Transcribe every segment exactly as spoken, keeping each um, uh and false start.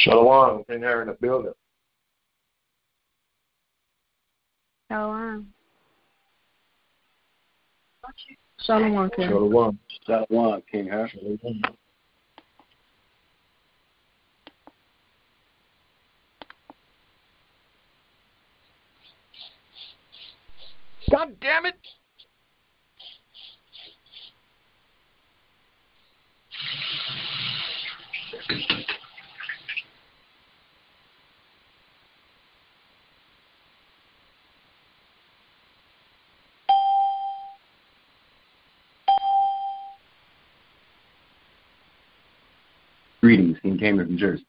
Shalom, King Harry in the building. Shalom. Shalom, King. Shalom. Shalom, King Harry. Shalom. God damn it! Greetings, King Cameron from Jersey.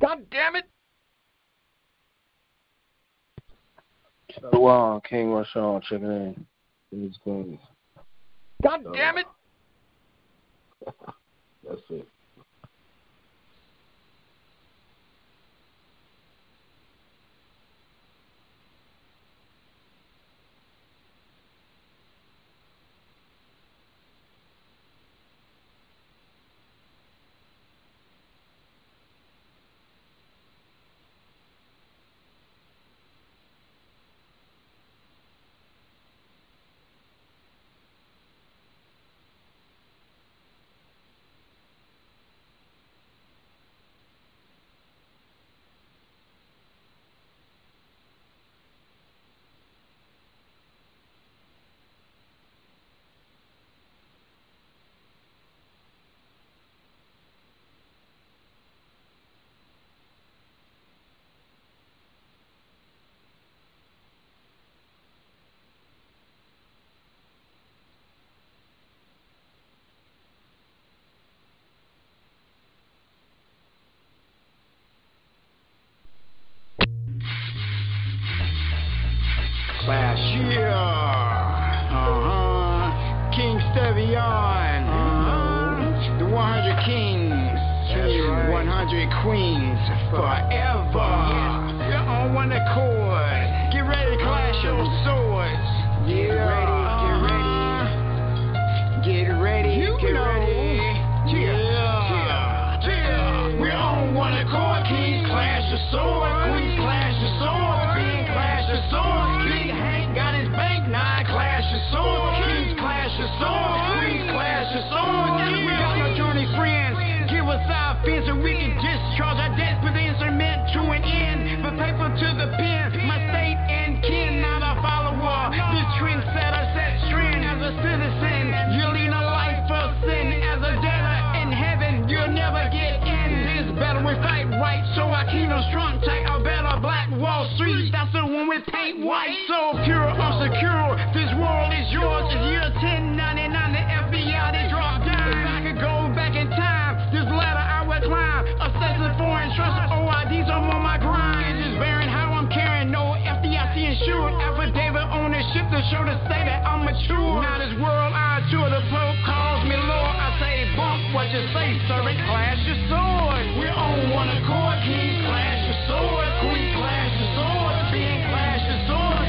God damn it! Shalom, King Rashawn, checking in. It's good. God so, damn it! That's it. Yeah, uh-huh, King Stevion, uh-huh, the one hundred kings, right. one hundred queens, forever, yeah. You're on one accord, get ready to clash your swords, yeah, uh-huh. get ready, get ready, you get know. ready, yeah, yeah, yeah, yeah. We're on one accord, kings clash your swords, queens clash your swords, king clash your swords, king got his bank nine, clash your sword, kings clash your sword, queens clash your sword. We got no journey friends, give us our fins and we can discharge our debts, put the instrument to an end, from paper to the pen, my state and kin, not a follower, this trend set, I set trend, as a citizen, you lead a life of sin, as a debtor in heaven, you'll never get in, this battle we fight white, so our kingdom strong, take a better black Wall Street, that's the one with paint white, so pure. Secure, this world is yours. It's year ten ninety-nine. The F B I they drop down. If I could go back in time, this ladder I would climb. Assessing foreign trust, O I Ds, I'm on my grind. It's just bearing how I'm carrying. No F D I C insured. Affidavit on the ship to show the state that I'm mature. Now this world I tour. The Pope calls me Lord. I say bump what you say, servant. Clash your sword. We're on one accord. Kings clash your sword. Queen clash your sword. Being clash your sword.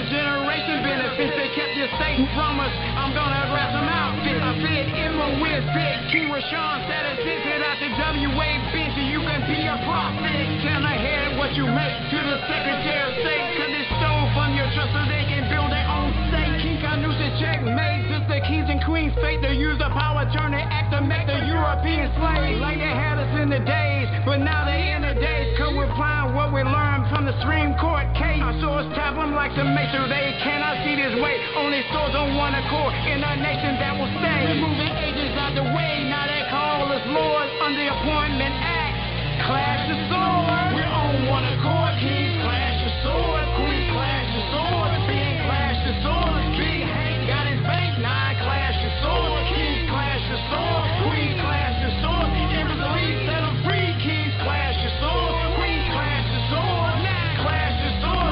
Generation benefits, they kept your Satan promise. I'm gonna wrap them out. Fit a fit, Emma with fit. King Rashawn said a six hit out the W A bench, and you can be a prophet. Count ahead what you make to the Secretary of State, cause it's stole from your trust so they can build their own state. King Canusa checkmate, just the kings and queens fate to use the power, turn the act to make the European slave. Like they had us in the days, but now they in the days, cause we're applying what we learned from the Supreme Court case. Source tap them like to make sure they cannot see this way. Only souls on one accord in a nation that will stay. Removing agents out the way, now they call us Lord under the Appointment Act. Clash the sword. We're on one accord. Kings clash the sword. Queen clash the sword. King clash the sword. King ain't got his bank nine. Clash the sword. Kings clash the sword. Queen clash the sword. Every lead set them free. Kings clash the sword. Queen clash the sword. Now clash the sword.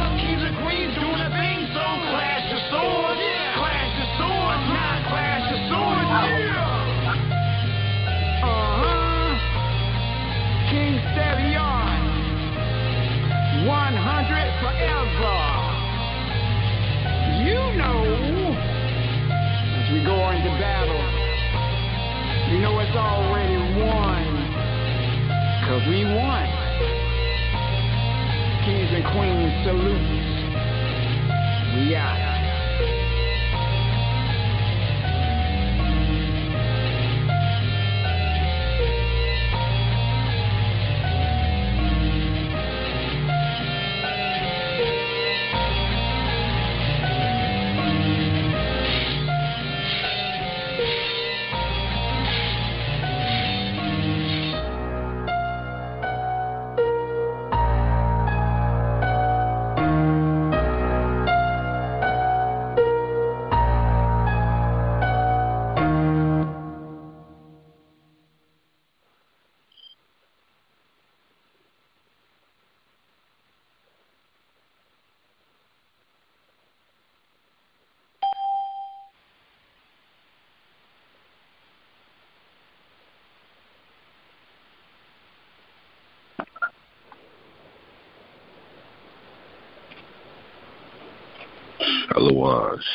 forever. You know, as we go into battle, you know it's already won, because we won. Kings and queens salute. We out.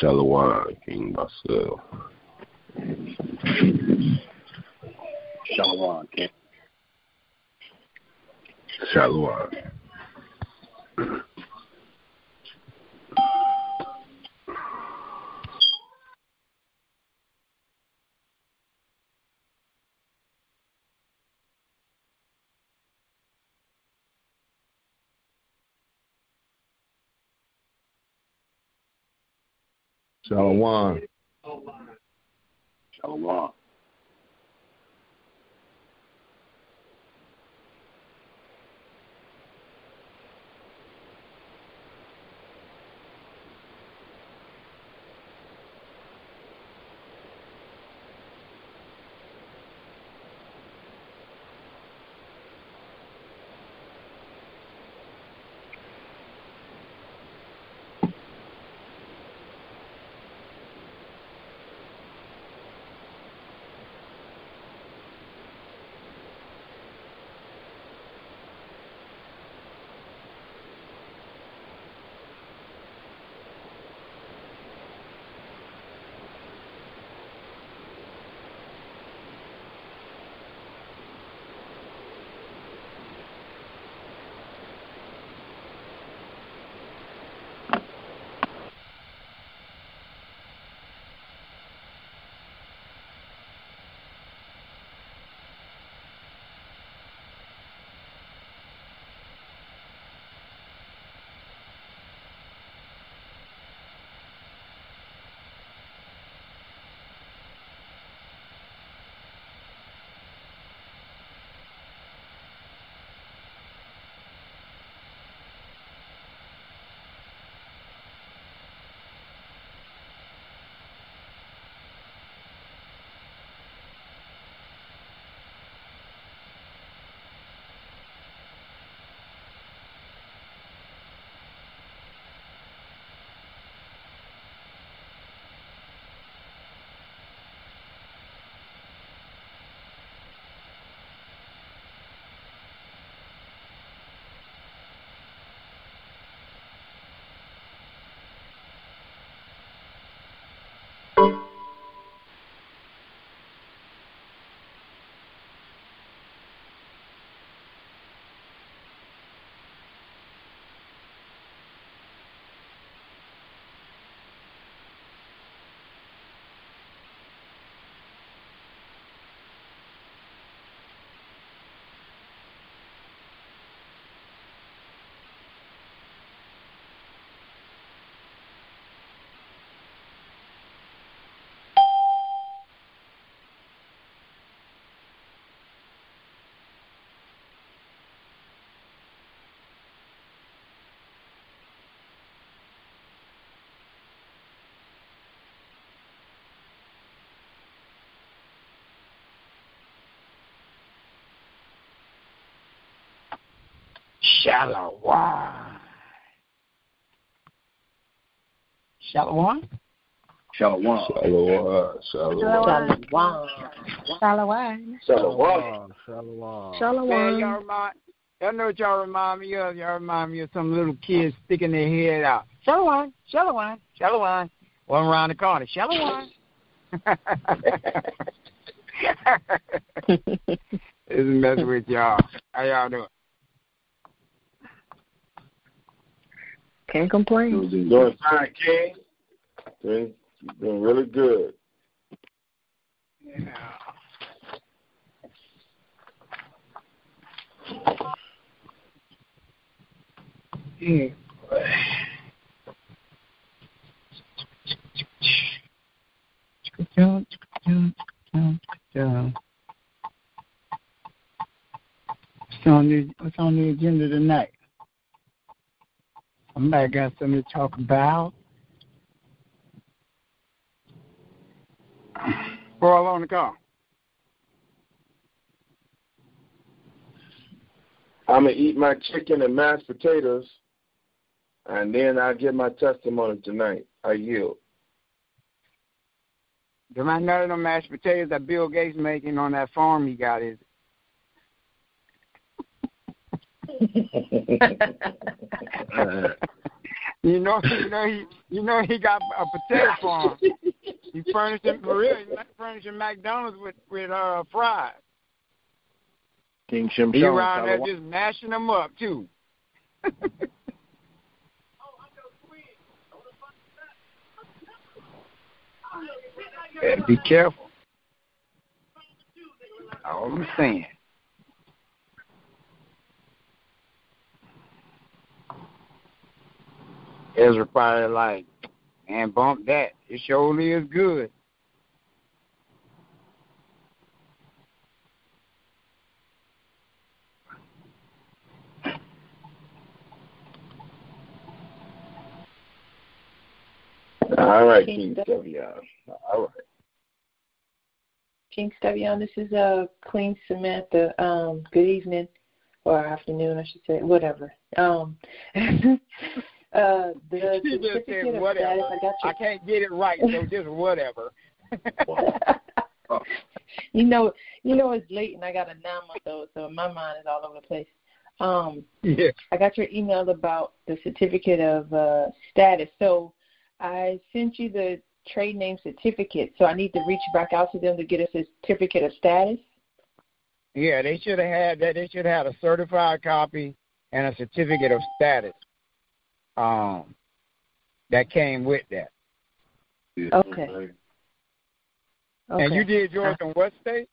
Shalawan, Shalawan, King Basu. Shalawan, King. Shalawan. Shalom. Shalom. Shalawah. Shalawah? Shalawah. Shalawah. Shalawah. Shalawah. Shalawah. Shalawah. Shalawah. I know what y'all remind me of. Y'all remind me of some little kids sticking their head out. Shalawine, Shalawine, Shalawine. One around the corner. Shalawine. It's messing with y'all. How y'all doing? Can't complain. Doing all right, King. Doing, doing really good. Yeah. Yeah. Dun, dun, dun, dun. What's on the, what's on the agenda tonight? Somebody got something to talk about? We're all on the call. I'm going to eat my chicken and mashed potatoes, and then I'll give my testimony tonight. I yield. There might none of them mashed potatoes that Bill Gates making on that farm he got, is it? uh, you know, you know he, you know he got a potato farm. He furnished him for real. He furnished McDonald's with with uh, fries. King Shim He around there just mashing them up too. Better be careful. All I'm saying. Ezra probably like, man, bump that. It surely is good. All right, King Stevion. All right. King Stevion, this is uh, Queen Samantha. Um, good evening, or afternoon, I should say, whatever. Um, uh, the she just said whatever. Status, I, got I can't get it right, so just whatever. Oh. You know, you know it's late, and I got a nine-month-old, so my mind is all over the place. Um, yeah. I got your email about the certificate of uh, status, so I sent you the trade name certificate, so I need to reach back out to them to get a certificate of status. Yeah, they should have had that. They should have had a certified copy and a certificate of status um, that came with that. Okay. Okay. And you did yours uh, in what state?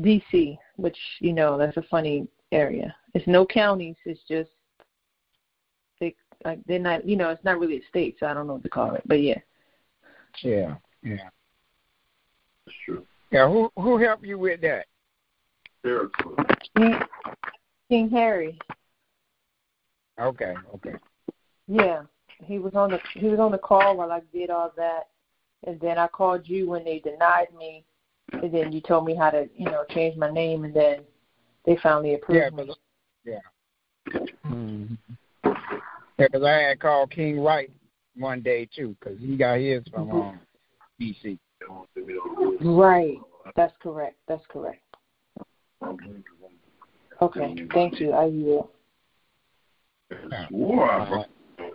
D C, which, you know, that's a funny area. It's no counties. It's just they, like, they're not, you know, it's not really a state, so I don't know what to call it, but yeah. Yeah, yeah. That's true. Yeah, who who helped you with that? King, King Harry. Okay, okay. Yeah, he was on the he was on the call while I did all that, and then I called you when they denied me, and then you told me how to you know change my name, and then they finally approved yeah, me. Yeah. Mm-hmm. Yeah, because I had called King Wright one day, too, because he got his from um, D C Right. That's correct. That's correct. Okay. Thank you. I will. Wow. I,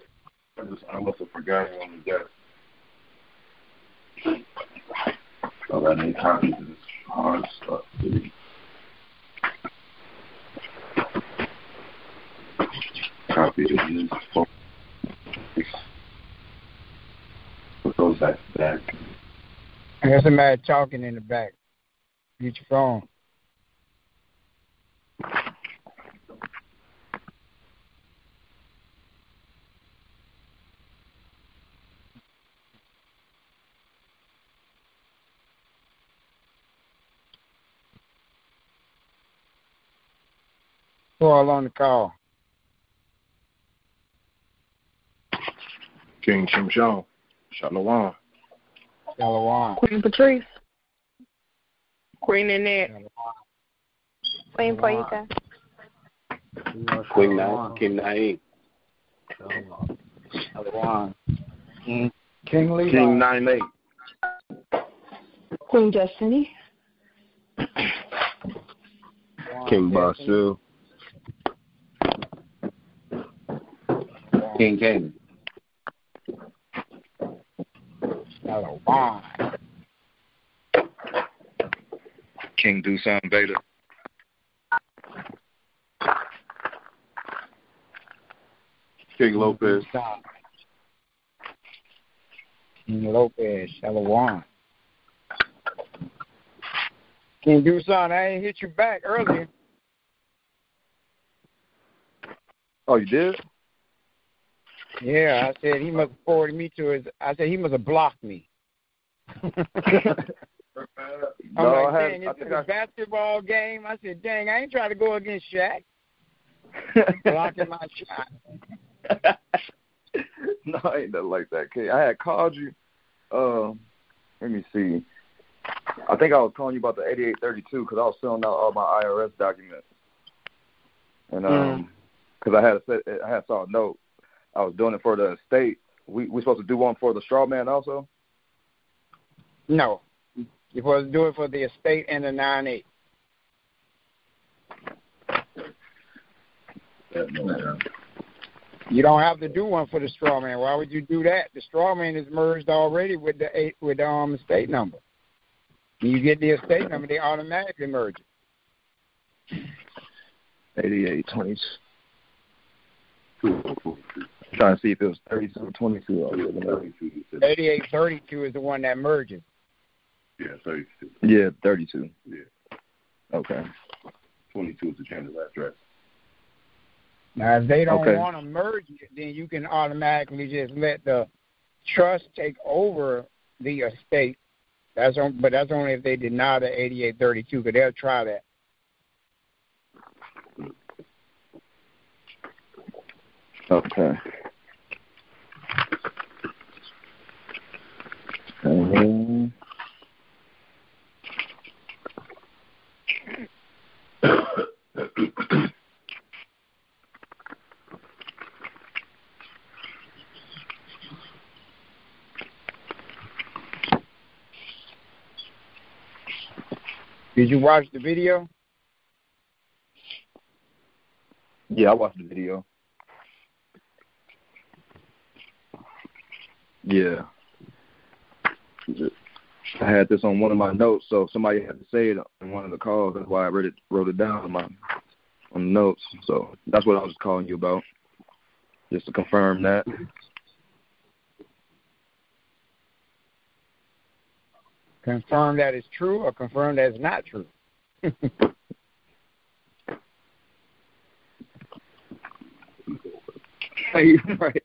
just, I must have forgotten on the desk. So that ain't happening to this hard stuff, dude. Copy it in the phone. Goes back to back. I got somebody talking in the back. Get your phone. We're all on the call. King Shimshon. Shalom. Shalom. Queen Patrice. Queen Annette. Queen Poita. Queen Nairobi. Shalom. King Levi. King nine eight. Queen Destiny. King Basu. King James. Hello, why? King Doosan Beta. King Lopez. King Lopez, Shalawan. King Doosan, I ain't hit you back earlier. Oh, you did? Yeah, I said he must have forwarded me to his. I said he must have blocked me. I'm no, like, I dang, had, it's I a I... basketball game. I said, dang, I ain't trying to go against Shaq. Blocking my shot. No, I ain't nothing like that, K. I had called you. Uh, let me see. I think I was calling you about the eighty-eight thirty-two because I was filling out all my I R S documents, and um, because mm. I had a set, I had saw a note. I was doing it for the estate. We we supposed to do one for the straw man also? No. You're supposed to do it for the estate and the nine eight. You don't have to do one for the straw man. Why would you do that? The straw man is merged already with the eight with the um, estate number. When you get the estate number, they automatically merge it. eighty-eight twenty-two. I'm trying to see if it was thirty-two or twenty-two. eighty-eight thirty-two is the one that merges. Yeah, thirty-two. Yeah, thirty-two. Yeah. Okay. twenty-two is the change of address. Now, if they don't okay. want to merge it, then you can automatically just let the trust take over the estate. That's on, but that's only if they deny the eighty-eight thirty-two, because they'll try that. Okay. Um, Did you watch the video? Yeah, I watched the video. Yeah. I had this on one of my notes, so if somebody had to say it on one of the calls, that's why I read it, wrote it down on my on the notes. So that's what I was calling you about, just to confirm that. Confirm that it's true or confirm that it's not true? Are you right?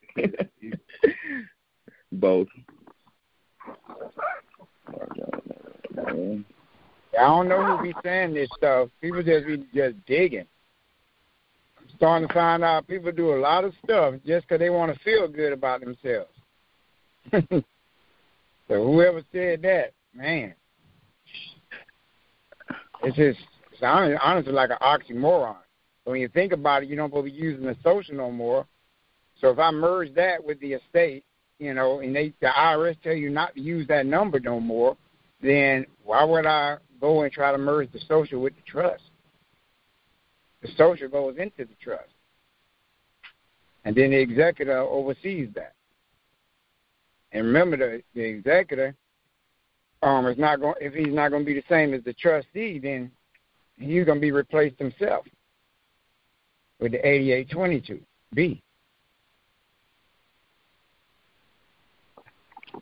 Both. I don't know who be saying this stuff. People just be just digging. I'm starting to find out people do a lot of stuff just because they want to feel good about themselves. So whoever said that, man, it's just it's honestly like an oxymoron. When you think about it, you don't supposed to be using the social no more. So if I merge that with the estate, you know, and they, the I R S tell you not to use that number no more, then why would I go and try to merge the social with the trust? The social goes into the trust. And then the executor oversees that. And remember, the, the executor, um, is not going, if he's not going to be the same as the trustee, then he's going to be replaced himself with the eighty-eight twenty-two B.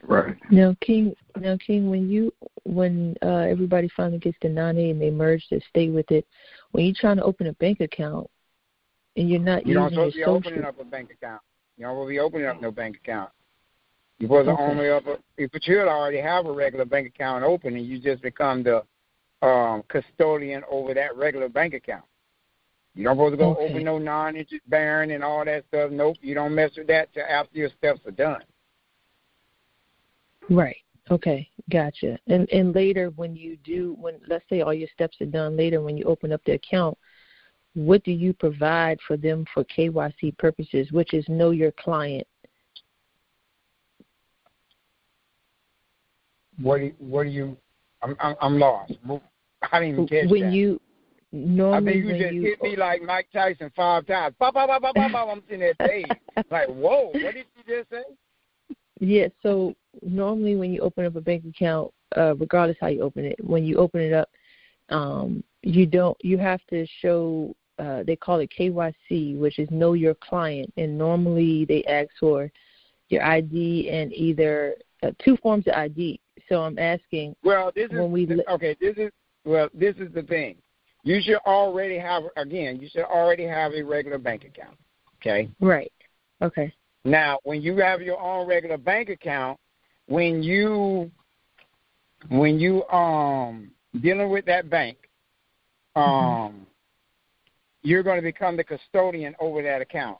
Right. Now, King, now, King, when you when uh, everybody finally gets the nine eight and they merge to stay with it, when you're trying to open a bank account and you're not you using your social, you don't supposed to be opening up a bank account. You don't supposed to be opening up no bank account. You wasn't okay. only up, a, but you already have a regular bank account open, and you just become the um, custodian over that regular bank account. You don't supposed to go okay. open no non-interest bearing and all that stuff. Nope, you don't mess with that till after your steps are done. Right. Okay. Gotcha. And and later when you do, when let's say all your steps are done, later when you open up the account, what do you provide for them for K Y C purposes, which is know your client? What do you, what do you? I'm I'm, I'm lost. I didn't even catch when that. When you normally I mean, you just you, hit me like Mike Tyson five times. Bop, bop, bop, bop, bop, bop. I'm sitting there saying, like, whoa, what did you just say? Yeah, so normally when you open up a bank account, uh, regardless how you open it, when you open it up, um, you don't. You have to show, uh, they call it K Y C, which is know your client, and normally they ask for your I D and either uh, two forms of I D. So I'm asking. Well, this is when we li- okay. This is well. This is the thing. You should already have again. You should already have a regular bank account. Okay. Right. Okay. Now, when you have your own regular bank account, when you when you um dealing with that bank, um, mm-hmm. you're going to become the custodian over that account.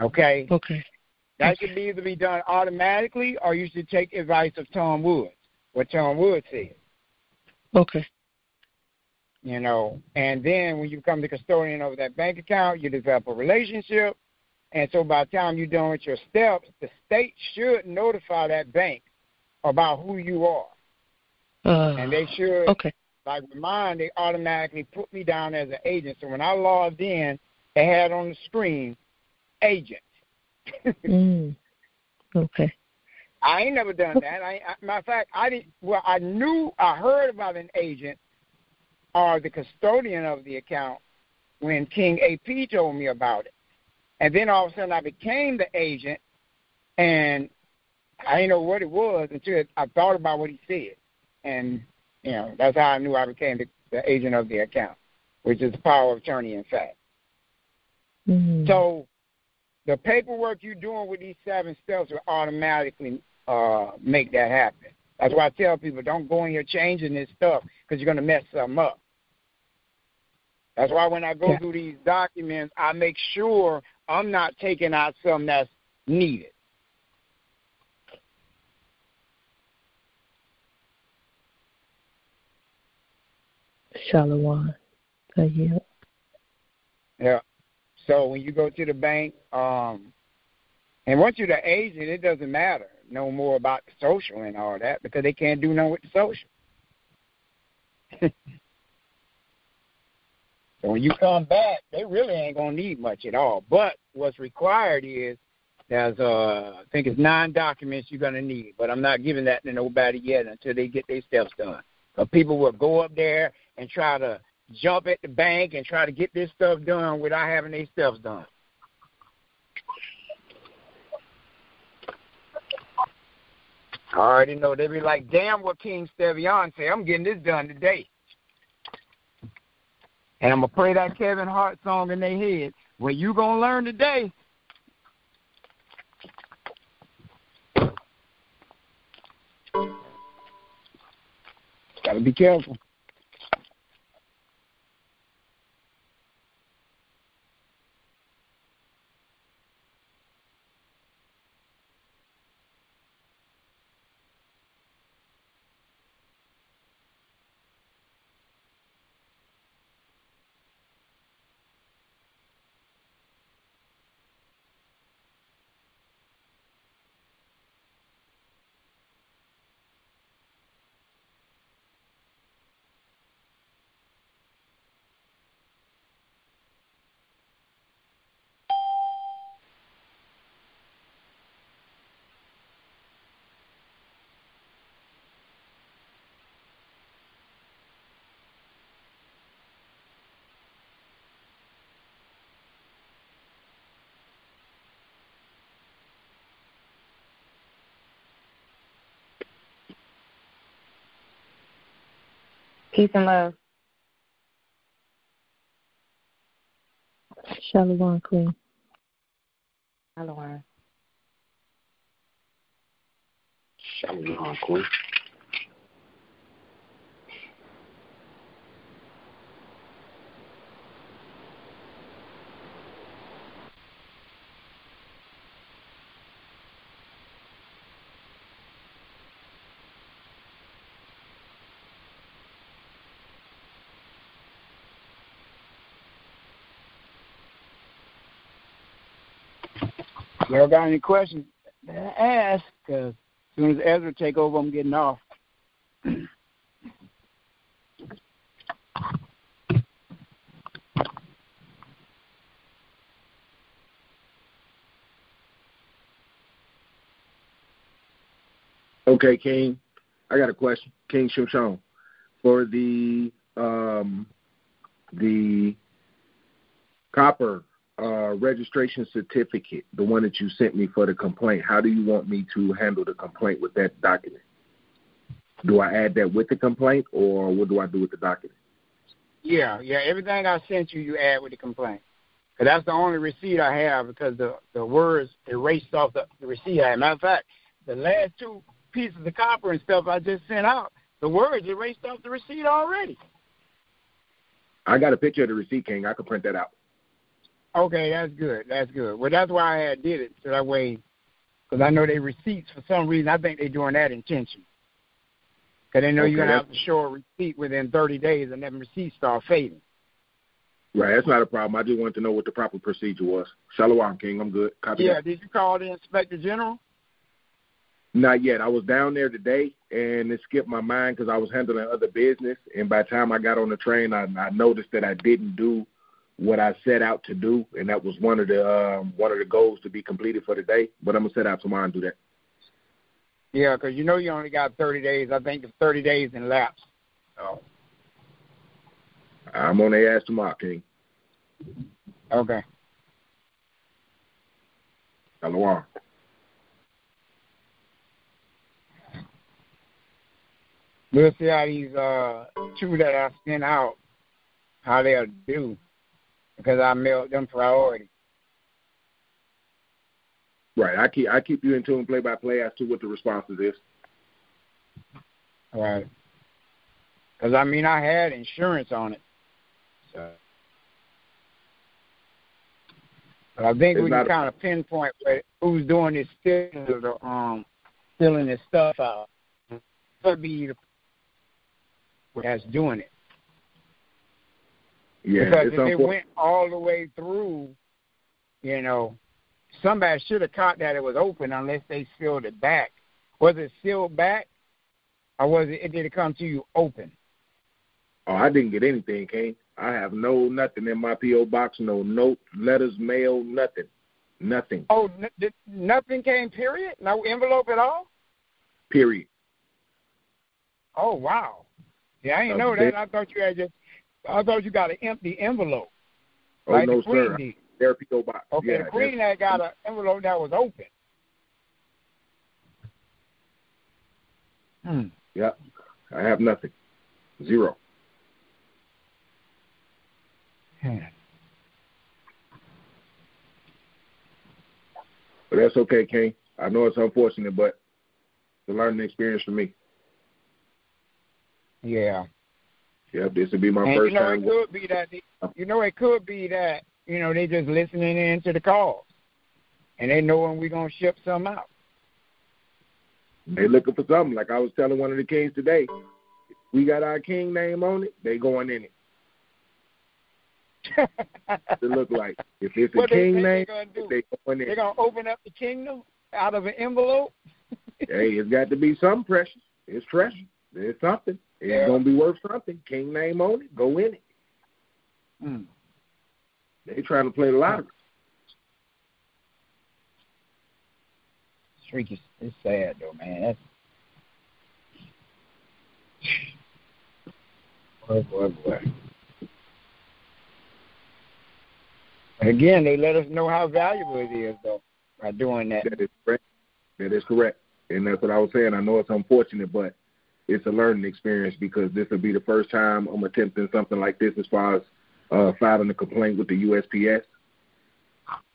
Okay. Okay. That should either be done automatically, or you should take advice of Tom Woods, what Tom Woods said. Okay. You know, and then when you become the custodian over that bank account, you develop a relationship, and so by the time you're done with your steps, the state should notify that bank about who you are. Uh, and they should, okay. like with mine, they automatically put me down as an agent. So when I logged in, they had on the screen, agent. mm. Okay. I ain't never done that. I, I matter of fact, I didn't. Well, I knew I heard about an agent or the custodian of the account when King A P told me about it, and then all of a sudden I became the agent, and I didn't know what it was until I thought about what he said, and you know that's how I knew I became the, the agent of the account, which is the power of attorney, in fact. Mm-hmm. So. The paperwork you're doing with these seven steps will automatically uh, make that happen. That's why I tell people, don't go in here changing this stuff because you're going to mess something up. That's why when I go yeah. through these documents, I make sure I'm not taking out something that's needed. Shalom. Yeah. Yeah. So when you go to the bank, um, and once you're the agent, it doesn't matter no more about the social and all that because they can't do nothing with the social. So when you come back, they really ain't going to need much at all. But what's required is there's, uh, I think it's nine documents you're going to need, but I'm not giving that to nobody yet until they get their steps done. But people will go up there and try to jump at the bank and try to get this stuff done without having their stuff done. I already know. They be like, damn what King Stevion say. I'm getting this done today. And I'm going to play that Kevin Hart song in their head. Well, you going to learn today. Got to be careful. Peace and love. Shalom, Queen. Shalom. Shalom, Queen. Y'all got any questions? Ask, because as soon as Ezra take over, I'm getting off. Okay, King, I got a question. King Shushon, for the um, the copper uh, registration certificate, the one that you sent me for the complaint, how do you want me to handle the complaint with that document? Do I add that with the complaint, or what do I do with the document? Yeah, yeah, everything I sent you, you add with the complaint. Because that's the only receipt I have, because the, the words erased off the, the receipt I had. Matter of fact, the last two pieces of copper and stuff I just sent out, the words erased off the receipt already. I got a picture of the receipt, King. I can print that out. Okay, that's good. That's good. Well, that's why I had did it, so that way, because I know they receipts, for some reason, I think they're doing that intention. Because they know okay, you're going to have to show a receipt within thirty days, and then receipts start fading. Right, that's not a problem. I just wanted to know what the proper procedure was. Shalom, King. I'm good. Copy yeah, that. Did you call the Inspector General? Not yet. I was down there today, and it skipped my mind because I was handling other business. And by the time I got on the train, I, I noticed that I didn't do what I set out to do, and that was one of the um, one of the goals to be completed for today. But I'm gonna set out tomorrow and do that. Yeah, because you know you only got thirty days. I think it's thirty days in lapse. Oh. I'm on their ass tomorrow, King. Okay. Hello. We'll see how these uh, two that I sent out, how they'll do, because I mailed them priority. Right. I keep I keep you in tune play by play as to what the responses is. All right. Because, I mean, I had insurance on it. So. But I think it's we can kind a- of pinpoint who's doing this stealing, um, stealing this stuff out. Could be the that's doing it. Yeah, because if unfortunate. It went all the way through, you know, somebody should have caught that it was open unless they sealed it back. Was it sealed back, or was it? Did it come to you open? Oh, I didn't get anything, King. I have no nothing in my P O box. No note, letters, mail, nothing, nothing. Oh, n- nothing came. Period. No envelope at all. Period. Oh wow! Yeah, I didn't know that. I thought you had just. I thought you got an empty envelope. Oh like no, the Queen sir. Did. There people box. Okay, yeah, the Queen had got an envelope that was open. Hmm. Yeah, I have nothing. Zero. Hmm. But that's okay, King. I know it's unfortunate, but it's a learning experience for me. Yeah. Yep, this would be my and first you know, time. It could be that they, you know, it could be that, you know, they just listening in to the calls, and they know when we're going to ship some out. They looking for something. Like I was telling one of the kings today, we got our king name on it, they going in it. It look like. If it's a what king they name, they're going they going in They're going to open up the kingdom out of an envelope? Hey, it's got to be something precious. It's treasure. It's something. It's yeah. going to be worth something. King name on it. Go in it. Mm. They trying to play the lottery. Streak is it's sad, though, man. That's... Boy, boy, boy. And again, they let us know how valuable it is, though, by doing that. That is correct. That is correct. And that's what I was saying. I know it's unfortunate, but it's a learning experience because this will be the first time I'm attempting something like this as far as uh, filing a complaint with the U S P S.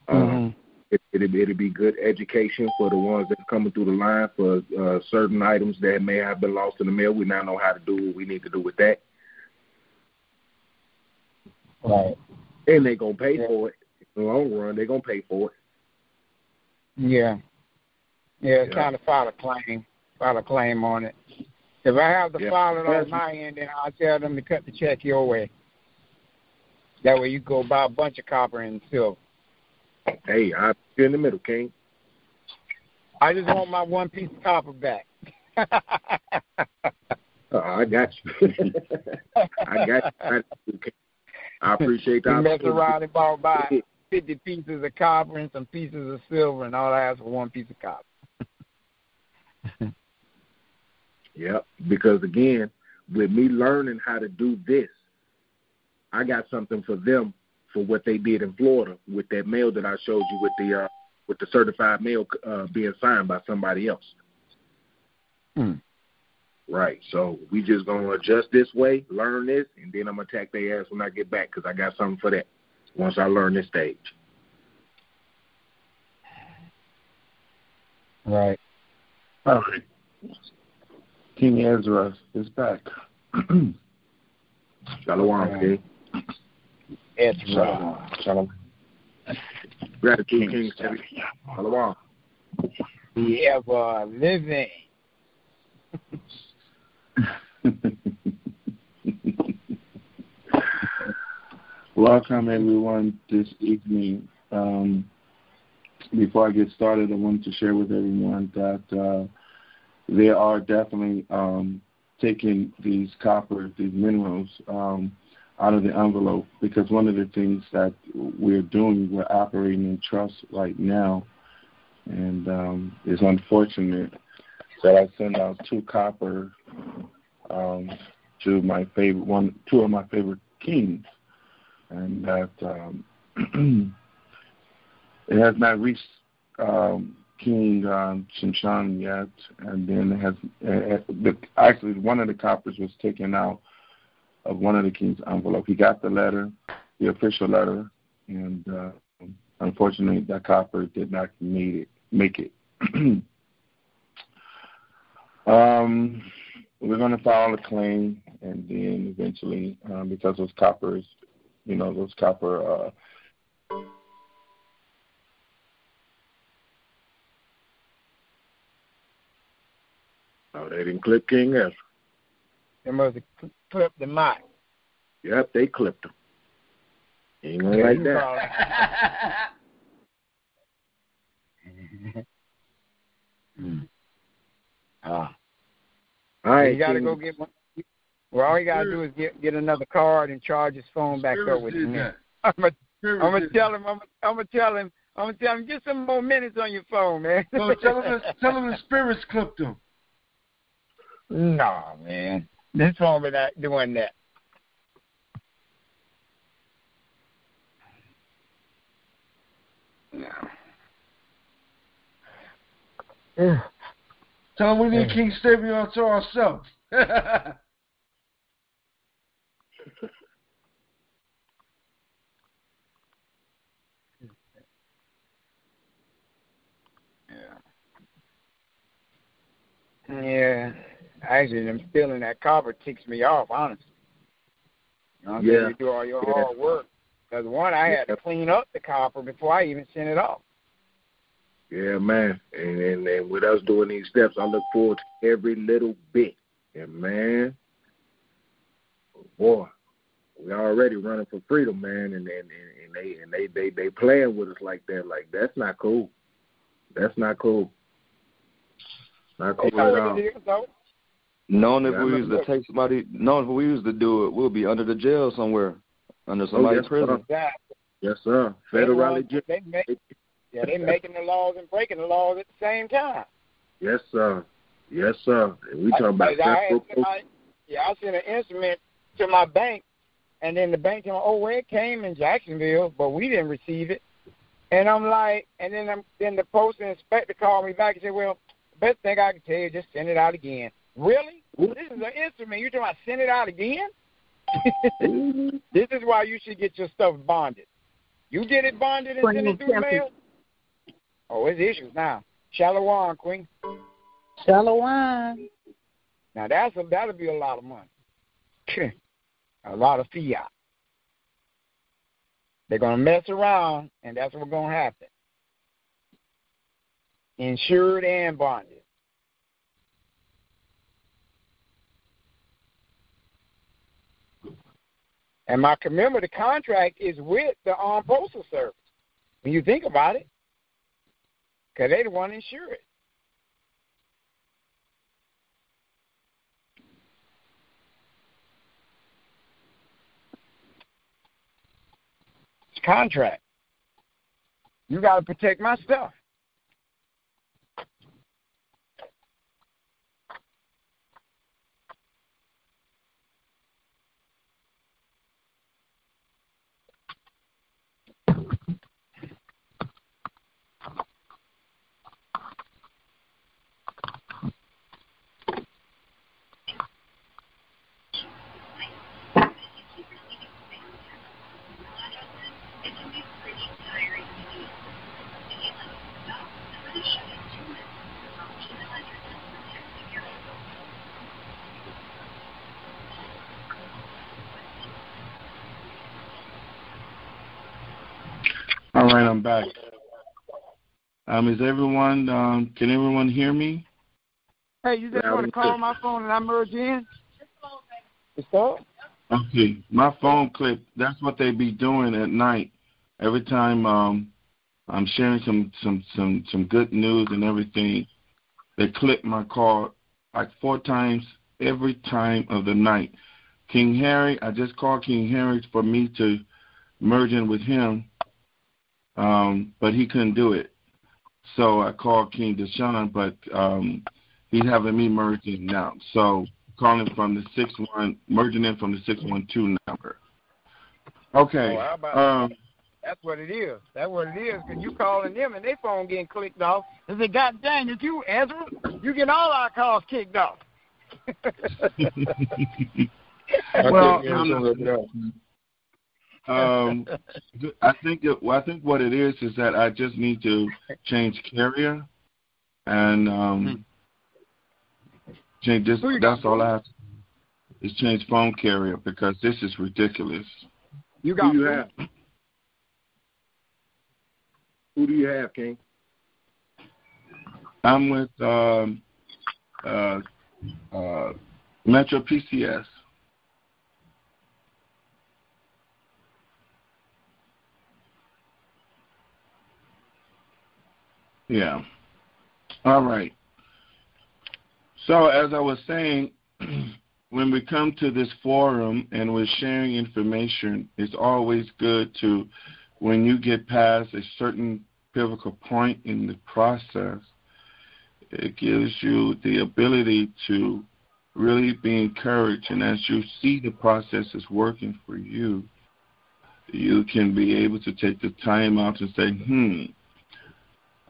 Mm-hmm. Um, it, it'll, it'll be good education for the ones that's coming through the line for uh, certain items that may have been lost in the mail. We now know how to do what we need to do with that. Right. And they're going to pay yeah. for it. In the long run, they're going to pay for it. Yeah. Yeah, yeah. Trying to file a claim, file a claim on it. If I have to yep. file it on my end, then I'll tell them to cut the check your way. That way you go buy a bunch of copper and silver. Hey, I'm in the middle, King. I just want my one piece of copper back. uh, I got you. I got you. I appreciate that. You messed around and bought by fifty pieces of copper and some pieces of silver, and all I asked for one piece of copper. Yep. Because, again, with me learning how to do this, I got something for them for what they did in Florida with that mail that I showed you with the uh, with the certified mail uh, being signed by somebody else. Mm. Right. So we just going to adjust this way, learn this, and then I'm going to attack their ass when I get back because I got something for that once I learn this stage. Right. All right. King Ezra is back. Shalom, King. Ezra. Shalom. Gratitude, King. Shalom. The ever living. Welcome, everyone, this evening. Um, before I get started, I wanted to share with everyone that uh, they are definitely um, taking these copper, these minerals, um, out of the envelope, because one of the things that we're doing, we're operating in trust right now, and um, it's unfortunate that I send out two copper um, to my favorite one, two of my favorite kings, and that um, it has not reached um, King um, Shinshan yet, and then it has it, it, actually one of the coppers was taken out of one of the king's envelope. He got the letter, the official letter, and uh, unfortunately that copper did not made it, make it. Um, we're going to file a claim, and then eventually, um, because those coppers, you know, those copper, uh, oh, they didn't clip King Ezra. They must have clipped the mic. Yep, they clipped him. Ain't gonna yeah, like that. mm. Ah. All right. You gotta go get one. Well, all you gotta do is get get another card and charge his phone back up with it. I'm gonna I'm tell him. I'm gonna tell him. I'm gonna tell him. Get some more minutes on your phone, man. So tell him. The, tell him the spirits clipped him. Nah, man. This phone is not doing that. No. Tell him we need King Stevion to ourselves. yeah. Yeah. Actually, them stealing that copper ticks me off, honestly. You know, yeah. You do all your yeah. hard work. Because, one, I had yeah. to clean up the copper before I even sent it off. Yeah, man, and, and and with us doing these steps, I look forward to every little bit. And, man, boy, we already running for freedom, man, and and, and they and they, they, they playing with us like that. Like, that's not cool. That's not cool. Not cool at all. Is, known if yeah, we used to take somebody, known if we used to do it, we'll be under the jail somewhere, under somebody's oh, yes, prison. Sir. Yes, sir. Federally jail. They make it. Yeah, they're making the laws and breaking the laws at the same time. Yes, sir. Yes, sir. And we talking I, about federal. Yeah, I sent an instrument to my bank, and then the bank told me, oh, well, it came in Jacksonville, but we didn't receive it. And I'm like, and then I'm, then the postal inspector called me back and said, well, the best thing I can tell you is just send it out again. Really? Ooh. This is an instrument. You're talking about send it out again? This is why you should get your stuff bonded. You get it bonded and send it through mail? Oh, it's issues now. Shalom, Queen. Shalom. Now, that's a, that'll be a lot of money. A lot of fiat. They're going to mess around, and that's what's going to happen. Insured and bonded. And my commemorative contract is with the Armed Postal Service. When you think about it, because they don't want to insure it. It's a contract. You got to protect my stuff. back. Um, is everyone? Um, can everyone hear me? Hey, you just yeah, want to call my phone and I merge in? It's up. Okay, my phone clip. That's what they be doing at night. Every time um, I'm sharing some, some some some good news and everything, they clip my call like four times every time of the night. King Harry, I just called King Harry for me to merge in with him, um, but he couldn't do it. So I called King Doosan, but um, he's having me merge in now. So calling from the six one, merging in from the six one two number. Okay. Oh, um, that's what it is. That's what it is. Cause you calling them and their phone getting clicked off. They say, God dang it, you Ezra, you get all our calls kicked off. well, um, um, I think it, well, I think what it is is that I just need to change carrier and. Um, hmm. Change this, that's all I have to do is change phone carrier because this is ridiculous. You got Who you have? Who do you have, King? I'm with um, uh, uh, Metro P C S. Yeah. All right. So as I was saying, when we come to this forum and we're sharing information, it's always good to, when you get past a certain pivotal point in the process, it gives you the ability to really be encouraged. And as you see the process is working for you, you can be able to take the time out and say, hmm,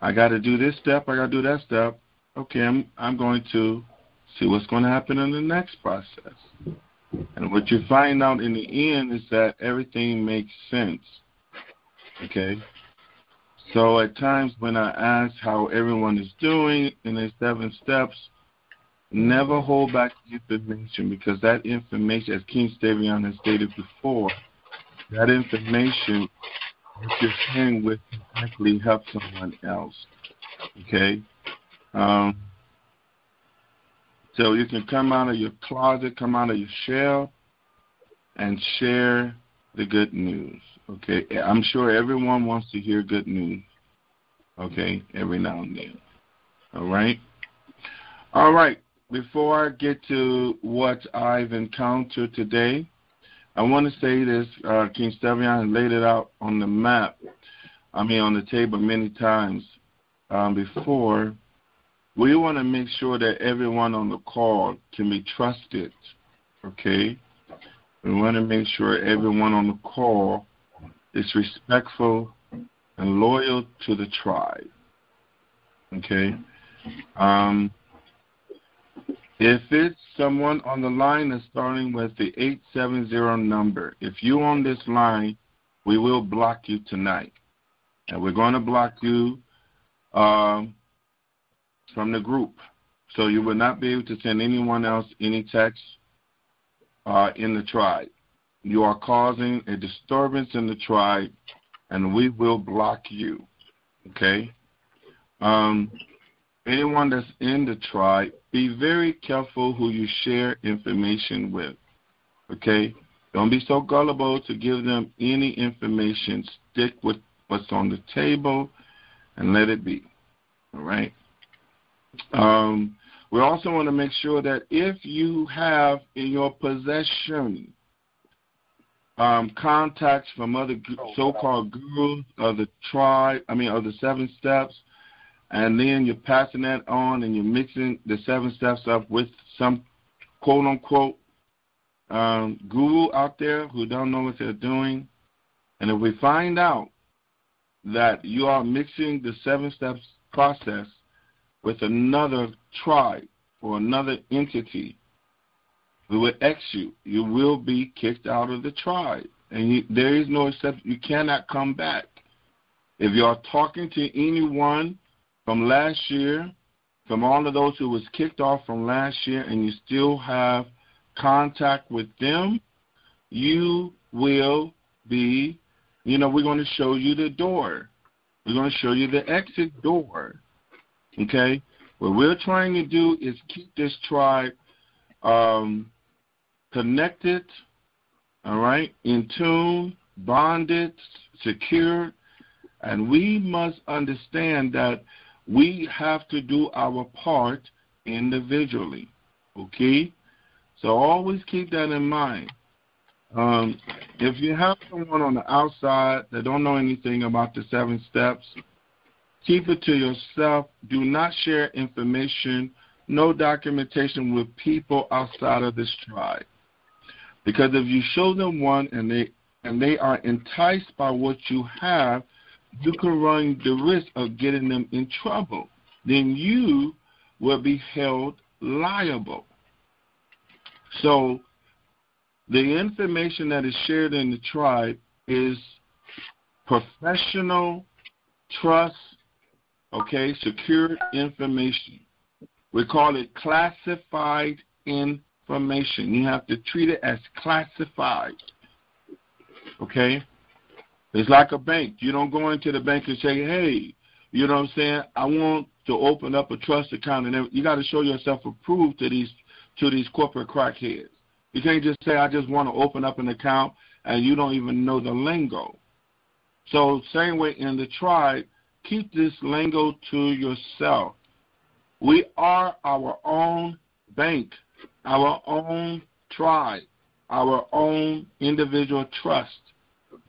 I got to do this step, I got to do that step. Okay, I'm, I'm going to see what's going to happen in the next process. And what you find out in the end is that everything makes sense, okay? So at times when I ask how everyone is doing in their seven steps, never hold back the information because that information, as King Stevion has stated before, that information that you're sharing with can actually help someone else, okay? Um, so you can come out of your closet, come out of your shell, and share the good news. Okay, I'm sure everyone wants to hear good news. Okay, every now and then. All right. All right. Before I get to what I've encountered today, I want to say this. Uh, King Stevion laid it out on the map. I mean, on the table many times um, before. We want to make sure that everyone on the call can be trusted, okay? We want to make sure everyone on the call is respectful and loyal to the tribe, okay? Um, if it's someone on the line that's starting with the eight seven zero number, if you're on this line, we will block you tonight. And we're going to block you um, from the group. So you will not be able to send anyone else any text uh, in the tribe. You are causing a disturbance in the tribe, and we will block you, okay? Um, anyone that's in the tribe, be very careful who you share information with, okay? Don't be so gullible to give them any information. Stick with what's on the table and let it be, all right? Um, we also want to make sure that if you have in your possession um, contacts from other so-called gurus of the tribe, I mean, of the seven steps, and then you're passing that on and you're mixing the seven steps up with some quote-unquote um, guru out there who don't know what they're doing, and if we find out that you are mixing the seven steps process with another tribe or another entity, we will X you. You will be kicked out of the tribe. And you, there is no exception. You cannot come back. If you are talking to anyone from last year, from all of those who was kicked off from last year, and you still have contact with them, you will be, you know, we're going to show you the door. We're going to show you the exit door, okay? What we're trying to do is keep this tribe um, connected, all right, in tune, bonded, secured, and we must understand that we have to do our part individually, okay? So always keep that in mind. Um, if you have someone on the outside that don't know anything about the seven steps, keep it to yourself. Do not share information, no documentation with people outside of this tribe. Because if you show them one and they and they are enticed by what you have, you can run the risk of getting them in trouble. Then you will be held liable. So the information that is shared in the tribe is professional, trust, okay, secured information. We call it classified information. You have to treat it as classified, okay? It's like a bank. You don't go into the bank and say, hey, you know what I'm saying, I want to open up a trust account. And you got to show yourself approved to these to these corporate crackheads. You can't just say, I just want to open up an account, and you don't even know the lingo. So same way in the tribe, keep this lingo to yourself. We are our own bank, our own tribe, our own individual trust.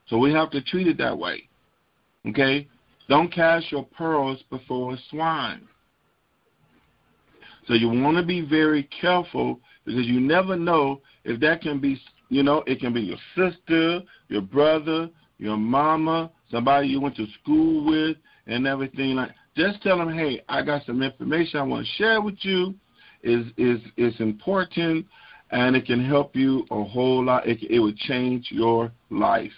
So we have to treat it that way, okay? Don't cast your pearls before swine. So you want to be very careful because you never know if that can be, you know, it can be your sister, your brother, your mama, somebody you went to school with and everything. Like, just tell them, hey, I got some information I want to share with you. It's, it's, it's important, and it can help you a whole lot. It, it would change your life.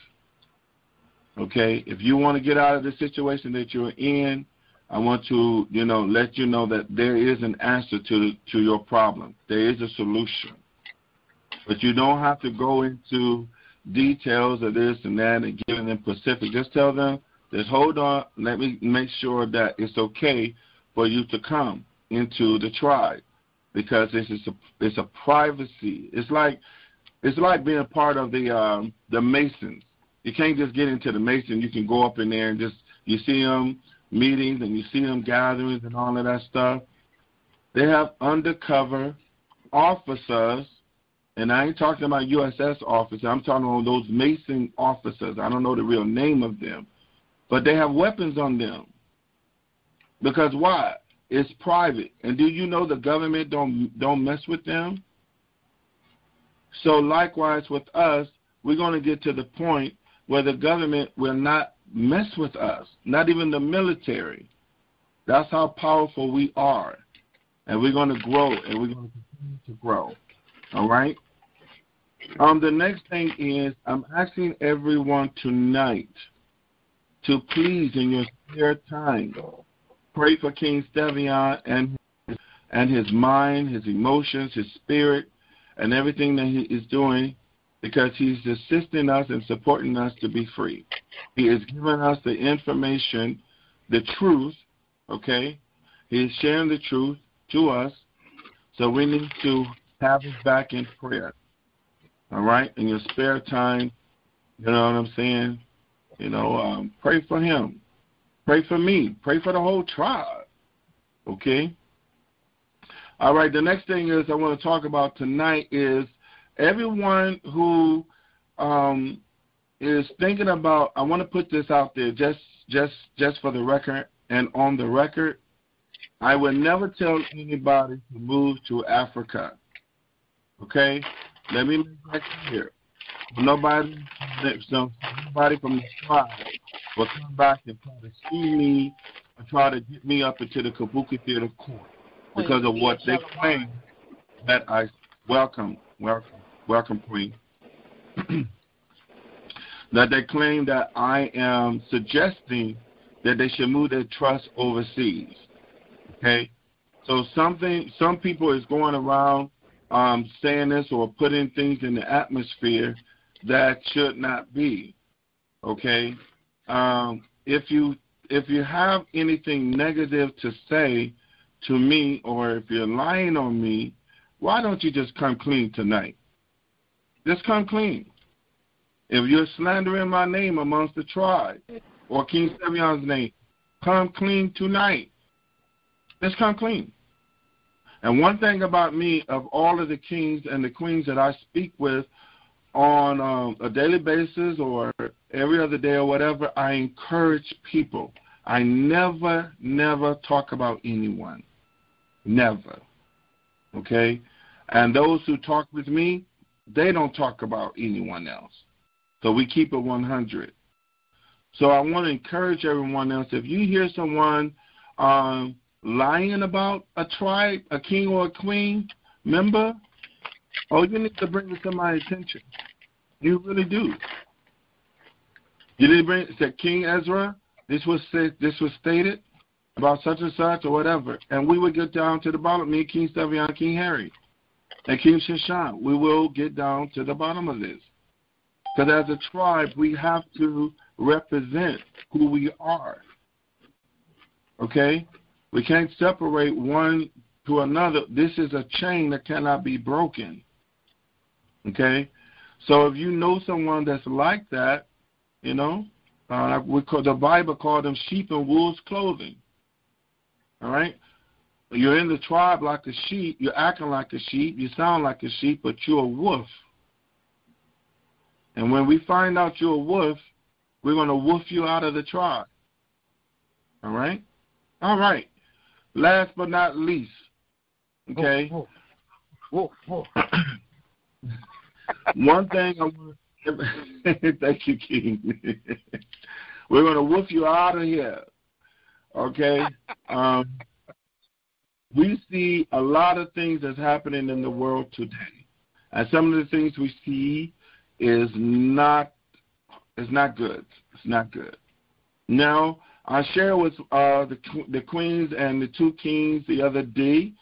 Okay, if you want to get out of the situation that you're in, I want to, you know, let you know that there is an answer to to your problem. There is a solution. But you don't have to go into details of this and that and giving them specific. Just tell them, just hold on, let me make sure that it's okay for you to come into the tribe because this is a, it's a privacy. It's like it's like being part of the um, the Masons. You can't just get into the Mason. You can go up in there and just, you see them meetings and you see them gatherings and all of that stuff. They have undercover officers, and I ain't talking about U S S officers. I'm talking about those Mason officers. I don't know the real name of them, but they have weapons on them. Because why? It's private. And do you know the government don't don't mess with them? So likewise with us, we're going to get to the point where the government will not mess with us, not even the military. That's how powerful we are, and we're going to grow, and we're going to continue to grow, all right? Um, the next thing is I'm asking everyone tonight to please, in your spare time, pray for King Stevion and his, and his mind, his emotions, his spirit, and everything that he is doing, because he's assisting us and supporting us to be free. He is giving us the information, the truth, okay? He is sharing the truth to us, so we need to have him back in prayer, all right? In your spare time, you know what I'm saying? You know, um, pray for him. Pray for me. Pray for the whole tribe, okay? All right, the next thing is I want to talk about tonight is everyone who um, is thinking about, I want to put this out there just, just, just for the record and on the record, I would never tell anybody to move to Africa, okay? Let me make that clear. Nobody, nobody from the tribe will come back and try to see me or try to get me up into the Kabuki Theater court because of what they claim that I welcome, welcome. Welcome, Queen. That they claim that I am suggesting that they should move their trust overseas. Okay? So something, some people is going around um, saying this or putting things in the atmosphere that should not be. Okay? Um, if you if you have anything negative to say to me, or if you're lying on me, why don't you just come clean tonight? Just come clean. If you're slandering my name amongst the tribe or King Stevion's name, come clean tonight. Just come clean. And one thing about me, of all of the kings and the queens that I speak with on um, a daily basis or every other day or whatever, I encourage people. I never, never talk about anyone. Never. Okay? And those who talk with me, they don't talk about anyone else. So we keep it one hundred. So I want to encourage everyone else, if you hear someone um, lying about a tribe, a king or a queen member, oh, you need to bring it to my attention. You really do. You need to bring it to King Ezra. This was said, this was stated about such and such or whatever, and we would get down to the bottom. Me, King Stevion, King Harry, and King Shishan, we will get down to the bottom of this. Because as a tribe, we have to represent who we are. Okay? We can't separate one to another. This is a chain that cannot be broken. Okay? So if you know someone that's like that, you know, Uh, we call, the Bible called them sheep in wolves' clothing. All right? You're in the tribe like a sheep. You're acting like a sheep. You sound like a sheep, but you're a wolf. And when we find out you're a wolf, we're going to wolf you out of the tribe. All right? All right. Last but not least, okay? Whoa, whoa. Whoa, whoa. One thing I want to thank you, King. We're going to woof you out of here, okay? Um, we see a lot of things that's happening in the world today, and some of the things we see is not is not good. It's not good. Now, I shared with uh, the the queens and the two kings the other day.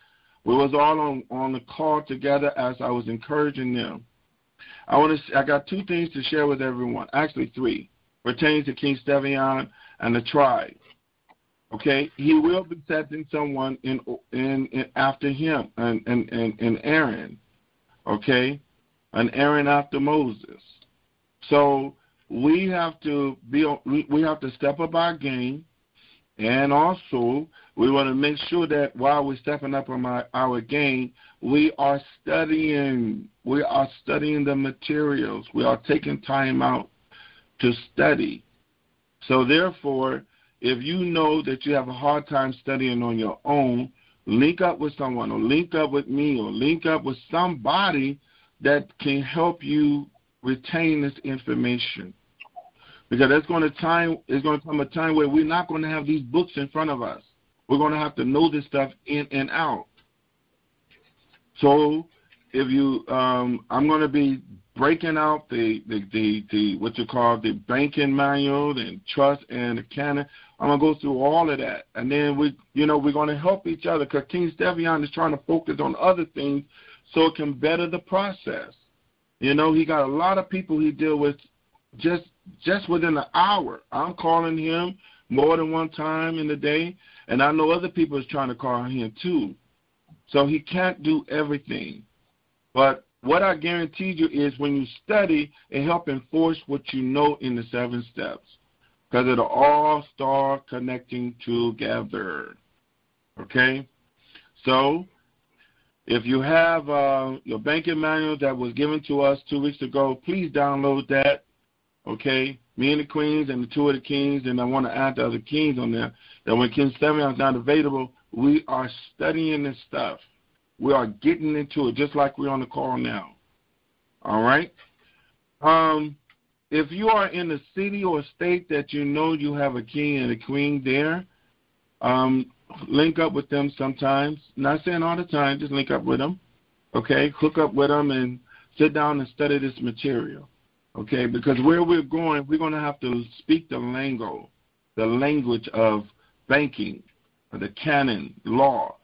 We was all on, on the call together as I was encouraging them. I want to. I got two things to share with everyone. Actually, three. Pertains to King Stevion and the tribe. Okay, he will be setting someone in in, in after him, and and and Aaron. Okay, an Aaron after Moses. So we have to be. We have to step up our game, and also we want to make sure that while we're stepping up on my, our game, we are studying. We are studying the materials. We are taking time out to study. So therefore, if you know that you have a hard time studying on your own, link up with someone or link up with me or link up with somebody that can help you retain this information. Because there's going to time, there's going to come a time where we're not going to have these books in front of us. We're going to have to know this stuff in and out. So if you, um, I'm going to be breaking out the, the, the, the what you call the banking manual and trust and the canon. I'm going to go through all of that. And then, we, you know, we're going to help each other because King Stevion is trying to focus on other things so it can better the process. You know, he got a lot of people he deal with just just within an hour. I'm calling him more than one time in the day, and I know other people is trying to call him too. So he can't do everything. But what I guarantee you is when you study, it helps enforce what you know in the seven steps because it'll all start connecting together, okay? So if you have uh, your banking manual that was given to us two weeks ago, please download that, okay? Me and the queens and the two of the kings, and I want to add the other kings on there, that when King Stevion is not available, we are studying this stuff. We are getting into it just like we're on the call now. All right? Um, if you are in a city or state that you know you have a king and a queen there, um, link up with them sometimes. Not saying all the time, just link up with them. Okay? Hook up with them and sit down and study this material. Okay? Because where we're going, we're going to have to speak the lingo, the language of banking, the canon, law.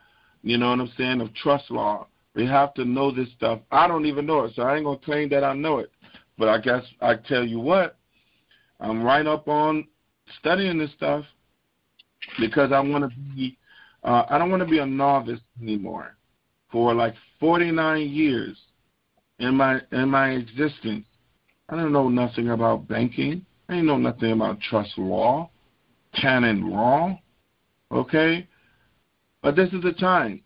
You know what I'm saying, of trust law. We have to know this stuff. I don't even know it, so I ain't going to claim that I know it. But I guess I tell you what, I'm right up on studying this stuff, because I want to be, uh, I don't want to be a novice anymore. For like forty-nine years in my in my existence, I don't know nothing about banking. I didn't know nothing about trust law, canon law, okay? But this is the time,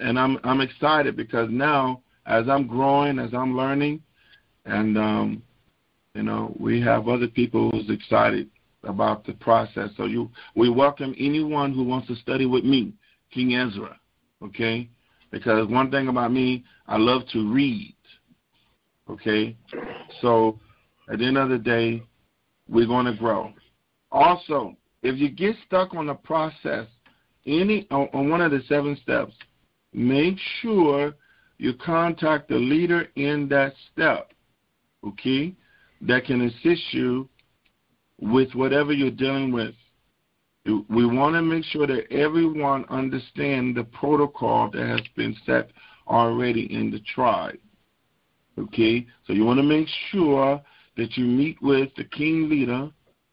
and I'm I'm excited because now as I'm growing, as I'm learning, and um, you know, we have other people who's excited about the process. So you, we welcome anyone who wants to study with me, King Ezra, okay? Because one thing about me, I love to read, okay? So at the end of the day, we're going to grow. Also, if you get stuck on the process, any on, on one of the seven steps, make sure you contact the leader in that step, okay, that can assist you with whatever you're dealing with. We want to make sure that everyone understands the protocol that has been set already in the tribe, okay? So you want to make sure that you meet with the king leader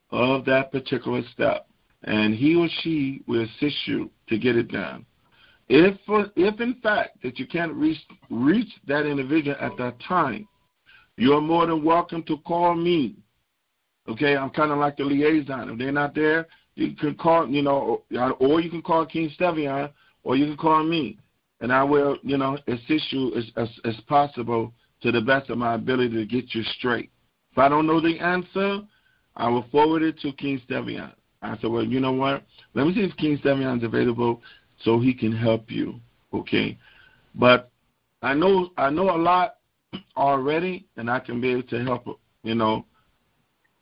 of that particular step, and he or she will assist you to get it done. If, if in fact, that you can't reach, reach that individual at that time, you're more than welcome to call me, okay? I'm kind of like the liaison. If they're not there, you can call, you know, or you can call King Stevion, or you can call me, and I will, you know, assist you as, as, as possible to the best of my ability to get you straight. If I don't know the answer, I will forward it to King Stevion. I said, well, you know what? Let me see if King Stevion is available so he can help you, okay? But I know I know a lot already, and I can be able to help, you know,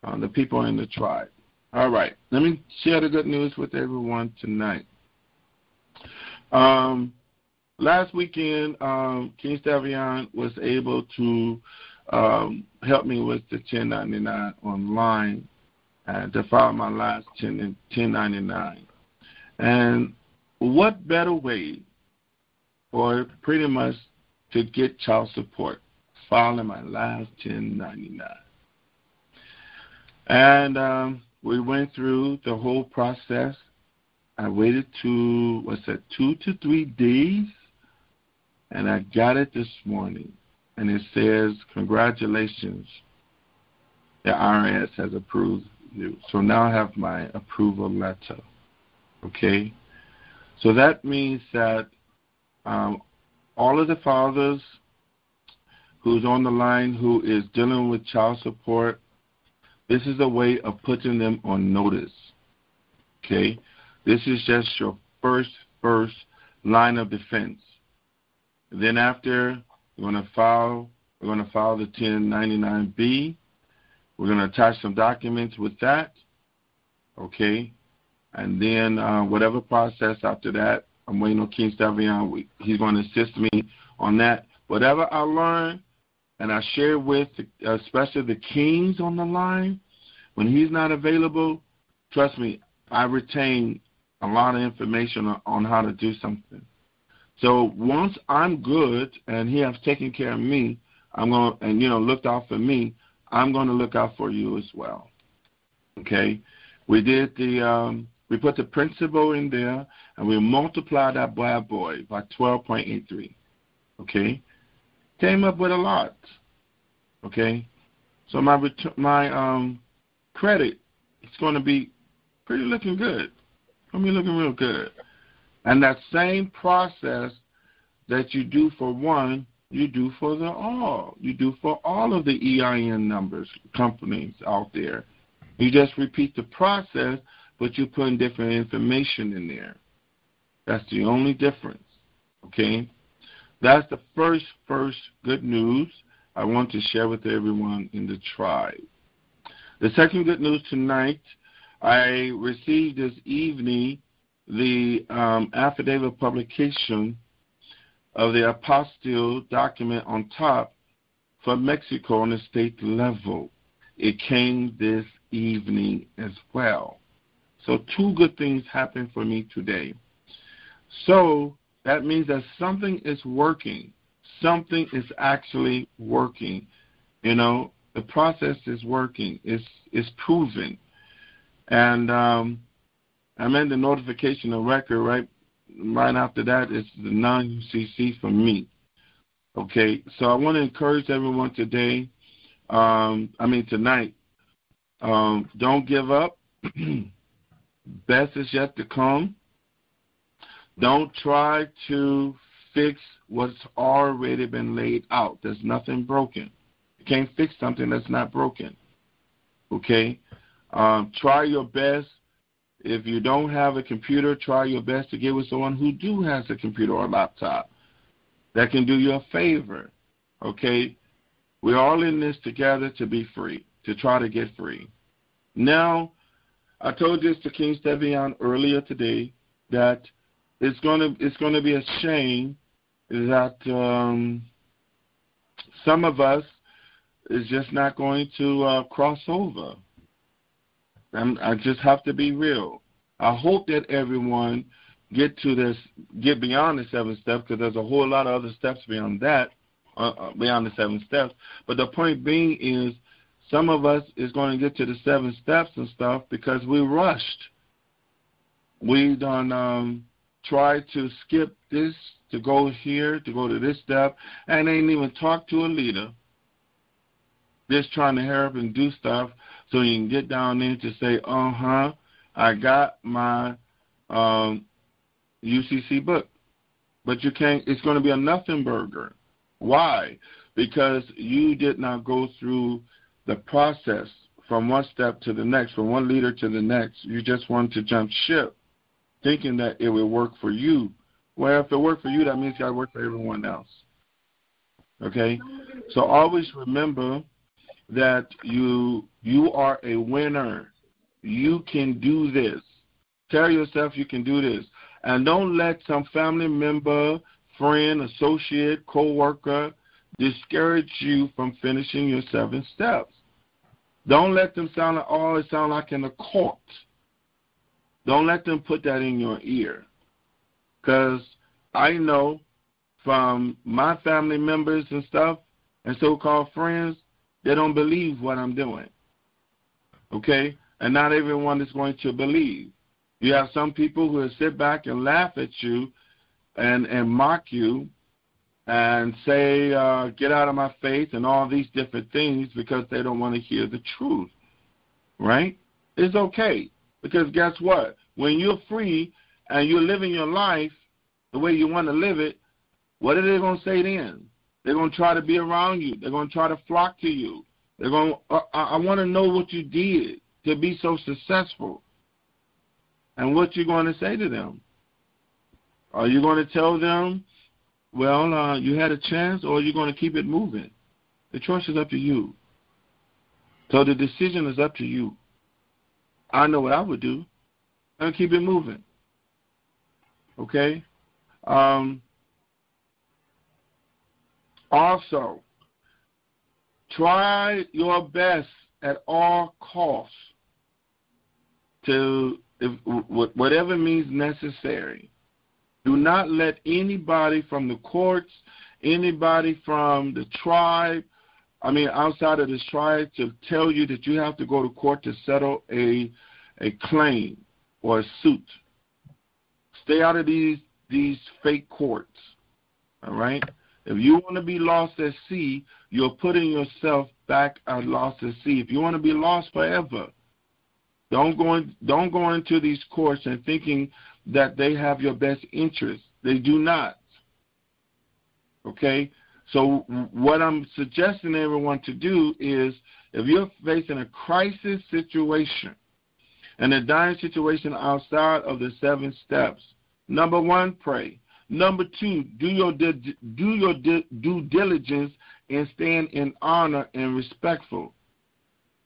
uh, the people in the tribe. All right, let me share the good news with everyone tonight. Um, last weekend, um, King Stevion was able to um, help me with the ten ninety-nine online uh, to file my last ten, ten ninety-nine. And what better way or pretty much to get child support, filing my last ten ninety-nine. And um, we went through the whole process. I waited to, what's that, two to three days, and I got it this morning. And it says, congratulations, the I R S has approved you. So now I have my approval letter, okay? So that means that um, all of the fathers who's on the line who is dealing with child support, this is a way of putting them on notice, okay? This is just your first, first line of defense. Then after, we're going to file, we're going to file the ten ninety-nine B. We're going to attach some documents with that, okay? And then uh, whatever process after that, I'm waiting on King Stevion. He's going to assist me on that. Whatever I learn and I share with, uh, especially the kings on the line, when he's not available, trust me, I retain a lot of information on, on how to do something. So once I'm good and he has taken care of me, I'm going to, and, you know, looked out for me, I'm going to look out for you as well, okay? We did the, um, we put the principal in there, and we multiplied that bad boy by twelve point eight three, okay? Came up with a lot, okay? So my my um, credit is going to be pretty looking good. I mean, looking real good. And that same process that you do for one, you do for the all. You do for all of the E I N numbers, companies out there. You just repeat the process, but you put in different information in there. That's the only difference, okay? That's the first, first good news I want to share with everyone in the tribe. The second good news tonight, I received this evening the um, affidavit publication of the apostille document on top for Mexico on the state level. It came this evening as well. So two good things happened for me today. So that means that something is working. Something is actually working. You know, the process is working. It's, it's proven. And um, I meant the notification of record, right? Right after that is the non U C C for me. Okay, so I want to encourage everyone today, um, I mean tonight, um, don't give up. Best is yet to come. Don't try to fix what's already been laid out. There's nothing broken. You can't fix something that's not broken. Okay? Um, try your best. If you don't have a computer, try your best to get with someone who do has a computer or a laptop. That can do you a favor. Okay? We're all in this together to be free, to try to get free. Now, I told this to King Stevion earlier today that it's going to it's going to be a shame that um, some of us is just not going to uh, cross over. I'm, I just have to be real. I hope that everyone get to this, get beyond the seven steps, because there's a whole lot of other steps beyond that, uh, beyond the seven steps. But the point being is, some of us is going to get to the seven steps and stuff because we rushed. We done um, tried to skip this, to go here, to go to this step, and ain't even talked to a leader. Just trying to hurry up and do stuff so you can get down there to say, uh-huh, I got my um, U C C book. But you can't, it's going to be a nothing burger. Why? Because you did not go through the process from one step to the next, from one leader to the next. You just wanted to jump ship thinking that it would work for you. Well, if it worked for you, that means it's got to work for everyone else. Okay? So always remember that you you are a winner. You can do this. Tell yourself you can do this. And don't let some family member, friend, associate, co-worker discourage you from finishing your seven steps. Don't let them sound like, oh, it sound like in a court. Don't let them put that in your ear. Because I know from my family members and stuff and so-called friends, they don't believe what I'm doing. Okay? And not everyone is going to believe. You have some people who will sit back and laugh at you and, and mock you and say, uh, get out of my face and all these different things because they don't want to hear the truth, right? It's okay, because guess what? When you're free and you're living your life the way you want to live it, what are they going to say then? They're going to try to be around you. They're going to try to flock to you. They're going to, uh, I want to know what you did to be so successful. And what you're going to say to them? Are you going to tell them, well, uh, you had a chance, or you're going to keep it moving? The choice is up to you. So the decision is up to you. I know what I would do. I'm going to keep it moving. Okay? Um, also, try your best at all costs to, if, whatever means necessary. Do not let anybody from the courts, anybody from the tribe, I mean outside of this tribe, to tell you that you have to go to court to settle a a claim or a suit. Stay out of these these fake courts, all right? If you want to be lost at sea, you're putting yourself back at lost at sea. If you want to be lost forever, don't go in, don't go into these courts and thinking that they have your best interest. They do not. Okay? So what I'm suggesting everyone to do is, if you're facing a crisis situation and a dying situation outside of the seven steps, number one, pray. Number two, do your do your due diligence and stand in honor and respectful.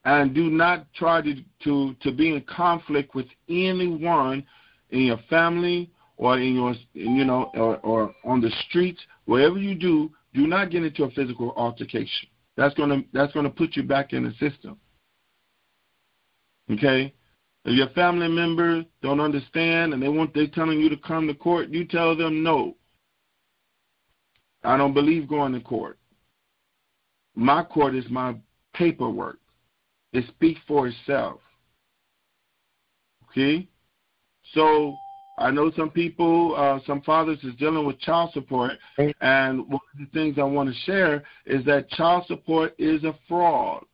And do not try to, to, to be in conflict with anyone in your family or in your, you know, or, or on the streets. Wherever you do, do not get into a physical altercation. That's gonna that's gonna put you back in the system. Okay? If your family members don't understand and they want they telling you to come to court, you tell them no. I don't believe going to court. My court is my paperwork. It speaks for itself. Okay? So I know some people, uh, some fathers is dealing with child support, and one of the things I want to share is that child support is a fraud.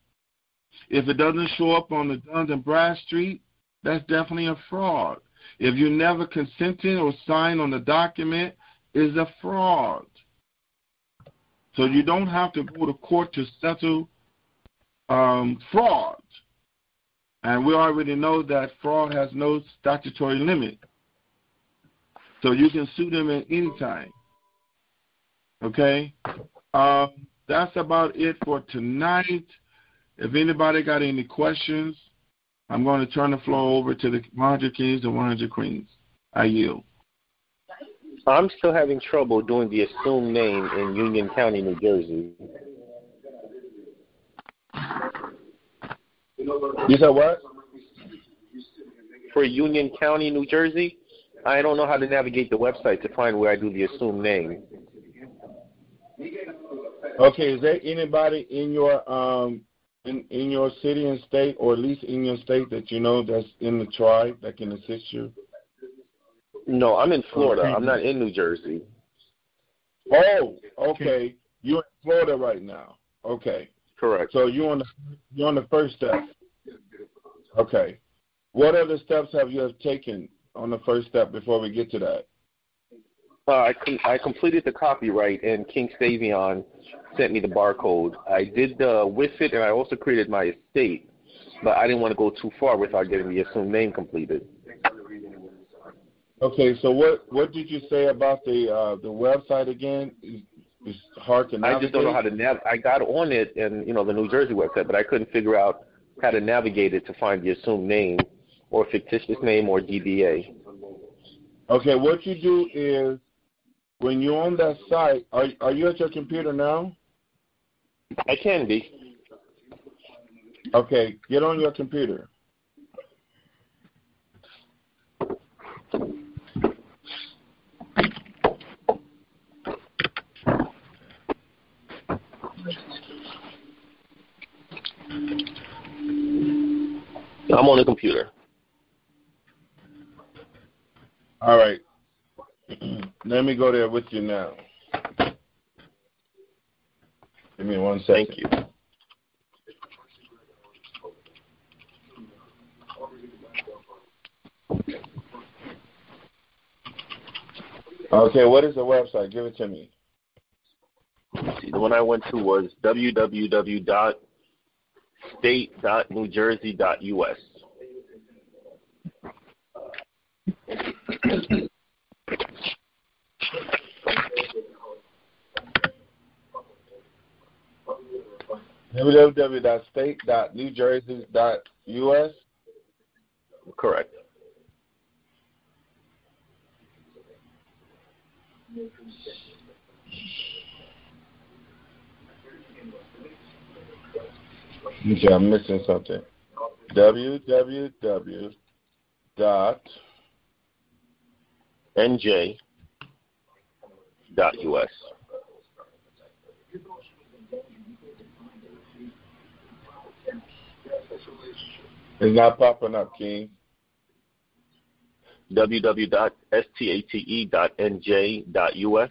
If it doesn't show up on the Dun and Bradstreet, that's definitely a fraud. If you never consented or signed on the document, is a fraud. So you don't have to go to court to settle um, fraud. And we already know that fraud has no statutory limit. So you can sue them at any time. Okay? Uh, that's about it for tonight. If anybody got any questions, I'm going to turn the floor over to the one hundred Kings and one hundred Queens. I yield. I'm still having trouble doing the assumed name in Union County, New Jersey. You said what? For Union County, New Jersey, I don't know how to navigate the website to find where I do the assumed name. Okay, is there anybody in your um in, in your city and state, or at least in your state that you know that's in the tribe that can assist you? No, I'm in Florida. I'm not in New Jersey. Oh, okay. You're in Florida right now. Okay. Correct. So you're on the, you're on the first step. Okay. What other steps have you have taken on the first step before we get to that? Uh, I com- I completed the copyright, and King Stevion sent me the barcode. I did the W I F I T, and I also created my estate, but I didn't want to go too far without getting the assumed name completed. Okay, so what, what did you say about the uh, the website again? It's hard to navigate. I just don't know how to navigate. I got on it and, you know, the New Jersey website, but I couldn't figure out how to navigate it to find the assumed name or fictitious name or D B A. Okay, what you do is when you're on that site, are, are you at your computer now? I can be. Okay, get on your computer. I'm on the computer. All right. Let me go there with you now. Give me one second. Thank you. Okay, what is the website? Give it to me. See, the one I went to was w w w dot state dot new jersey dot u s. w w w dot state dot new jersey dot u s. Correct. Okay, I'm missing something. w w w dot n j dot u s. It's not popping up, King. w w w dot state dot n j dot u s.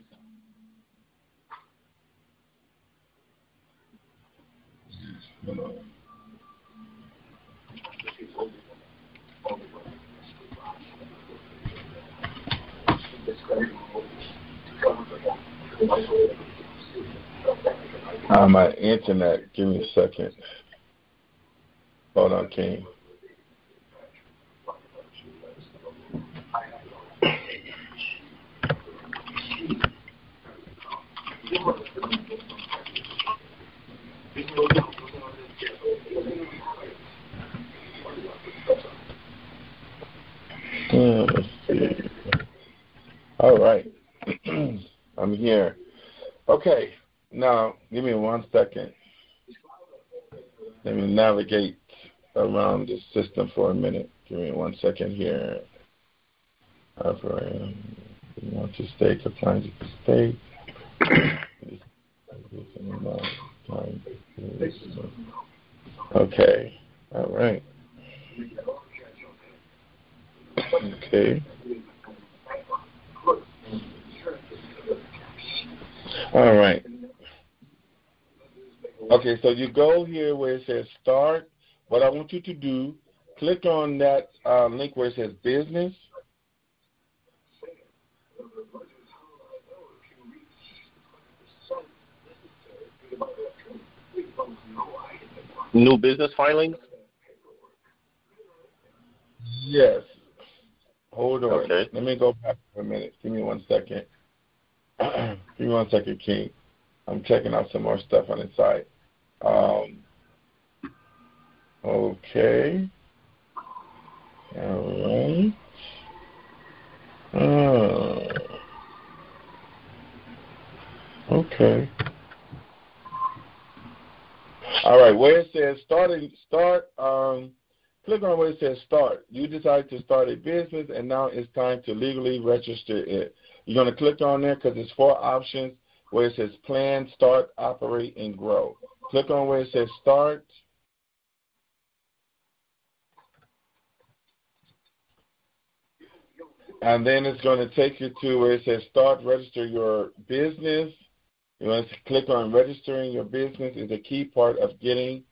Uh, my internet. Give me a second. Hold on, King. Uh, let's see. All right. I'm here. Okay. Now, give me one second. Let me navigate around the system for a minute. Give me one second here. Operator, we want to stay compliant with the state. Okay. All right. Okay. All right. Okay, so you go here where it says start. What I want you to do, click on that uh, link where it says business. New business filings? Yes. Hold on. Okay. Let me go back for a minute. Give me one second. Give me one second, King. I'm checking out some more stuff on the site. Um, okay. All right. Uh, okay. All right, where it says start, start um, click on where it says start. You decide to start a business, and now it's time to legally register it. You're going to click on there because there's four options where it says plan, start, operate, and grow. Click on where it says start. And then it's going to take you to where it says start, register your business. You want to click on registering your business is a key part of getting.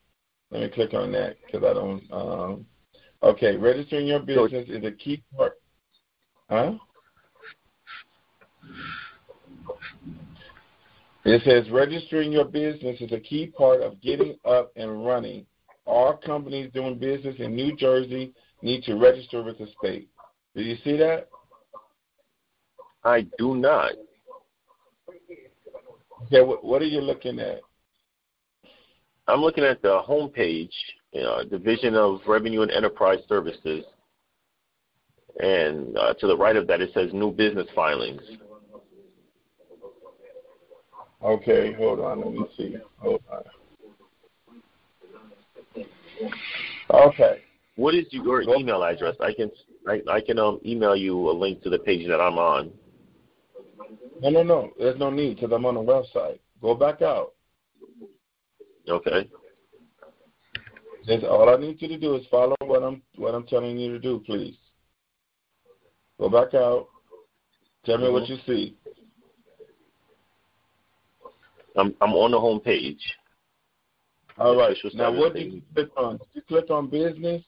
Let me click on that because I don't. Um, okay, registering your business is a key part. Huh? It says registering your business is a key part of getting up and running. All companies doing business in New Jersey need to register with the state. Do you see that? I do not. Okay, what are you looking at? I'm looking at the homepage, you know, Division of Revenue and Enterprise Services, and uh, to the right of that it says New Business Filings. Okay, hold on, let me see. Hold on. Okay. What is your email address? I can I, I can um, email you a link to the page that I'm on. No, no, no. There's no need because I'm on the website. Go back out. Okay. That's all I need you to do is follow what I'm what I'm telling you to do, please. Go back out. Tell me mm-hmm. what you see. I'm I'm on the home page. All right. Now, what did you click on? Did you click on business?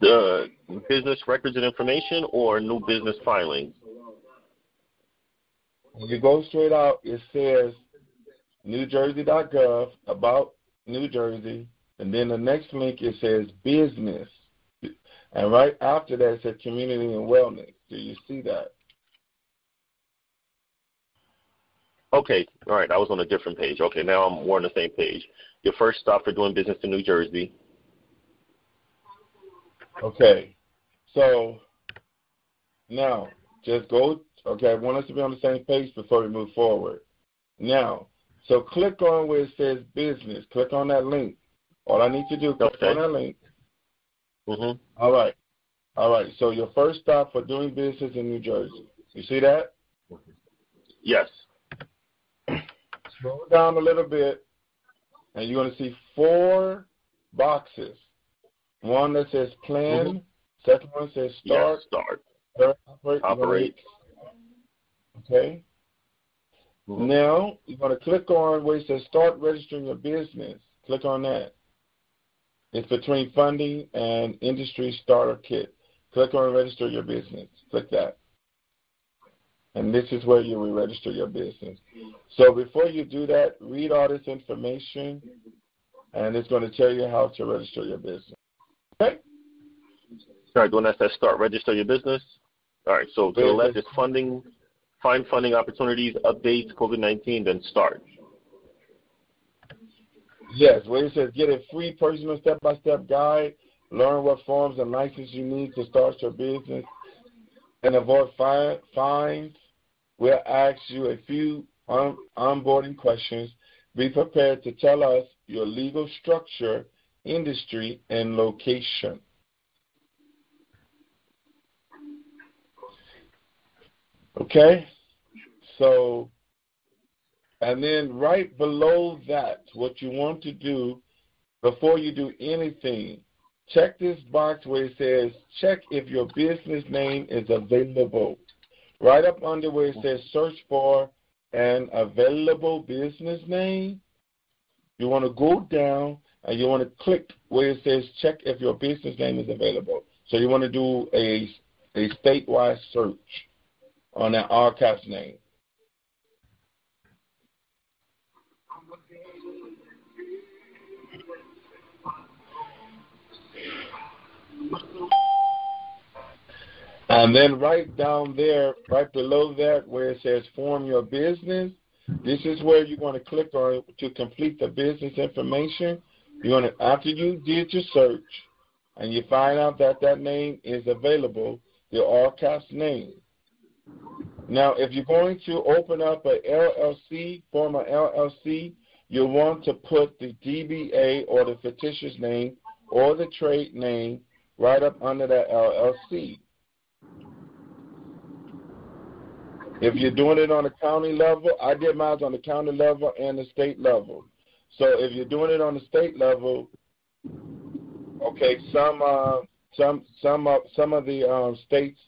The business records and information or new business filings? When you go straight out, it says new jersey dot gov, about New Jersey, and then the next link, it says business. And right after that, it says community and wellness. Do you see that? Okay. All right. I was on a different page. Okay. Now I'm more on the same page. Your first stop for doing business in New Jersey. Okay, so now just go, okay, I want us to be on the same page before we move forward. Now, so click on where it says business. Click on that link. All I need to do is click okay. on that link. Mm-hmm. All right. All right, so your first stop for doing business in New Jersey. You see that? Yes. Scroll down a little bit, and you're going to see four boxes. One that says plan, mm-hmm. second one says start, yeah, start. Third, operate. operate. Okay. Mm-hmm. Now, you're going to click on where it says start registering your business. Click on that. It's between funding and industry starter kit. Click on register your business. Click that. And this is where you will register your business. So before you do that, read all this information, and it's going to tell you how to register your business. Okay. All right, when I said start, register your business. All right, so to the left is funding, find funding opportunities, updates, COVID nineteen, then start. Yes, where it says get a free personal step-by-step guide, learn what forms and license you need to start your business, and avoid fi- fines. We'll ask you a few on- onboarding questions. Be prepared to tell us your legal structure, industry, and location. Okay? So, and then right below that, what you want to do before you do anything, check this box where it says, check if your business name is available. Right up under where it says search for an available business name, you want to go down and you want to click where it says check if your business name is available. So you want to do a, a statewide search on that R C A S name. And then right down there, right below that, where it says form your business, this is where you're going to click on to complete the business information. You're going to, after you did your search and you find out that that name is available, the R C A S name. Now, if you're going to open up an L L C, form an L L C, you'll want to put the D B A or the fictitious name or the trade name right up under that L L C. If you're doing it on the county level, I did mine on the county level and the state level. So if you're doing it on the state level, okay, some uh, some some uh, some of the um, states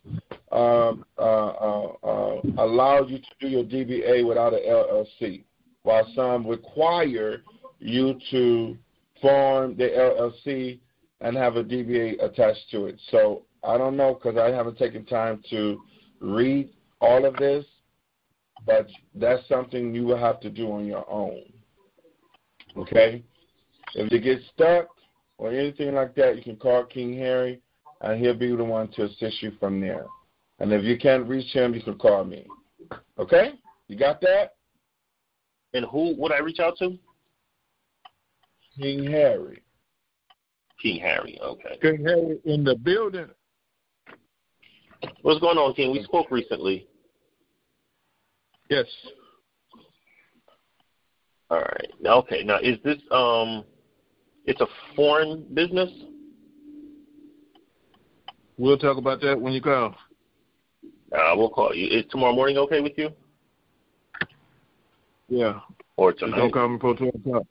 um, uh, uh, uh, allow you to do your D B A without an L L C, while some require you to form the L L C and have a D B A attached to it. So I don't know because I haven't taken time to read all of this, but that's something you will have to do on your own, okay? If you get stuck or anything like that, you can call King Harry, and he'll be the one to assist you from there. And if you can't reach him, you can call me, okay? You got that? And who would I reach out to? King Harry. King Harry, okay. King Harry in the building. What's going on, King? We spoke recently. Yes. All right. Now, okay. Now, is this um, it's a foreign business? We'll talk about that when you call. Uh, we'll call you. Is tomorrow morning okay with you? Yeah. Or tonight? Don't call me before twelve o'clock.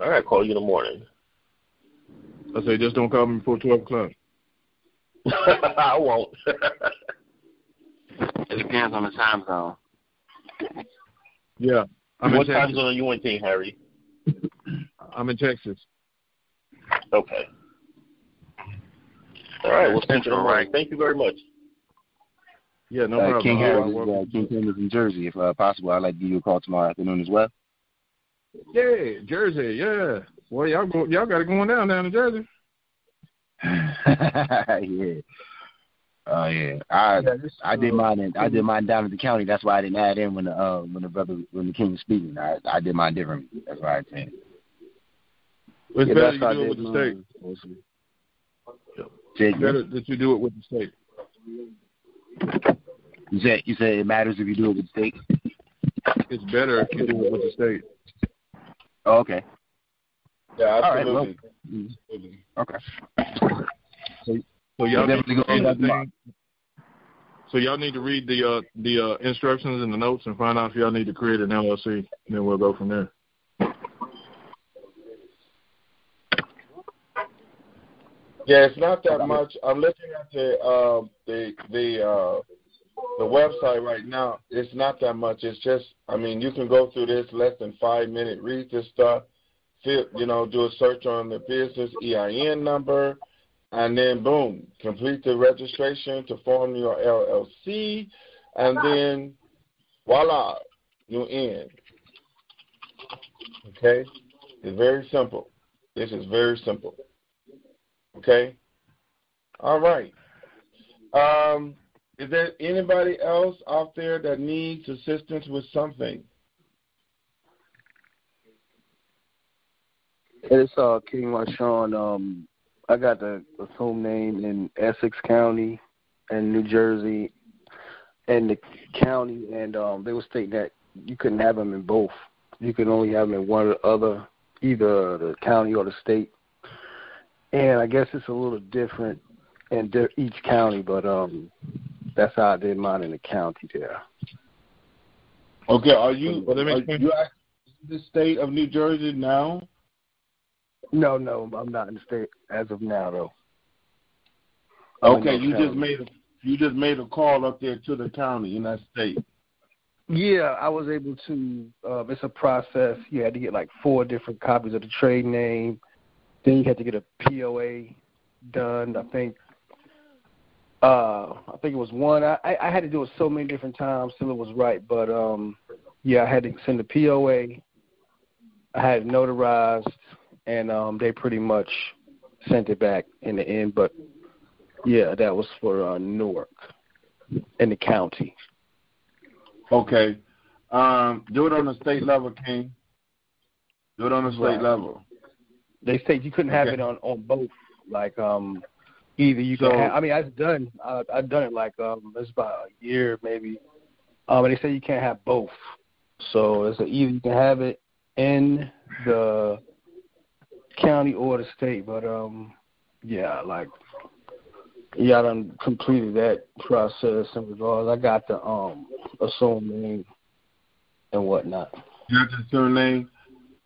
All right. Call you in the morning. I say just don't call me before twelve o'clock. I won't. It depends on the time zone. Yeah. I'm what time zone are you in, King Harry? I'm in Texas. Okay. All right. We'll send you the right. Thank you very much. Yeah, no uh, problem. King Harry oh, is uh, King Thomas in Jersey. If uh, possible, I'd like to give you a call tomorrow afternoon as well. Yeah, Jersey, yeah. Well, y'all, go, y'all got it going down down in Jersey. yeah, oh uh, yeah. I yeah, this, I did mine. In, I did mine down at the county. That's why I didn't add in when the uh, when the brother when the king was speaking. I I did mine differently. That's why I did. It's yeah, better you do it with the state. It's better that you do it with the state. You said you said it matters if you do it with the state. It's better if you do it with the state. Oh, okay. Yeah, absolutely. Right, well, okay. So, so y'all need to read the thing. So y'all need to read the uh, the uh, instructions and the notes and find out if y'all need to create an L L C, and then we'll go from there. Yeah, it's not that much. I'm looking at the uh, the the uh, the website right now. It's not that much. It's just, I mean, you can go through this less than five minute. Read this stuff. You know, do a search on the business E I N number, and then, boom, complete the registration to form your L L C, and then, voila, you're in. Okay? It's very simple. This is very simple. Okay? All right. Um, is there anybody else out there that needs assistance with something? It's uh, King Marshawn. Um, I got the, the home name in Essex County and New Jersey and the county, and um, they were stating that you couldn't have them in both. You can only have them in one or other, either the county or the state. And I guess it's a little different in each county, but um, that's how I did mine in the county there. Okay, are you, are you in the state of New Jersey now? No, no, I'm not in the state as of now, though. I'm okay, you county. just made you just made a call up there to the county in that state. Yeah, I was able to. Um, it's a process. You had to get like four different copies of the trade name. Then you had to get a P O A done. I think. Uh, I think it was one. I, I had to do it so many different times till it was right. But um, yeah, I had to send a P O A. I had it notarized, and um, they pretty much sent it back in the end. But yeah, that was for uh, Newark and the county. Okay. Um, do it on the state level, King. Do it on the state right. level. They said you couldn't have okay. it on, on both. Like, um, either you so, could have, I mean, I've done, I, I've done it like, um, it's about a year maybe. Um, and they say you can't have both. So it's either you can have it in the county or the state. But, um, yeah, like, yeah, I done completed that process in regards. I got the um, assumed name and whatnot. You got the assumed name?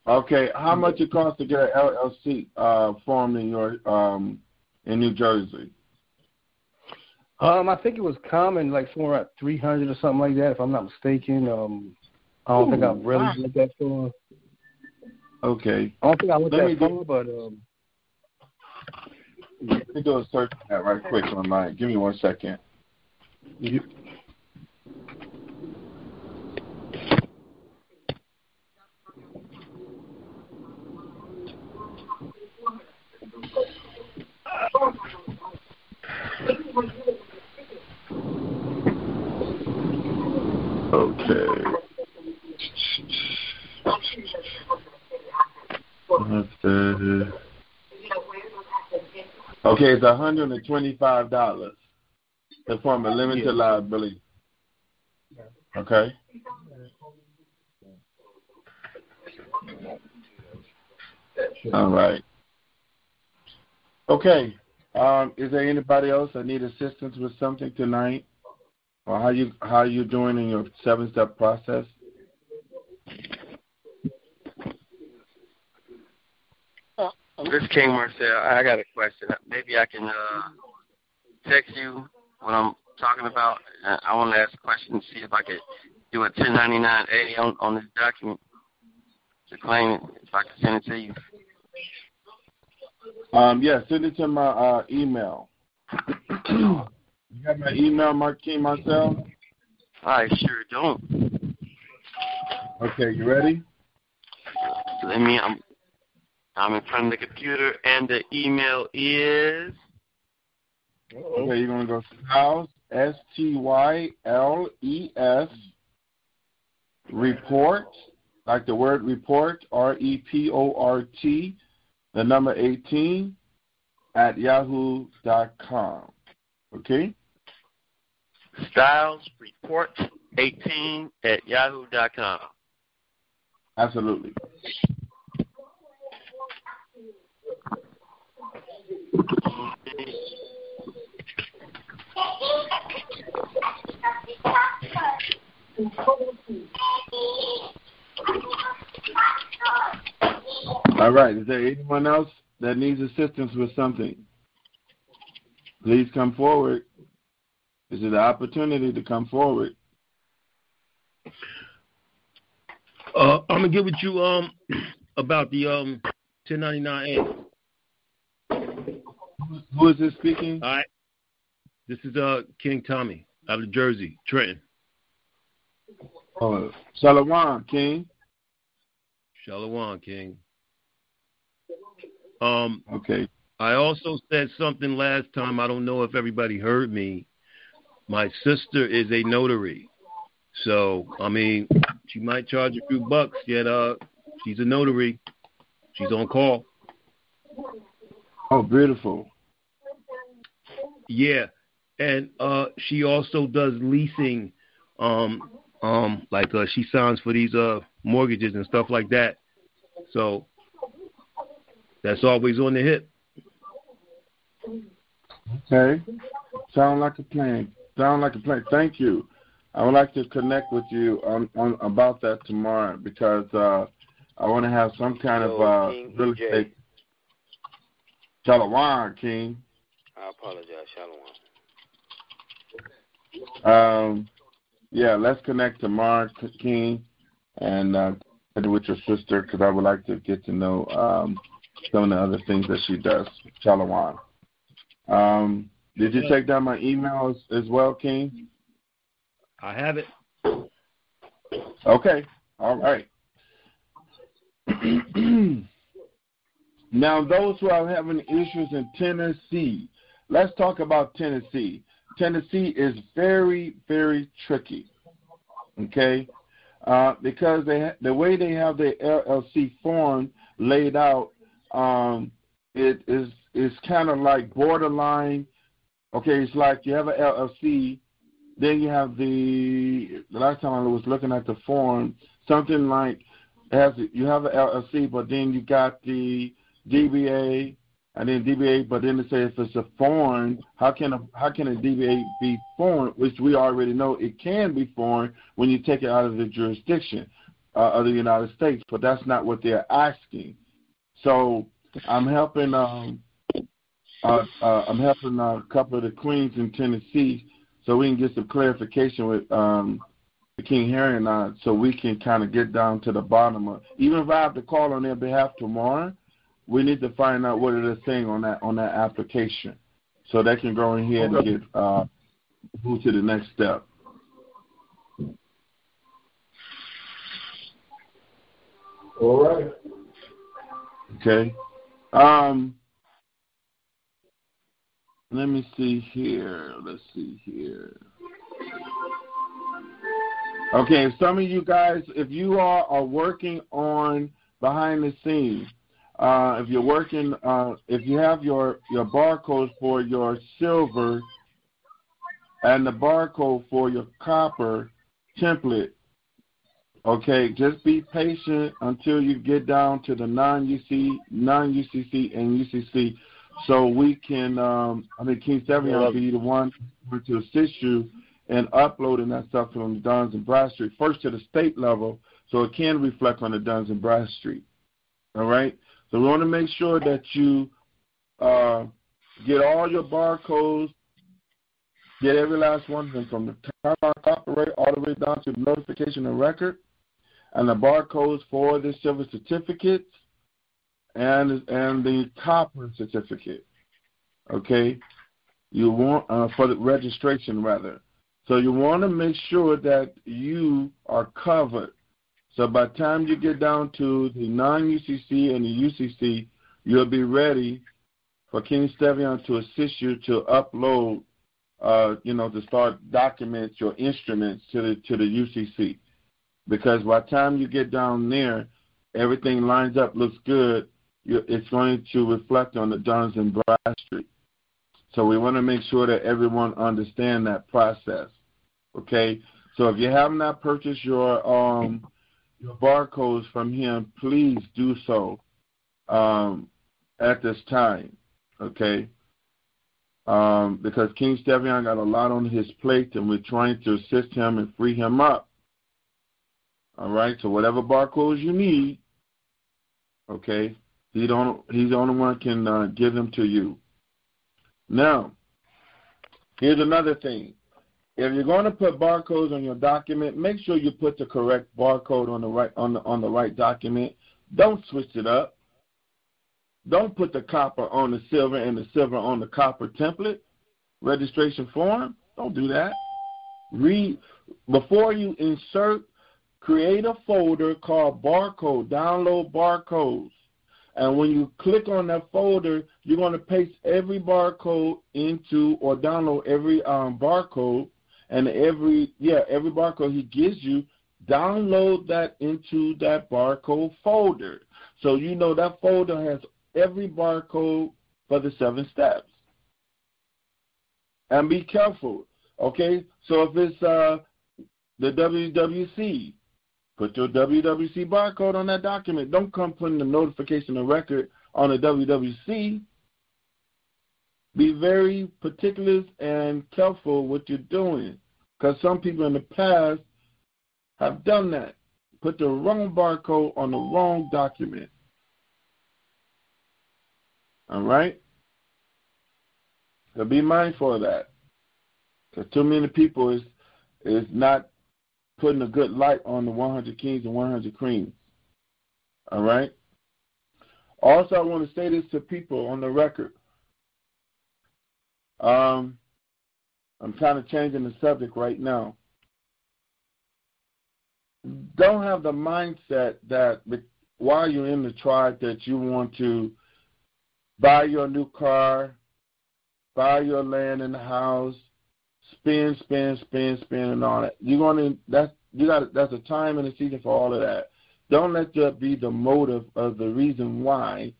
Okay. How much it costs to get an L L C uh, formed in your um, in New Jersey? Um, I think it was common, like somewhere around three hundred or something like that, if I'm not mistaken. Um, I don't Ooh, think I've really looked that far. Okay. I don't think I looked that far, but. Um, Let me do a search on that right quick online. Give me one second. You... Okay. That's the... Okay, it's one hundred twenty-five dollars to form a limited yeah. liability. Okay? All right. Okay. Um, is there anybody else that need assistance with something tonight? Or how you how you doing in your seven-step process? This is King Marcel. I got a question. Maybe I can uh, text you what I'm talking about. I want to ask a question and see if I could do a ten ninety-nine A on, on this document to claim it, if I can send it to you. Um, yeah, send it to my uh, email. You got my email, Mark King Marcel? I sure don't. Okay, you ready? Let me... I'm, I'm in front of the computer, and the email is... Okay, you're going to go styles, S T Y L E S, report, like the word report, R E P O R T, the number eighteen, at yahoo dot com. Okay? Styles, report, eighteen, at yahoo dot com. Absolutely. All right. Is there anyone else that needs assistance with something? Please come forward. This is an opportunity to come forward. Uh, I'm gonna get with you um about the um ten ninety-nine A. Who is this speaking? All right. This is uh, King Tommy out of Jersey, Trenton. Uh, Shalom, King. Shalom, King. Um, okay. I also said something last time. I don't know if everybody heard me. My sister is a notary. So, I mean, she might charge a few bucks, yet uh, she's a notary. She's on call. Oh, beautiful. Yeah, and uh, she also does leasing, um, um, like uh, she signs for these uh, mortgages and stuff like that. So that's always on the hip. Okay, sound like a plan. Sound like a plan. Thank you. I would like to connect with you on, on about that tomorrow because uh, I want to have some kind Hello, of uh, King real estate. Shalom, King. I apologize, Shalom. Um, yeah, let's connect tomorrow, King, and uh, with your sister, because I would like to get to know um, some of the other things that she does. Chalawan. Um, did you take down my email as, as well, King? I have it. Okay. All right. Now, those who are having issues in Tennessee, let's talk about Tennessee. Tennessee is very, very tricky, okay, uh, because they ha- the way they have the L L C form laid out, um, it is is kind of like borderline. Okay, it's like you have an L L C, then you have the, the last time I was looking at the form, something like has you have an L L C, but then you got the D B A, and then D B A, but then they say if it's a foreign, how can a how can a D B A be foreign, which we already know it can be foreign when you take it out of the jurisdiction uh, of the United States, but that's not what they're asking. So I'm helping um, uh, uh, I'm helping a couple of the queens in Tennessee so we can get some clarification with um, King Harry and I, so we can kind of get down to the bottom of. Even if I have to call on their behalf tomorrow, we need to find out what they're saying on that on that application, so they can go in here and get uh, move to the next step. All right. Okay. Um. Let me see here. Let's see here. Okay. If some of you guys, if you are are working on behind the scenes. Uh, if you're working, uh, if you have your, your barcode for your silver and the barcode for your copper template, okay, just be patient until you get down to the non U C, non U C C, and U C C, so we can, um, I mean, King Stevion will be the one to assist you in uploading that stuff from the Duns and Bradstreet, first to the state level, so it can reflect on the Duns and Bradstreet, all right? So we want to make sure that you uh, get all your barcodes, get every last one of them from the time I copyright all the way down to the notification and record, and the barcodes for the silver certificates and and the copper certificate. Okay, you want uh, for the registration rather. So you want to make sure that you are covered. So by the time you get down to the non U C C and the U C C, you'll be ready for King Stevion to assist you to upload, uh, you know, to start documents, your instruments to the to the U C C. Because by the time you get down there, everything lines up, looks good. You're, it's going to reflect on the Duns and Bradstreet. So we want to make sure that everyone understands that process, okay? So if you have not purchased your um. your barcodes from him, please do so um, at this time, okay? Um, because King Stevion got a lot on his plate, and we're trying to assist him and free him up. All right, so whatever barcodes you need, okay, he don't, he's the only one can uh, give them to you. Now, here's another thing. If you're going to put barcodes on your document, make sure you put the correct barcode on the right on the, on the right document. Don't switch it up. Don't put the copper on the silver and the silver on the copper template registration form. Don't do that. Read before you insert. Create a folder called barcode. Download barcodes, and when you click on that folder, you're going to paste every barcode into or download every um, barcode. And every, yeah, every barcode he gives you, download that into that barcode folder. So you know that folder has every barcode for the seven steps. And be careful, okay? So if it's uh, the W W C, put your W W C barcode on that document. Don't come putting the notification of record on the W W C. Be very particular and careful what you're doing, because some people in the past have done that. Put the wrong barcode on the wrong document. All right? So be mindful of that. Because too many people is is not putting a good light on the one hundred kings and one hundred queens. All right? Also, I want to say this to people on the record. Um, I'm kind of changing the subject right now. Don't have the mindset that while you're in the tribe that you want to buy your new car, buy your land and the house, spin, spin, spin, spin, and all that. You're going to that's you got that's a time and a season for all of that. Don't let that be the motive of the reason why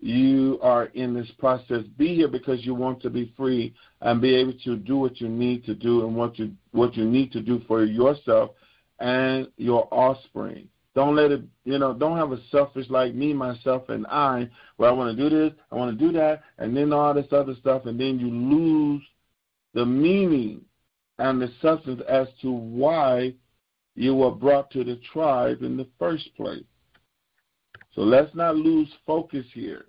you are in this process. Be here because you want to be free and be able to do what you need to do and what you what you need to do for yourself and your offspring. Don't let it, you know, don't have a selfish like me, myself, and I, where I want to do this, I want to do that, and then all this other stuff, and then you lose the meaning and the substance as to why you were brought to the tribe in the first place. So let's not lose focus here,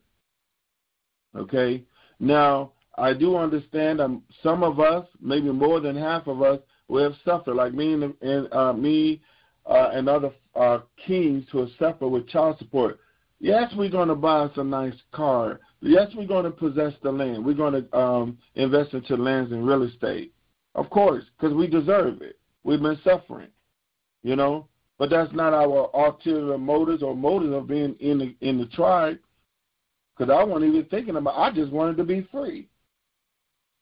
okay? Now, I do understand um, some of us, maybe more than half of us, we have suffered, like me and, and uh, me uh, and other uh, kings who have suffered with child support. Yes, we're going to buy some nice car. Yes, we're going to possess the land. We're going to um, invest into lands and real estate, of course, because we deserve it. We've been suffering, you know. But that's not our ulterior motives or motives of being in the, in the tribe, because I wasn't even thinking about I just wanted to be free.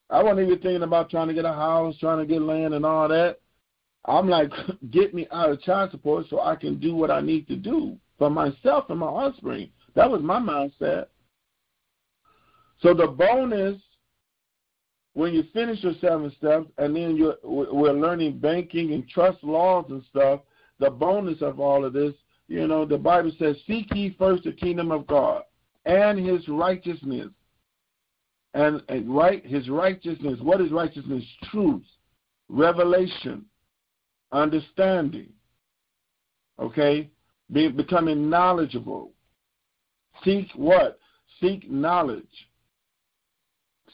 I wasn't even thinking about trying to get a house, trying to get land and all that. I'm like, get me out of child support so I can do what I need to do for myself and my offspring. That was my mindset. So the bonus, when you finish your seven steps, and then you're, we're learning banking and trust laws and stuff, the bonus of all of this, you know, the Bible says, seek ye first the kingdom of God and his righteousness. And, and right, his righteousness, what is righteousness? Truth, revelation, understanding, okay? Be, becoming knowledgeable. Seek what? Seek knowledge.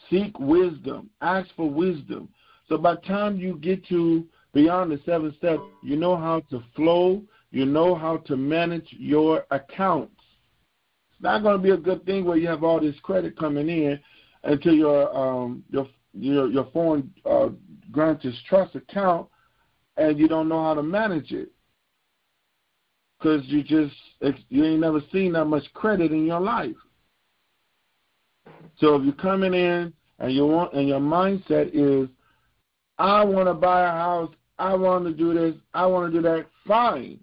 Seek wisdom. Ask for wisdom. So by the time you get to beyond the seventh step, you know how to flow. You know how to manage your accounts. It's not going to be a good thing where you have all this credit coming in into your um, your your your foreign uh, grantor's trust account, and you don't know how to manage it because you just you ain't never seen that much credit in your life. So if you're coming in and you want and your mindset is, I want to buy a house, I want to do this, I want to do that. Fine,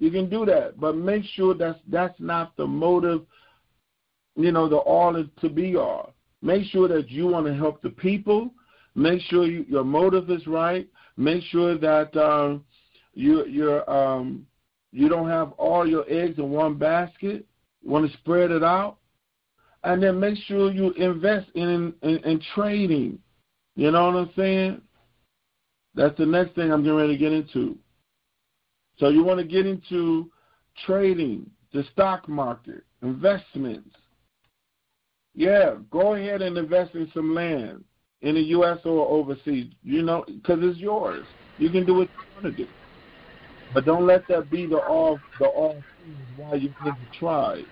you can do that, but make sure that's that's not the motive. You know, the all is to be all. Make sure that you want to help the people. Make sure you, your motive is right. Make sure that um, you you're, um, you don't have all your eggs in one basket. You want to spread it out. And then make sure you invest in, in, in trading. You know what I'm saying? That's the next thing I'm getting ready to get into. So you want to get into trading, the stock market, investments. Yeah, go ahead and invest in some land in the U S or overseas, you know, because it's yours. You can do what you want to do. But don't let that be the all the all why you did the tribe.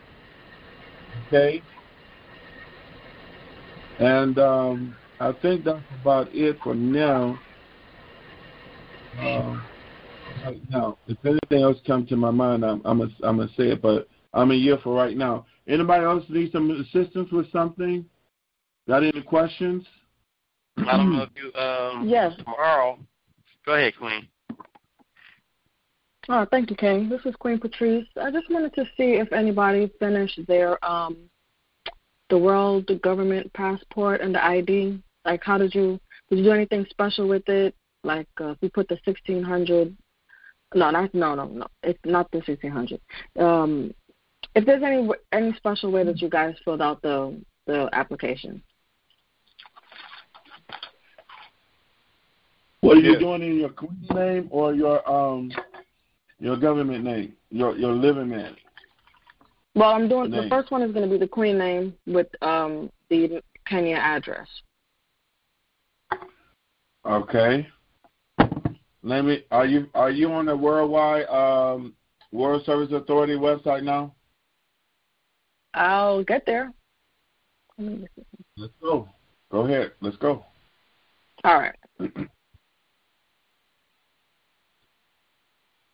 Okay? And um, I think that's about it for now. Um, right now, if anything else comes to my mind, I'm I'm gonna, I'm gonna say it, but I'm in here for right now. Anybody else need some assistance with something? Got any questions? I don't know if you, um, yes. Tomorrow. Go ahead, Queen. Oh, thank you, King. This is Queen Patrice. I just wanted to see if anybody finished their, um, the world, the government passport and the I D. Like, how did you, did you do anything special with it? Like, uh, if you put the sixteen hundred, no, not, no, no, no, it's not the sixteen hundred. Um, If there's any any special way that you guys filled out the the application, what are you doing in your queen name or your um your government name, your your living name? Well, I'm doing name. The first one is going to be the queen name with um the Kenya address. Okay. Let me. Are you are you on the worldwide um, World Service Authority website now? I'll get there. Let's go. Go ahead. Let's go. All right. Okay,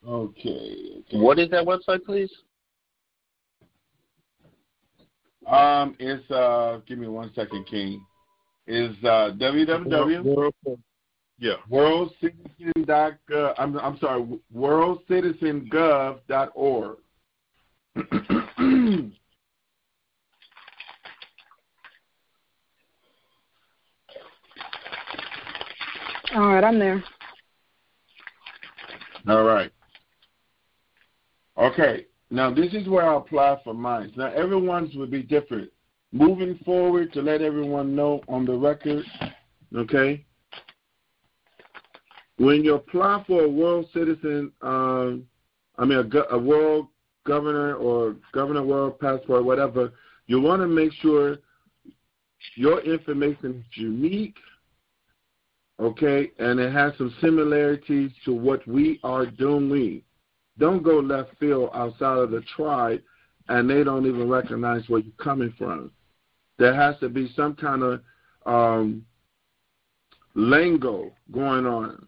okay. What is that website, please? Um, it's uh, give me one second, King. Is uh, www. World, world, yeah. world citizen dot gov. I'm I'm sorry. world citizen gov dot org. All right, I'm there. All right. Okay. Now, this is where I apply for mine. Now, everyone's would be different. Moving forward, to let everyone know on the record, okay, when you apply for a world citizen, um, I mean a, a world governor or governor world passport, whatever, you want to make sure your information is unique, okay, and it has some similarities to what we are doing. Don't go left field outside of the tribe, and they don't even recognize where you're coming from. There has to be some kind of um, lingo going on.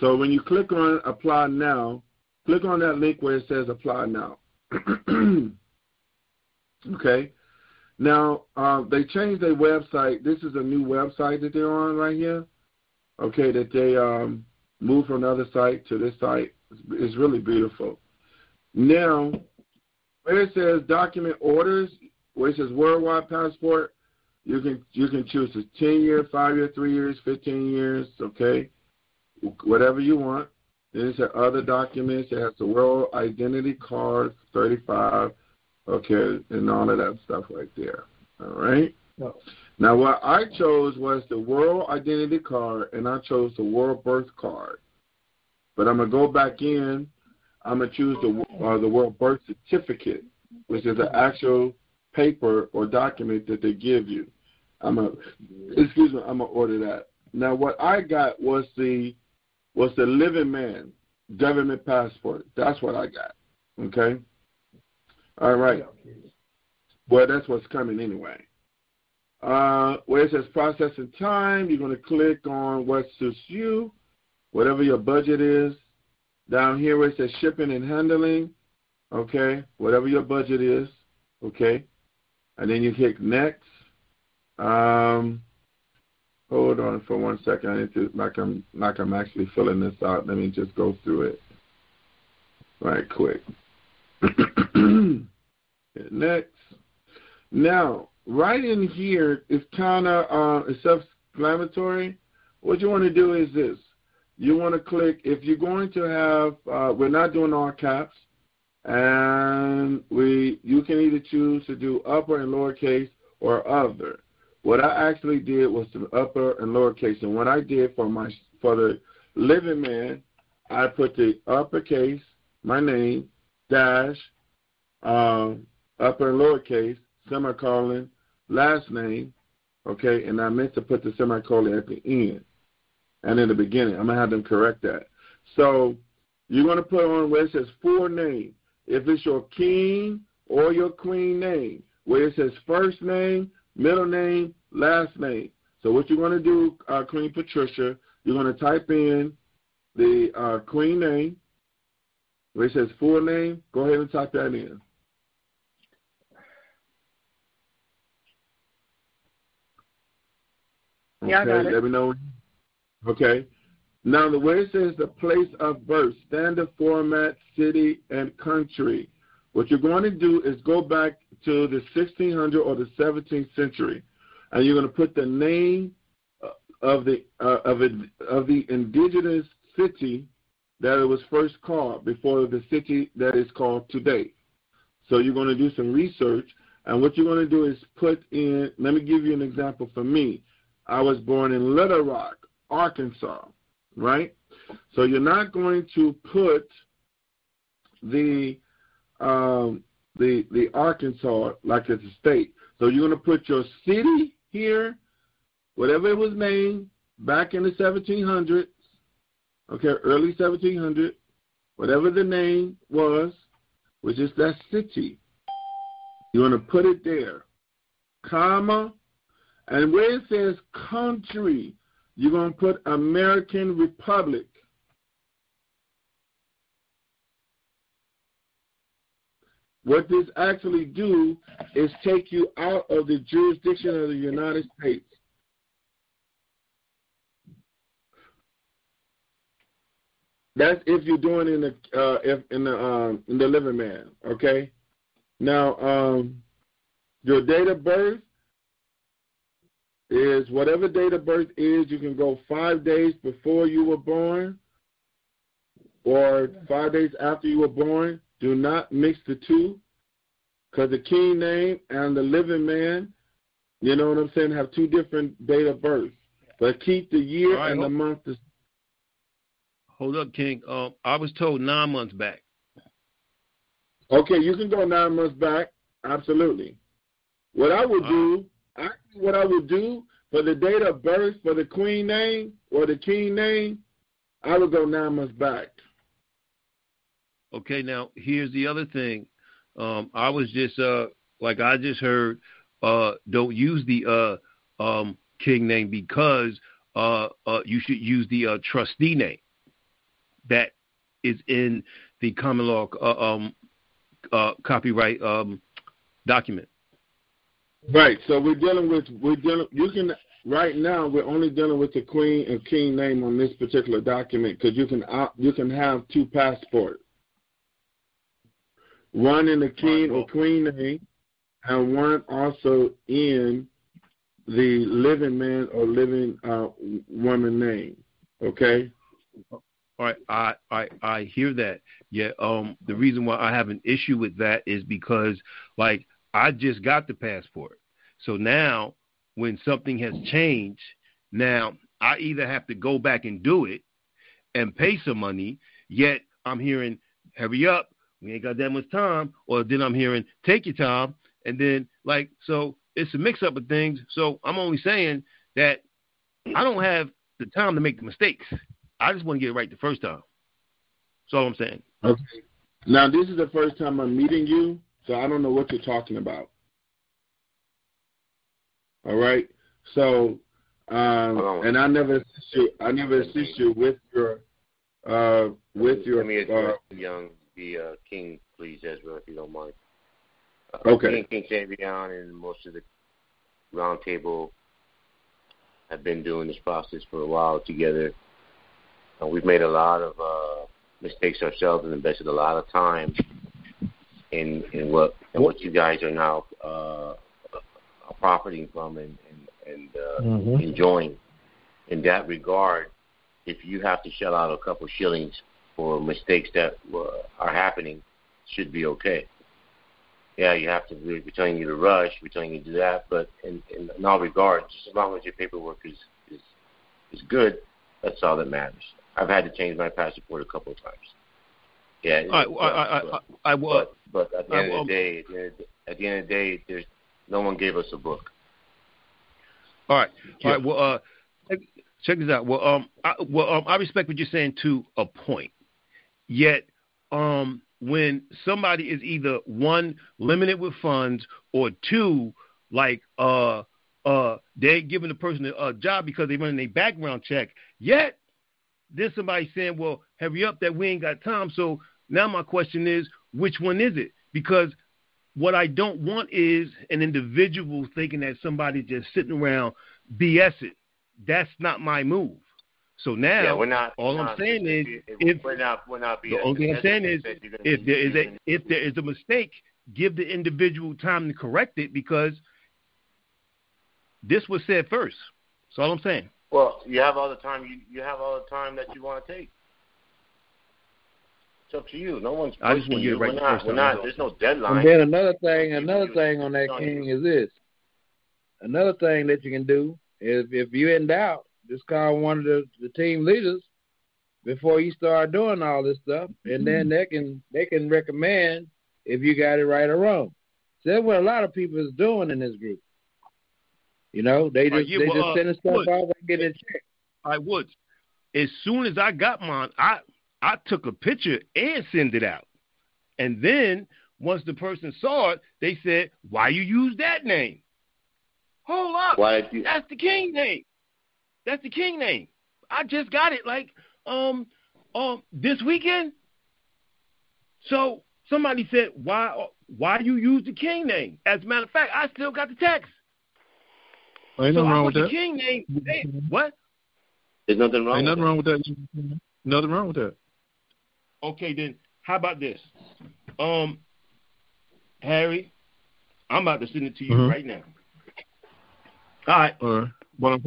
So when you click on Apply Now, click on that link where it says Apply Now. Okay. Now, uh, they changed their website. This is a new website that they're on right here, okay, that they um, moved from another site to this site. It's really beautiful. Now, where it says document orders, where it says worldwide passport, you can you can choose a ten-year, five-year, three years, fifteen years, okay, whatever you want. Then it says other documents. It has the world identity card, thirty-five, okay, and all of that stuff right there, all right? No. Now, what I chose was the world identity card, and I chose the world birth card. But I'm going to go back in. I'm going to choose the, uh, the world birth certificate, which is the actual paper or document that they give you. I'm a, excuse me, I'm going to order that. Now, what I got was the was the living man government passport. That's what I got, okay? All right. Well, that's what's coming anyway. Uh, where it says processing time, you're going to click on what suits you, whatever your budget is. Down here where it says shipping and handling, okay, whatever your budget is, okay. And then you hit next. Um, hold on for one second. I need to, like, I'm, like I'm actually filling this out. Let me just go through it right quick. Hit next. Now, right in here is kind of uh, self-explanatory. What you want to do is this. You want to click, if you're going to have, uh, we're not doing all caps, and we you can either choose to do upper and lowercase or other. What I actually did was the upper and lowercase, and what I did for my for the living man, I put the uppercase, my name, dash, um, upper and lowercase, semicolon, last name, okay, and I meant to put the semicolon at the end. And in the beginning, I'm going to have them correct that. So you're going to put on where it says full name. If it's your king or your queen name, where it says first name, middle name, last name. So what you're going to do, uh, Queen Patricia, you're going to type in the uh, queen name, where it says full name. Go ahead and type that in. Okay, yeah, I got it. Let me know. Okay. Now, the way it says the place of birth, standard format, city, and country, what you're going to do is go back to the sixteen hundred or the seventeenth century, and you're going to put the name of the uh, of, a, of the indigenous city that it was first called before the city that is called today. So you're going to do some research, and what you're going to do is put in, let me give you an example for me. I was born in Little Rock, Arkansas, right? So you're not going to put the um, the the Arkansas like it's a state. So you're going to put your city here, whatever it was named, back in the seventeen hundreds, okay, early seventeen hundred, whatever the name was, was just that city. You want to put it there, comma, and where it says country, you're going to put American Republic. What this actually do is take you out of the jurisdiction of the United States. That's if you're doing in the uh, if in the um, in the living man. Okay. Now, um, your date of birth is whatever date of birth is. You can go five days before you were born, or five days after you were born. Do not mix the two, because the king name and the living man, you know what I'm saying, have two different date of birth. But keep the year right, and the month. Is... Hold up, King. Um, I was told nine months back. Okay, you can go nine months back. Absolutely. What I would do, I, what I would do for the date of birth for the queen name or the king name, I would go nine months back. Okay, now here's the other thing. Um, I was just uh, like I just heard. Uh, don't use the uh, um, king name because uh, uh, you should use the uh, trustee name that is in the common law uh, um, uh, copyright um, document. Right. So we're dealing with we're dealing. You can right now we're only dealing with the queen and king name on this particular document because you can uh, you can have two passports. One in the king or queen name, and one also in the living man or living uh, woman name. Okay. All right, I I I hear that. Yeah. Um. The reason why I have an issue with that is because, like, I just got the passport, so now when something has changed, now I either have to go back and do it, and pay some money. Yet I'm hearing, hurry up. We ain't got that much time, or then I'm hearing, take your time, and then, like, so it's a mix-up of things, so I'm only saying that I don't have the time to make the mistakes. I just want to get it right the first time. That's all I'm saying. Okay. Now, this is the first time I'm meeting you, so I don't know what you're talking about. All right? So, um, and I never assist you, I never assist you with your, uh, with your, uh, young. The uh, King, please, Ezra, if you don't mind. Uh, okay. King, King Stevion and most of the roundtable have been doing this process for a while together. And we've made a lot of uh, mistakes ourselves and invested a lot of time in in what in what you guys are now uh, profiting from and and, and uh, mm-hmm. enjoying. In that regard, if you have to shell out a couple shillings for mistakes that uh, are happening, should be okay. Yeah, you have to, we're telling you to rush, we're telling you to do that, but in, in, in all regards, just as long as your paperwork is, is is good, that's all that matters. I've had to change my passport a couple of times. Yeah, I, but, I, I, but, I, I, I but, but at the I, end of the day, at the end of the, at the, end of the day, there's no one gave us a book. All right, all right. Well, uh, check this out. Well, um, I, well, um, I respect what you're saying to a point. Yet, um, when somebody is either, one, limited with funds, or two, like uh, uh, they're giving the person a, a job because they're running a background check, yet there's somebody saying, well, hurry up that we ain't got time. So now my question is, which one is it? Because what I don't want is an individual thinking that somebody's just sitting around BSing. That's not my move. So now, yeah, we're not, all I'm saying is, if the only thing I'm saying is, if there is a if there is a mistake, give the individual time to correct it because this was said first. That's all I'm saying. Well, you have all the time. You you have all the time that you want to take. It's up to you. No one's pushing you. you. Right we're not. We're not. There's no deadline. And then another thing, another thing on that King is this. Another thing that you can do is if you're in doubt, just call one of the, the team leaders before you start doing all this stuff, and then they can they can recommend if you got it right or wrong. So that's what a lot of people is doing in this group. You know, they just, you, they well, just sending uh, stuff look, out and getting it checked. I Woods. As soon as I got mine, I I took a picture and sent it out. And then once the person saw it, they said, "Why you use that name? Hold up, why you- that's the king name. That's the king name. I just got it like um um this weekend." So somebody said, "Why why you use the king name?" As a matter of fact, I still got the text. Ain't nothing so wrong with that. The king name. Hey, what? There's nothing wrong. Ain't nothing wrong with that. Nothing wrong with that. Okay, then how about this, um, Harry? I'm about to send it to you mm-hmm. right now. All right. All right. What I'm,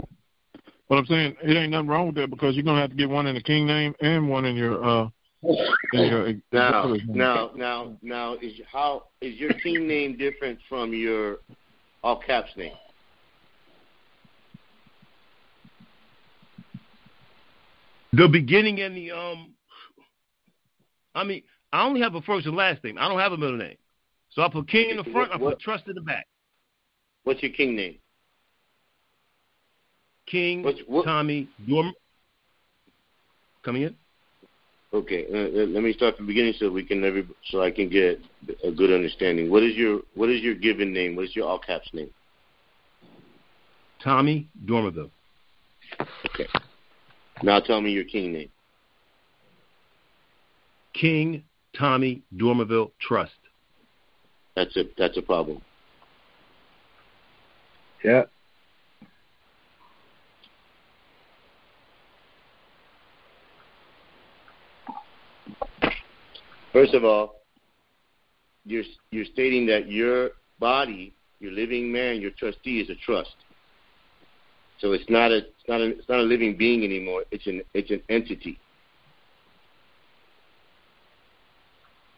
what I'm saying, it ain't nothing wrong with that because you're gonna have to get one in the king name and one in your. Uh, in your now, now, now, now, is how is your king name different from your all caps name? The beginning and the, um, I mean, I only have a first and last name. I don't have a middle name. So I put king in the front, I put trust in the back. What's your king name? King What's, what? Tommy Dorm. Come in. Okay, uh, let me start from the beginning so we can every so I can get a good understanding. What is your What is your given name? What is your all caps name? Tommy Dormerville. Okay. Now tell me your king name. King Tommy Dormerville Trust. That's a that's a problem. Yeah. First of all, you're you're stating that your body, your living man, your trustee is a trust. So it's not a it's not a it's not a living being anymore. It's an it's an entity.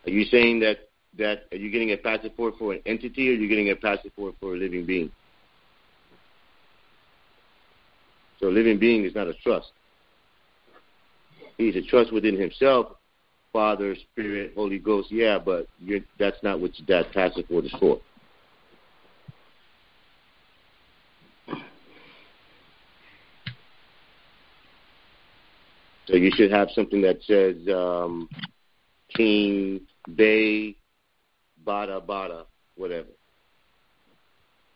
Are you saying that that are you getting a passport for an entity, or are you getting a passport for a living being? So a living being is not a trust. He's a trust within himself. Father, Spirit, Holy Ghost, yeah, but you're, that's not what that passport is for. So you should have something that says um, King Bay, Bada Bada, whatever.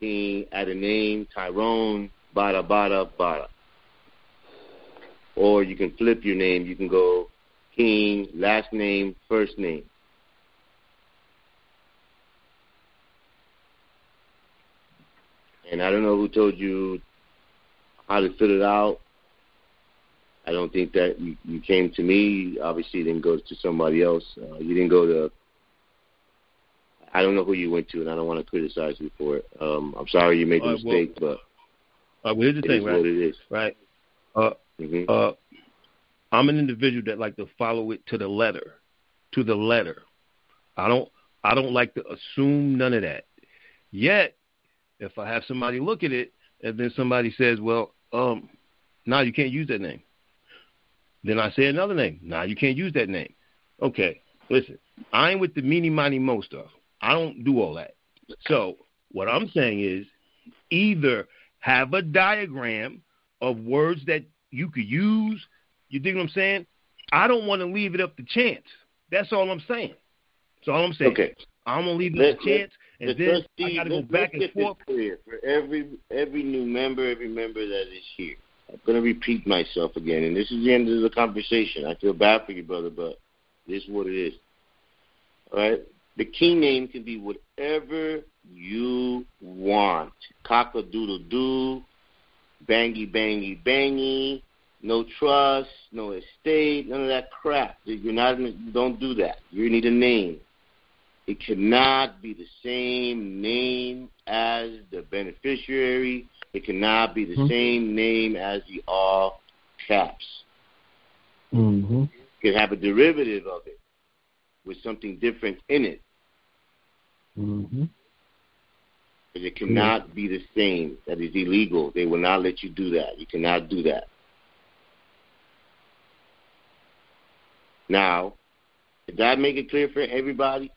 King, add a name, Tyrone, Bada Bada Bada. Or you can flip your name. You can go King, last name, first name. And I don't know who told you how to fill it out. I don't think that you, you came to me. Obviously, you didn't go to somebody else. Uh, you didn't go to, I don't know who you went to, and I don't want to criticize you for it. Um, I'm sorry you made the uh, mistake, well, but uh, well, here's the it thing, is right? what it is. Right. Uh, mm-hmm. uh, I'm an individual that like to follow it to the letter, to the letter. I don't I don't like to assume none of that. Yet, if I have somebody look at it and then somebody says, well, um, no, nah, you can't use that name. Then I say another name. No, nah, you can't use that name. Okay, listen, I ain't with the meanie, miny, mo stuff. I don't do all that. So what I'm saying is either have a diagram of words that you could use. You dig what I'm saying? I don't want to leave it up to chance. That's all I'm saying. That's all I'm saying. Okay. I'm going to leave it up to chance, and then I got to go back and forth. For every, every new member, every member that is here, I'm going to repeat myself again, and this is the end of the conversation. I feel bad for you, brother, but this is what it is. All right? The king name can be whatever you want. Cock-a-doodle-doo, bangy-bangy-bangy. No trust, no estate, none of that crap. You're not. Don't do that. You need a name. It cannot be the same name as the beneficiary. It cannot be the mm-hmm. same name as the all caps. Mm-hmm. You can have a derivative of it with something different in it. Mm-hmm. But it cannot mm-hmm. be the same. That is illegal. They will not let you do that. You cannot do that. Now, did I make it clear for everybody?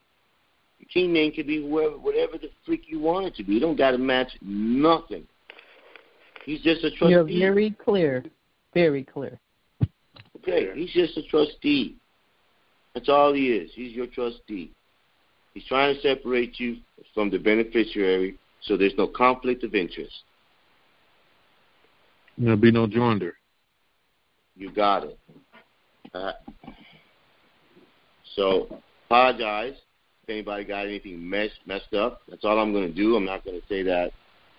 The king name can be whoever, whatever the freak you want it to be. You don't got to match nothing. He's just a trustee. You're very clear. very clear. Okay, he's just a trustee. That's all he is. He's your trustee. He's trying to separate you from the beneficiary so there's no conflict of interest. There'll be no joinder. You got it. Uh, so, apologize if anybody got anything messed, messed up. That's all I'm going to do. I'm not going to say that.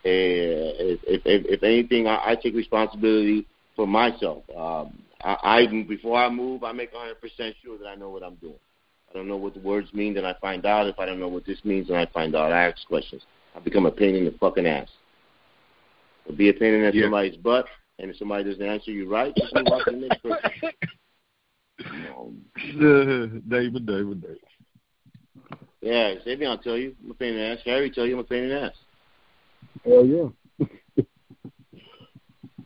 Uh, if, if, if anything, I, I take responsibility for myself. Um, I, I before I move, I make one hundred percent sure that I know what I'm doing. I don't know what the words mean, then I find out. If I don't know what this means, then I find out. I ask questions. I become a pain in the fucking ass. It'll be a pain in yeah. somebody's butt, and if somebody doesn't answer you right, just move on to the next person. Um, David, David, David. Yeah, Stevion, I'll tell you, I'm a pain in the ass. Harry, tell you, I'm a pain in the ass. Hell yeah.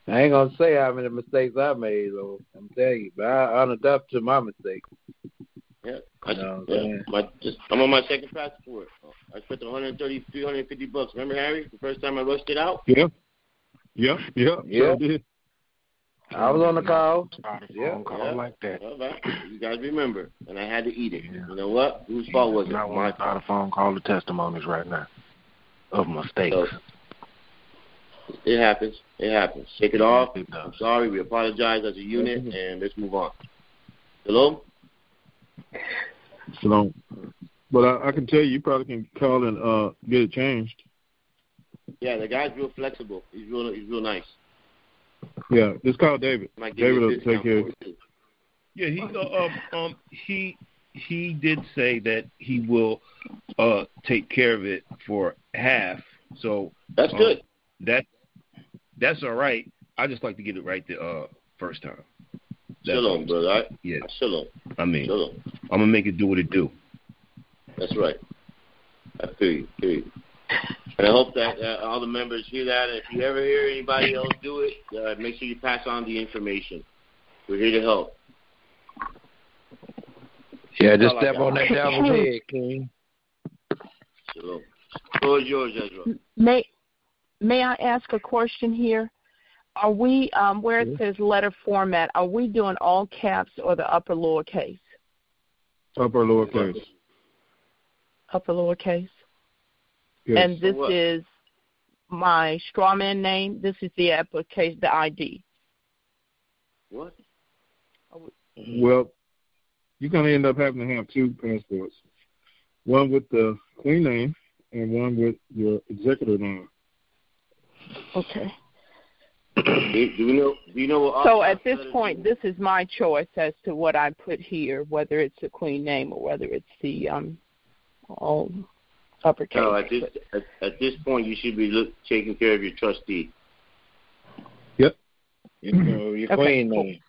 I ain't going to say how many mistakes I made, though. I'm telling you, but I honored up to my mistakes. Yeah. I just, no, yeah. My, just, I'm on my second passport. I spent one hundred thirty, three hundred fifty bucks. Remember, Harry? The first time I rushed it out? Yeah. Yeah. Yeah. Yeah. yeah. I was on the call. Yeah. Call yeah. like that. All right. You guys remember. And I had to eat it. Yeah. You know what? Whose fault was it? I want to a phone call the testimonies right now of mistakes. So, it happens. It happens. Shake it off. It I'm sorry. We apologize as a unit, mm-hmm. and let's move on. Hello? So, but I, I can tell you, you probably can call and uh, get it changed. Yeah, the guy's real flexible. He's real. He's real nice. Yeah, just call David. David will take care of it. Yeah, he uh, um he he did say that he will uh take care of it for half. So that's um, good. That that's all right. I just like to get it right the uh, first time. That's Shalom, brother. I, yeah. Shalom. I mean, Shalom. I'm going to make it do what it do. That's right. I feel you. Feel you. And I hope that uh, all the members hear that. And if you ever hear anybody else do it, uh, make sure you pass on the information. We're here to help. Yeah, just step on that devil's head, King. Shalom. Who is yours, Ezra? May, may I ask a question here? Are we, um, where it says letter format, are we doing all caps or the upper lowercase? Upper lowercase. Upper lowercase. Yes. And this so is my straw man name. This is the application, the I D. What? We- well, you're going to end up having to have two passports. One with the queen name and one with your executor name. Okay. Do you know, do you know what so at this point, this is my choice as to what I put here, whether it's the queen name or whether it's the um, all uppercase. No, at this at, at this point, you should be look, taking care of your trustee. Yep. You know, your okay, queen cool. name.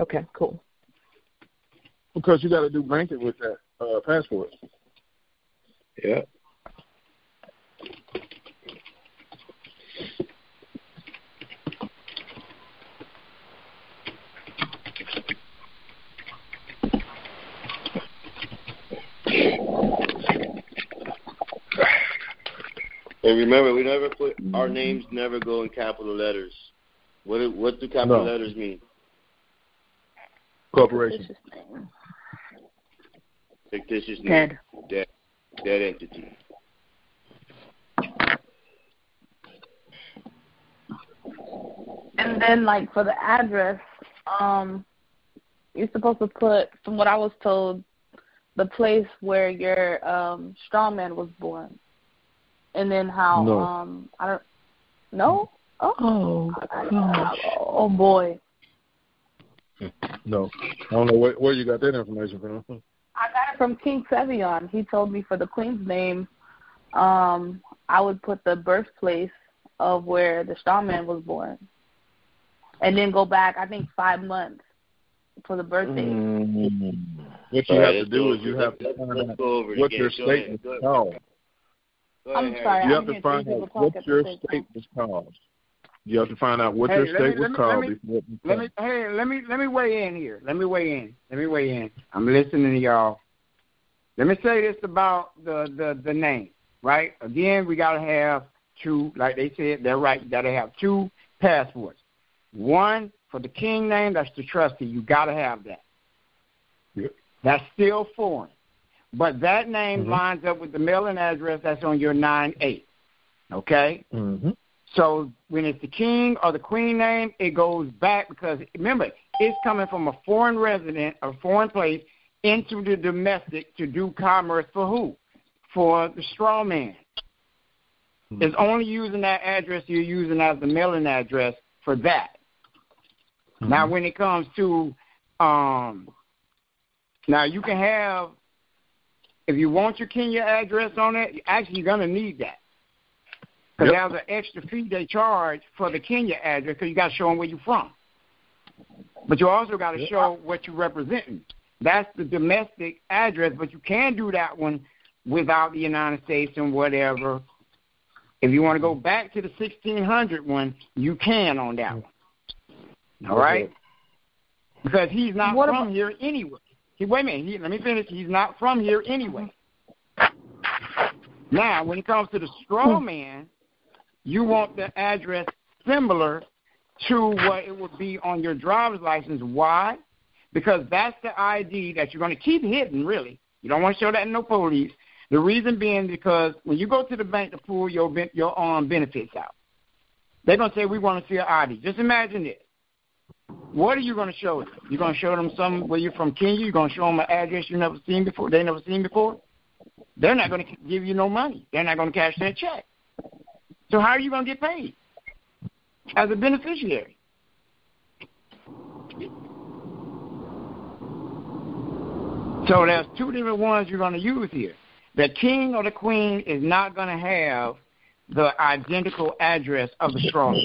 Okay, cool. Because you got to do banking with that uh, passport. Yeah. And remember, we never put our names never go in capital letters. What do, what do capital no. letters mean? Corporation. Fictitious name. Dead. Dead. Dead entity. And then, like for the address, um, you're supposed to put, from what I was told, the place where your um, straw man was born. And then how, no. um, I don't, no? Oh, oh, I, I, oh boy. No. I don't know where, where you got that information from. I got it from King Stevion. He told me for the queen's name, um, I would put the birthplace of where the straw man was born. And then go back, I think, five months for the birthday. Mm-hmm. What you All have right, to do is you let's, have to find out what your state is called. I'm sorry. You have to find out what your state was called. You have to find out what your state was called. Let me, hey, let me, let me weigh in here. Let me weigh in. Let me weigh in. I'm listening to y'all. Let me say this about the, the, the name, right? Again, we gotta have two. Like they said, they're right. Gotta have two passports. One for the king name, that's the trustee. You got to have that. Yep. That's still foreign. But that name mm-hmm. lines up with the mailing address that's on your nine eight, okay? Mm-hmm. So when it's the king or the queen name, it goes back because, remember, it's coming from a foreign resident, a foreign place, into the domestic to do commerce for who? For the straw man. Mm-hmm. It's only using that address you're using as the mailing address for that. Mm-hmm. Now, when it comes to, um, now you can have, if you want your Kenya address on it, actually you're going to need that. Because yep. there's an extra fee they charge for the Kenya address because you got to show them where you're from. But you also got to yep. show what you're representing. That's the domestic address, but you can do that one without the United States and whatever. If you want to go back to the sixteen hundred one, you can on that one. All right? Because he's not what from about, here anyway. He, wait a minute. He, let me finish. He's not from here anyway. Now, when it comes to the straw man, you want the address similar to what it would be on your driver's license. Why? Because that's the I D that you're going to keep hidden, really. You don't want to show that in no police. The reason being because when you go to the bank to pull your your um, benefits out, they're going to say, we want to see an I D. Just imagine this. What are you going to show them? You're going to show them some where you're from Kenya? You're going to show them an address you've never seen before, they never seen before? They're not going to give you no money. They're not going to cash that check. So how are you going to get paid as a beneficiary? So there's two different ones you're going to use here. The king or the queen is not going to have the identical address of the straw man.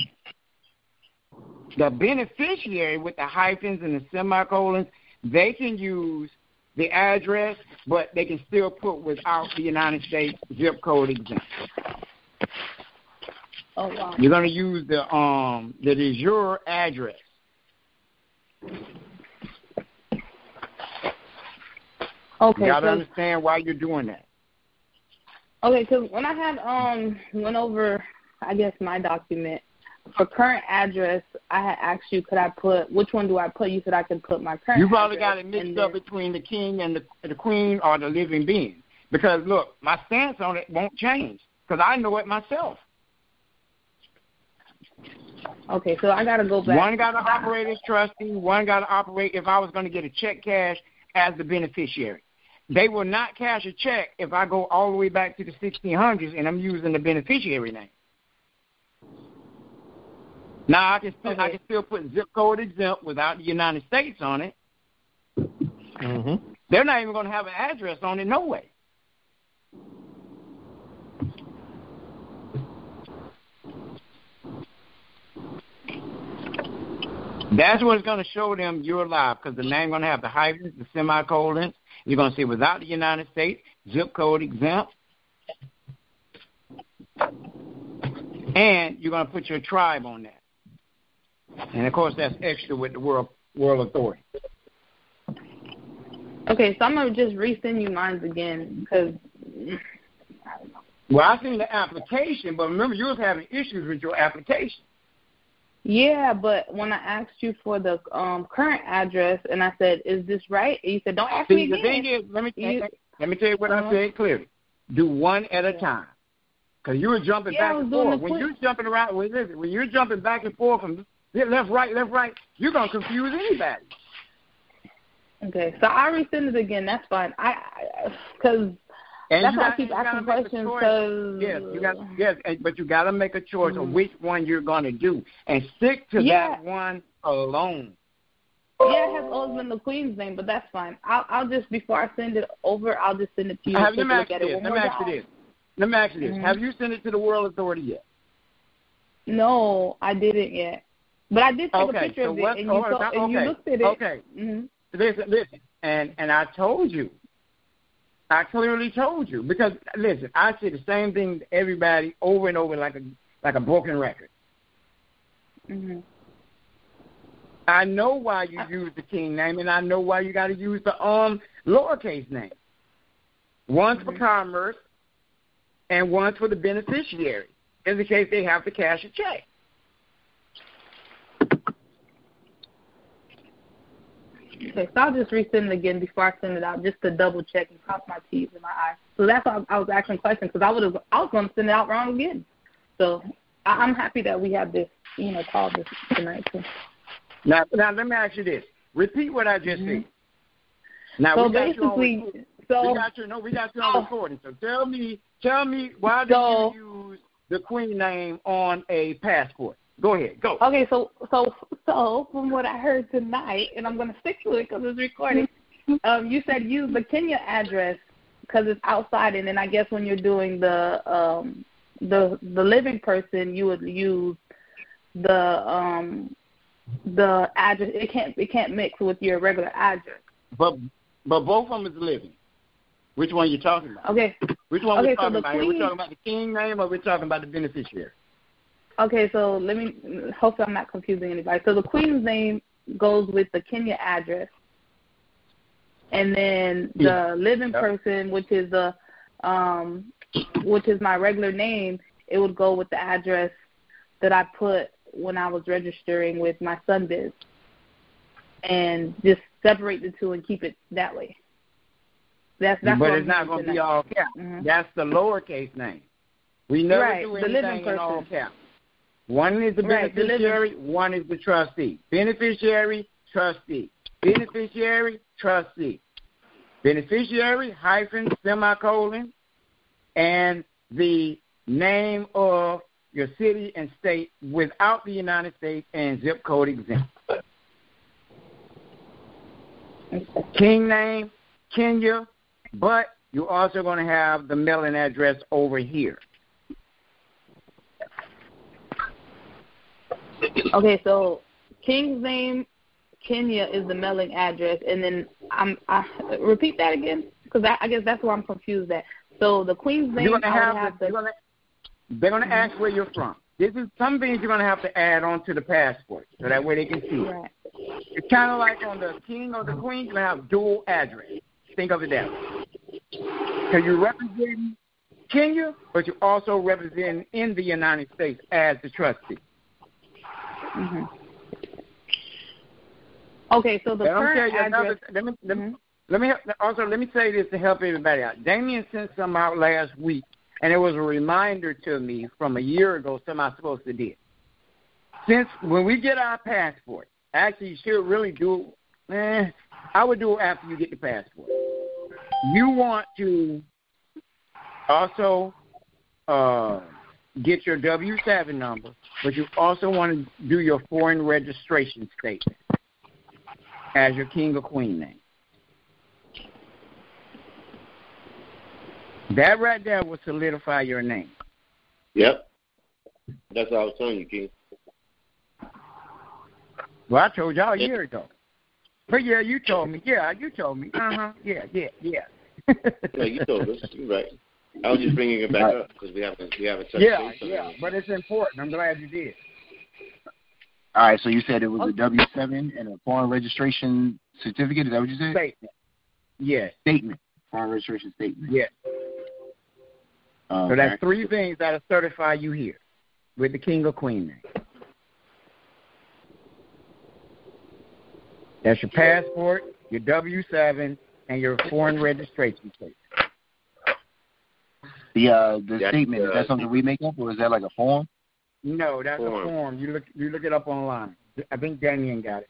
The beneficiary with the hyphens and the semicolons, they can use the address, but they can still put without the United States zip code exemption. Oh, wow. You're going to use the um the de jure address. Okay, you got to so, understand why you're doing that. Okay, because when I had um went over, I guess, my document, for current address, I had asked you, could I put, which one do I put? You said I can put my current You probably address got it mixed up between the king and the, the queen or the living being. Because, look, my stance on it won't change because I know it myself. Okay, so I got to go back. One got to operate as trustee. One got to operate if I was going to get a check cash as the beneficiary. They will not cash a check if I go all the way back to the sixteen hundreds and I'm using the beneficiary name. Now, I can still, okay. I can still put zip code exempt without the United States on it. Mm-hmm. They're not even going to have an address on it, no way. That's what's going to show them you're alive because the name going to have the hyphens, the semicolons. You're going to see without the United States, zip code exempt. And you're going to put your tribe on that. And, of course, that's extra with the world world authority. Okay, so I'm going to just resend you mine again because – Well, I seen the application, but remember you was having issues with your application. Yeah, but when I asked you for the um, current address and I said, is this right? And you said, don't ask See, me again. The thing is, let me, you, let me tell you what uh-huh. I said clearly. Do one at a time. Because you were jumping yeah, back and forth. When you're jumping around, when you're jumping back and forth from left, right, left, right, you're going to confuse anybody. Okay, so I resend it again. That's fine. I, because that's why I keep asking questions. Cause... Yes, you got, yes, but you got to make a choice mm-hmm. on which one you're going to do and stick to yeah. that one alone. Yeah, it has always been the queen's name, but that's fine. I'll, I'll just, before I send it over, I'll just send it to you. Have you look at it one more time. Let me ask you this. Mm-hmm. Have you sent it to the World Authority yet? No, I didn't yet. But I did take okay, a picture so of it, and, you, saw, not, and okay, you looked at it. Okay. Mm-hmm. Listen, listen. And, and I told you. I clearly told you. Because, listen, I say the same thing to everybody over and over like a, like a broken record. Mm-hmm. I know why you I, use the king name, and I know why you got to use the um lowercase name. One's mm-hmm. for commerce. And one's for the beneficiary, in the case they have to cash a check. Okay, so I'll just resend it again before I send it out, just to double check and cross my T's and my I's. So that's why I was asking questions, because I would have, I was going to send it out wrong again. So I'm happy that we have this, you know, call this tonight too. Now, now let me ask you this. Repeat what I just mm-hmm. said. Now so we got basically, you on so we got you. No, we got you on oh, recording. So tell me, tell me why did so, you use the queen name on a passport? Go ahead, go. Okay, so so so from what I heard tonight, and I'm going to stick to it because it's recording. um, you said use the Kenya address because it's outside, and then I guess when you're doing the um the the living person, you would use the um the address. It can't it can't mix with your regular address. But but both of them is living. Which one are you talking about? Okay. Which one okay, we're talking so about? Queen... We're talking about the king name, or we're talking about the beneficiary? Okay, so let me, hopefully I'm not confusing anybody. So the queen's name goes with the Kenya address. And then the living person, which is the, um, which is my regular name, it would go with the address that I put when I was registering with my son biz. And just separate the two and keep it that way. That's, that's but it's not going to be all caps. Mm-hmm. That's the lowercase name. We never right. do anything in all caps. One is the beneficiary, right, the one is the trustee. Beneficiary, trustee. Beneficiary, trustee. Beneficiary, hyphen, semicolon, and the name of your city and state without the United States and zip code exempt. King name, Kenya, but you're also going to have the mailing address over here. Okay, so King's name, Kenya, is the mailing address, and then I'm I, repeat that again because I, I guess that's where I'm confused at. So the Queen's name, you're gonna have, have the, the, you're gonna, they're going to mm-hmm. ask where you're from. This is some things you're going to have to add on to the passport so that way they can see right. it. It's kind of like on the King or the Queen, you're going to have dual address. Think of it that way. Because you're representing Kenya, but you're also representing in the United States as the trustee. Mm-hmm. Okay, so the current address. Another, let me, let me, mm-hmm. let me also let me say this to help everybody out. Damien sent some out last week, and it was a reminder to me from a year ago something I was supposed to do. Since when we get our passport, actually you should really do it. Eh, I would do it after you get the passport. You want to also uh, get your W seven number, but you also want to do your foreign registration statement as your king or queen name. That right there will solidify your name. Yep. That's what I was telling you, King. Well, I told y'all a year ago. But, yeah, you told me. Yeah, you told me. Uh-huh. Yeah, yeah, yeah. No, you told us. You're right. I was just bringing it back right. up because we haven't, we haven't touched yeah, it. Yeah, yeah, but it's important. I'm glad you did. All right, so you said it was okay. a W seven and a foreign registration certificate. Is that what you said? Statement. Yeah. Statement. Foreign registration statement. Yeah. Okay. So that's three things that will certify you here with the king or queen name. That's your passport, your W seven, and your foreign registration statement. The uh, the that's statement, good. Is that something we make up, or is that like a form? No, that's form. a form. You look you look it up online. I think Damien got it.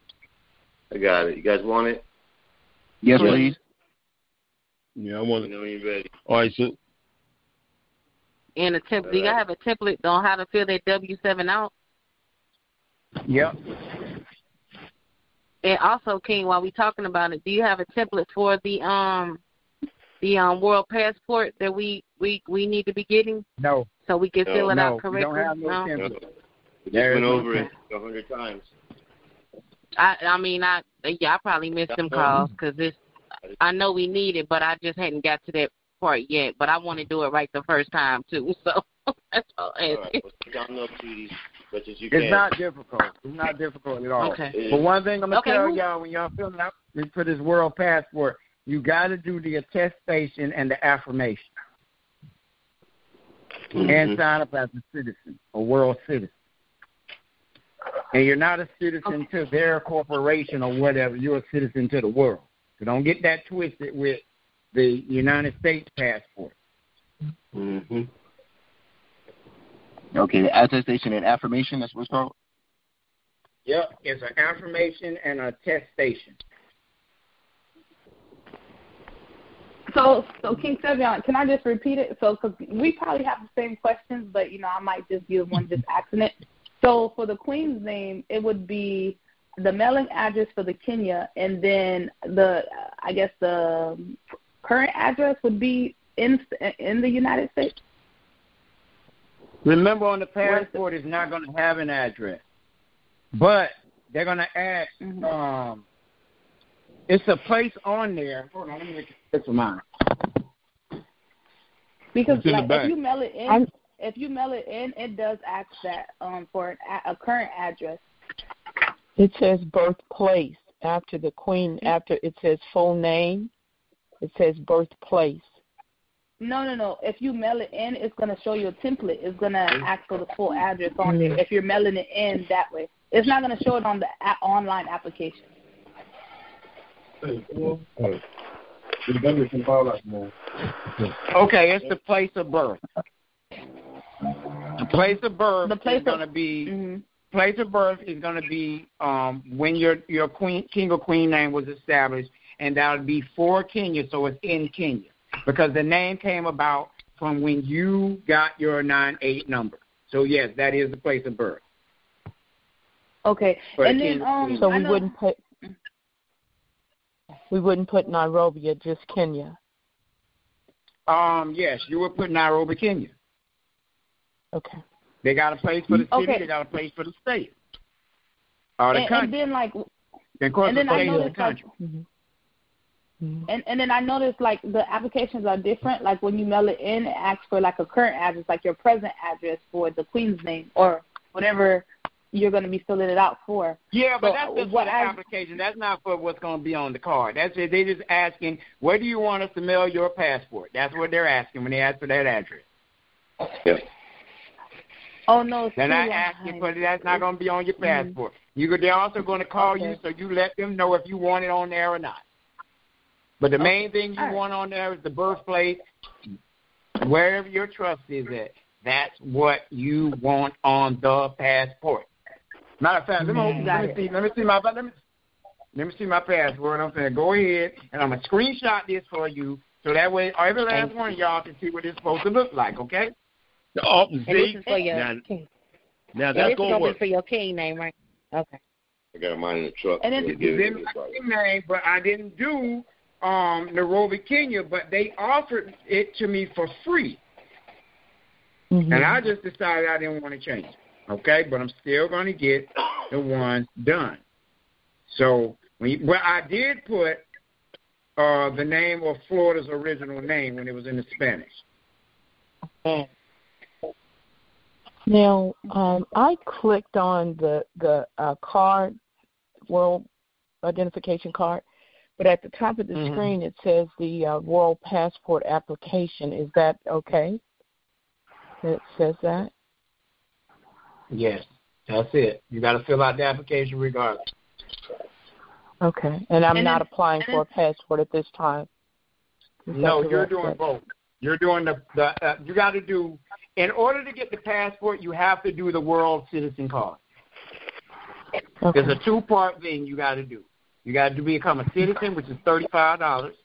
I got it. You guys want it? Yes, yeah. please. Yeah, I want it. You know you're ready. All right, so. And a template. Do you have a template on how to fill that W seven out? Yep. And also, King, while we're talking about it, do you have a template for the um the um world passport that we, we, we need to be getting? No. So we can no, fill it no. out correctly? We don't have no template. No. We just went over it a hundred times. I I mean, I yeah, I probably missed them calls because it's I know we need it, but I just hadn't got to that part yet. But I want to do it right the first time, too. So that's all. all right. Well, y'all know, T D. It's not difficult. It's not difficult at all. Okay. But one thing I'm going to okay. tell y'all when y'all filling out for this world passport, you got to do the attestation and the affirmation. Mm-hmm. And sign up as a citizen, a world citizen. and you're not a citizen okay. to their corporation or whatever. You're a citizen to the world. So don't get that twisted with the United States passport. Mm-hmm. Okay, the attestation and affirmation, that's what's called? Yep, it's an affirmation and a attestation. So, so King Stevion, can I just repeat it? So, cause we probably have the same questions, but, you know, I might just give one just accident. So, for the Queen's name, it would be the mailing address for the Kenya, and then the, I guess, the current address would be in in the United States? Remember, on the passport, it's not going to have an address. But they're going to add, mm-hmm. um, it's a place on there. Hold on, let me make this for mine. Because like, if you mail it in, I'm, if you mail it in, it does ask that um, for an, a current address. It says birthplace after the Queen. After it says full name, it says birthplace. No, no, no. If you mail it in, it's going to show you a template. It's going to ask for the full address on there if you're mailing it in that way. It's not going to show it on the a- online application. Okay, it's the place of birth. The place of birth the place is going to be mm-hmm. place of birth is going to be um, when your your queen, king or queen name was established, and that would be for Kenya, so it's in Kenya. Because the name came about from when you got your nine eight number. So, yes, that is the place of birth. Okay. But and then, um, so we wouldn't put we wouldn't put Nairobi, just Kenya. Um. Yes, you would put Nairobi, Kenya. Okay. They got a place for the city. Okay. They got a place for the state. Or the and, country. And then, like, of course, and then the I noticed, the country. Like, mm-hmm. And and then I noticed, like, the applications are different. Like, when you mail it in, it asks for, like, a current address, like your present address for the Queen's name or whatever you're going to be filling it out for. Yeah, but so that's just what for the I, application. That's not for what's going to be on the card. That's it. They're just asking, where do you want us to mail your passport? That's what they're asking when they ask for that address. Yeah. Oh, no. They're not asking for it. That's not going to be on your passport. Mm-hmm. You, they're also going to call okay. you, so you let them know if you want it on there or not. But the main okay. thing you right. want on there is the birthplace, wherever your trust is at. That's what you want on the passport. Matter of fact, let me, let me see. Let me see my let me, let me see my passport. I'm saying go ahead, and I'm gonna screenshot this for you, so that way every last Thank one of y'all can see what it's supposed to look like. Okay? The alt Z. Now, now that's gonna work. This is gonna be for your king name, right? Okay. I got mine in the truck. And then it's my king name, but I didn't do. Um, Nairobi, Kenya, but they offered it to me for free. Mm-hmm. And I just decided I didn't want to change it, okay? But I'm still going to get the one done. So, when you, well, I did put uh, the name of Florida's original name when it was in the Spanish. Now, um, I clicked on the, the uh, card, world identification card, but at the top of the mm-hmm. screen, it says the uh, World Passport Application. Is that okay? It says that? Yes, that's it. You got to fill out the application regardless. Okay, and I'm and not it, applying for a passport at this time. Is no, you're doing that? both. You're doing the, the uh, you got to do, in order to get the passport, you have to do the World Citizen Card. Okay. There's a two-part thing you got to do. You got to become a citizen, which is thirty-five dollars.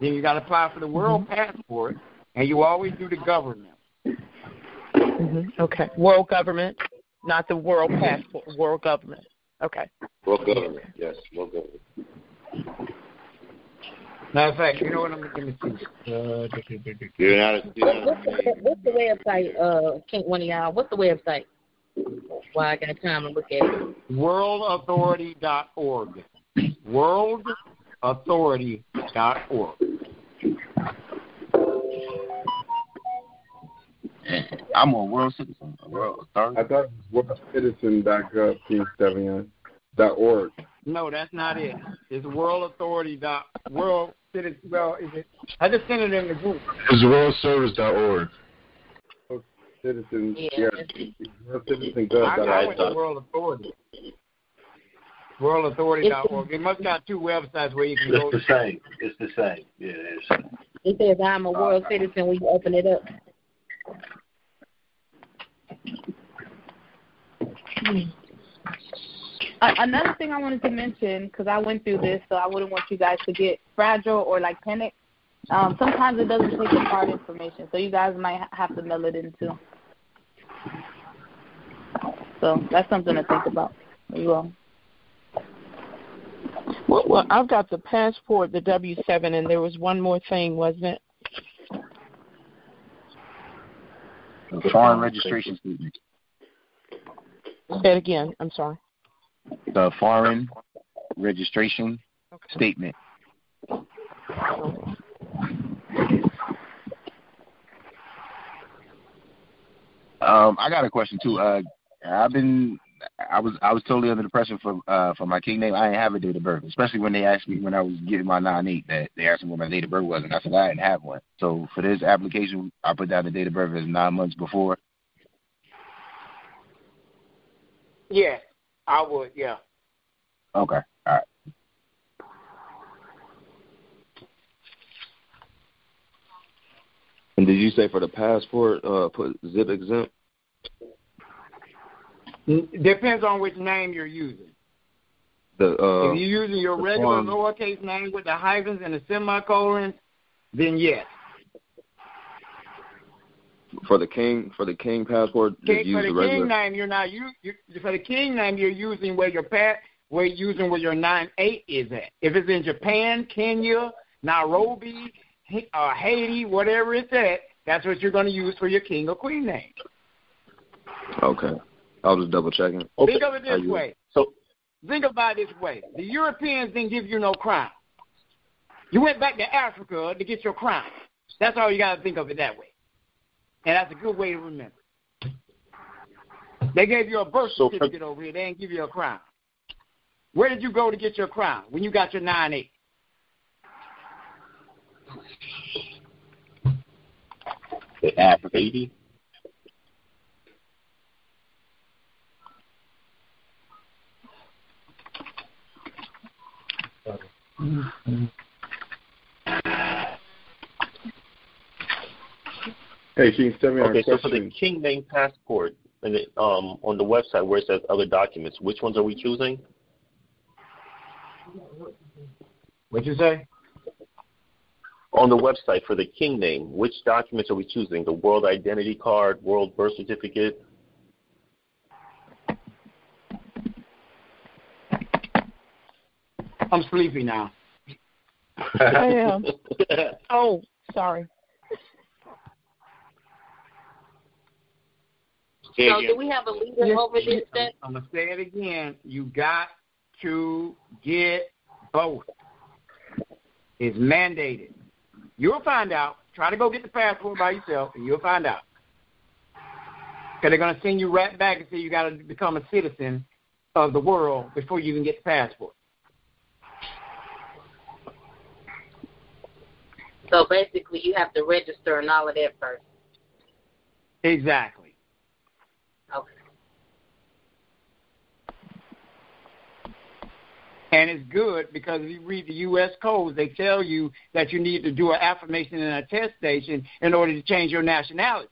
Then you got to apply for the world mm-hmm. passport, and you always do the government. Mm-hmm. Okay. World government, not the world passport, world government. Okay. World government, yes, world government. Matter of fact, you know what I'm going to see? Uh, you're not a, you're not what's, the, what's the website, uh, King, one of y'all? What's the website? Well, I got time to look at it. world authority dot org. world authority dot org. I'm a world citizen. A world authority. I thought it was world citizen dot org. No, that's not it. It's world authority dot world citizen. Well, is it? I just sent it in the group. It's world service dot org. Citizen, yeah. world citizen dot org. I, I went to World Authority. world authority dot org. It must have two websites where you can it's go. It's the to. same. It's the same. Yeah, it is. It says, I'm a world uh, citizen. We open it up. Hmm. Uh, another thing I wanted to mention, because I went through this, so I wouldn't want you guys to get fragile or like panic. Um, sometimes it doesn't take the card information, so you guys might have to mail it in too. So that's something to think about as well. Well, well I've got the passport, the W seven, and there was one more thing, wasn't it? The foreign registration statement. Say it again. I'm sorry. The foreign registration okay. statement. Um, I got a question too. Uh, I've been, I was, I was totally under the pressure for, uh, for my king name. I didn't have a date of birth, especially when they asked me when I was getting my nine eight that they asked me what my date of birth was, and I said I didn't have one. So for this application, I put down the date of birth as nine months before. Yeah. I would, yeah. Okay, all right. And did you say for the passport, uh, put zip exempt? Depends on which name you're using. The uh, if you're using your regular form. Lowercase name with the hyphens and the semicolons, then yes. For the king, for the king passport, king, use for the, the king name, you're not you, you, for the king name, you're using where your pat, where you're using where your nine eight is at. If it's in Japan, Kenya, Nairobi, uh, Haiti, whatever it's at, that's what you're going to use for your king or queen name. Okay, I'll just double checking. Okay. Think of it this way. So think about it this way: the Europeans didn't give you no crown. You went back to Africa to get your crown. That's all you got to think of it that way. And that's a good way to remember. They gave you a birth certificate over here. They didn't give you a crown. Where did you go to get your crown when you got your nine eight? Africa. Hey, King, tell me okay, so question. For the king name passport, and it, um, on the website where it says other documents, which ones are we choosing? What'd you say? On the website for the king name, which documents are we choosing? The world identity card, world birth certificate? I'm sleepy now. I am. Oh, sorry. So do we have a leader yes. over this? I'm, I'm going to say it again. You got to get both. It's mandated. You'll find out. Try to go get the passport by yourself, and you'll find out. Because they're going to send you right back and say you got to become a citizen of the world before you even get the passport. So basically you have to register and all of that first. Exactly. And it's good because if you read the U S codes, they tell you that you need to do an affirmation and attestation in order to change your nationality.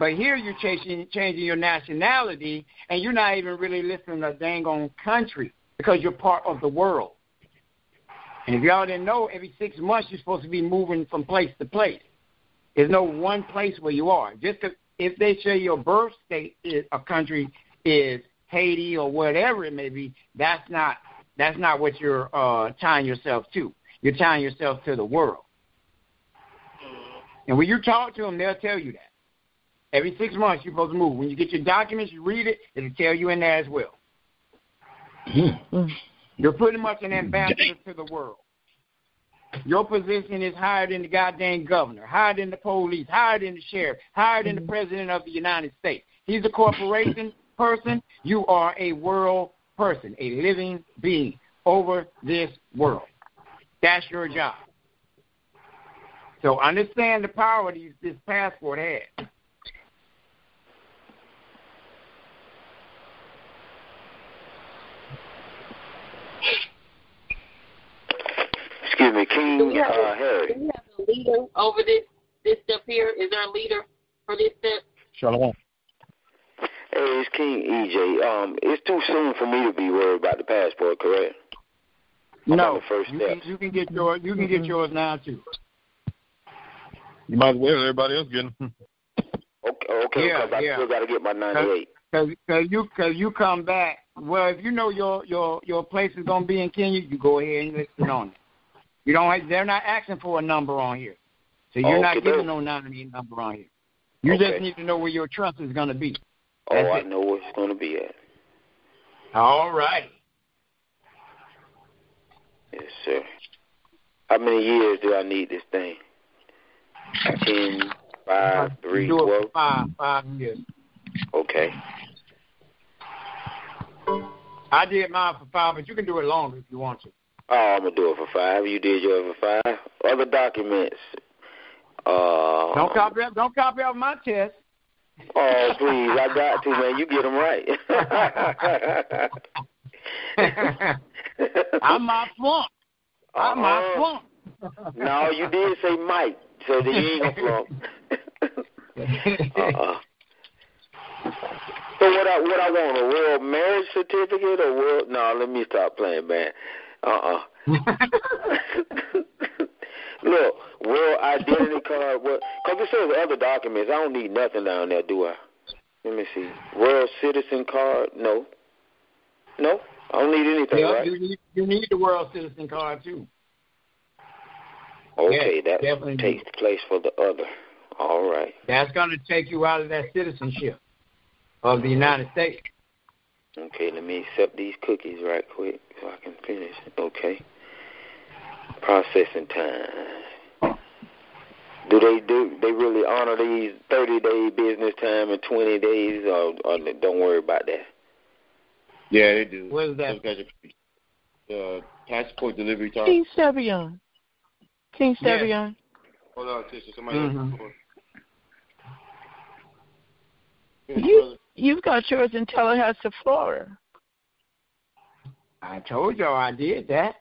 But here you're changing, changing your nationality, and you're not even really listening to a dang on country because you're part of the world. And if y'all didn't know, every six months you're supposed to be moving from place to place. There's no one place where you are. Just if they show your birth state is a country is Haiti or whatever it may be, that's not That's not what you're uh, tying yourself to. You're tying yourself to the world. And when you talk to them, they'll tell you that. Every six months, you're supposed to move. When you get your documents, you read it, it'll tell you in there as well. You're pretty much an ambassador to the world. Your position is higher than the goddamn governor, higher than the police, higher than the sheriff, higher than the president of the United States. He's a corporation person. You are a world person, a living being over this world. That's your job. So understand the power these, this passport has. excuse me, King have, uh, Harry. Do we have a leader over this, this step here? Is there a leader for this step? Shalom. Hey, it's King E J. Um, it's too soon for me to be worried about the passport, correct? No. The first you, step. Can, you can get yours. You can mm-hmm. get yours now too. You might as well. Everybody else getting. Okay. Okay. Yeah, I yeah. still got to get my ninety-eight. Because you, cause you come back. Well, if you know your, your, your place is going to be in Kenya, you go ahead and listen on it. You don't have, they're not asking for a number on here. So you're okay, not giving no ninety-eight number on here. You okay. just need to know where your trust is going to be. That's oh, I it. know where it's going to be at. All right. Yes, sir. How many years do I need this thing? Ten, five, three, twelve? Do it for five, five years. Okay. I did mine for five, but you can do it longer if you want to. Oh, I'm going to do it for five. You did yours for five. Other documents. Uh, don't copy up, don't copy up my test. Oh, please. I got to, man. You get them right. I'm my flunk. I'm uh-huh. my flunk. No, you did say Mike, so then you ain't going to flunk. Uh-uh. So what I what I want, a world marriage certificate or world? No, let me stop playing, man. Uh-uh. Look, world identity card. Because it says other documents. I don't need nothing down there, do I? Let me see. World citizen card? No. No? I don't need anything, yeah, right? You need, you need the world citizen card, too. Okay, yes, that takes place for the other. All right. That's going to take you out of that citizenship of the United States. Okay, let me accept these cookies right quick so I can finish. Okay. Processing time. Do they do they really honor these thirty-day business time and twenty days, or, or don't worry about that? Yeah, they do. What is that? The uh, passport delivery time. King Stevion. King Stevion. Yeah. Hold on, sister. Somebody mm-hmm. else. You, you've got yours in Tallahassee, Florida. I told y'all I did that.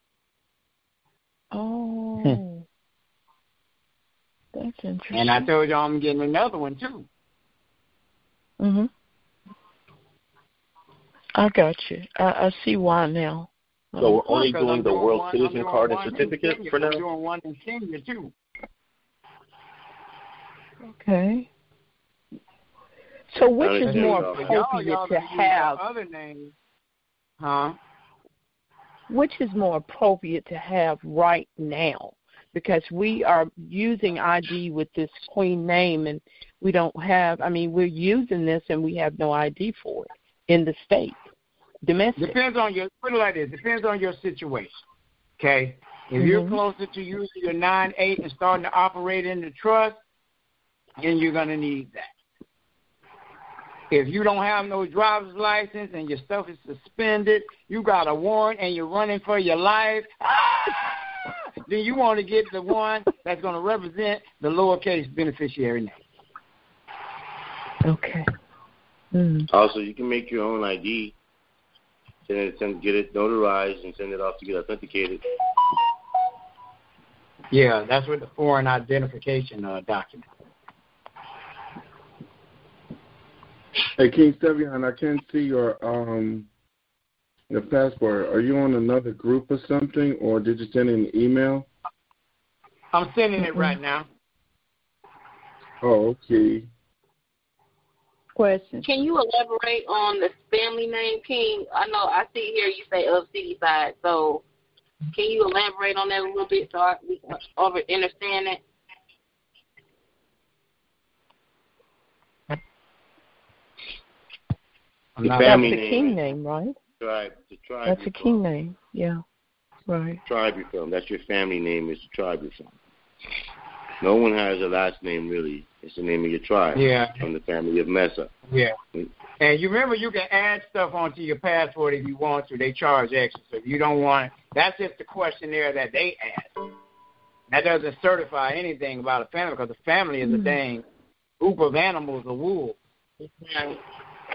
Oh. That's interesting. And I told y'all I'm getting another one, too. Mm-hmm. I got you. I, I see why now. So we're only doing I'm the doing World one, Citizen Card and Certificate for now? I'm doing one in Kenya, too. Okay. So which is more appropriate to have? Other names, huh? Which is more appropriate to have right now? Because we are using I D with this queen name, and we don't have. I mean, we're using this, and we have no I D for it in the state. Domestic depends on your. Put it like this. Depends on your situation. Okay. If mm-hmm. you're closer to using your nine eight and starting to operate in the trust, then you're going to need that. If you don't have no driver's license and your stuff is suspended, you got a warrant and you're running for your life, ah! Then you want to get the one that's going to represent the lowercase beneficiary name. Okay. Mm. Also, you can make your own I D, send it, send, get it notarized, and send it off to get authenticated. Yeah, that's with the foreign identification uh, document. Hey, King Stevion, I can't see your um your passport. Are you on another group or something, or did you send an email? I'm sending it right now. Oh, okay. Question. Can you elaborate on the family name, King? I know I see here you say of city side, so can you elaborate on that a little bit so I, we can over understand it? The family That's a king name, right? The tribe, the tribe That's a king from. name, yeah. Right. Tribe you're from. That's your family name, is the tribe you're from. No one has a last name, really. It's the name of your tribe. Yeah. From the family of Mesa. Yeah. And you remember, you can add stuff onto your passport if you want to. They charge extra. So if you don't want it, that's just the questionnaire that they ask. That doesn't certify anything about a family, because a family is mm-hmm. a dang group of animals, a wolf.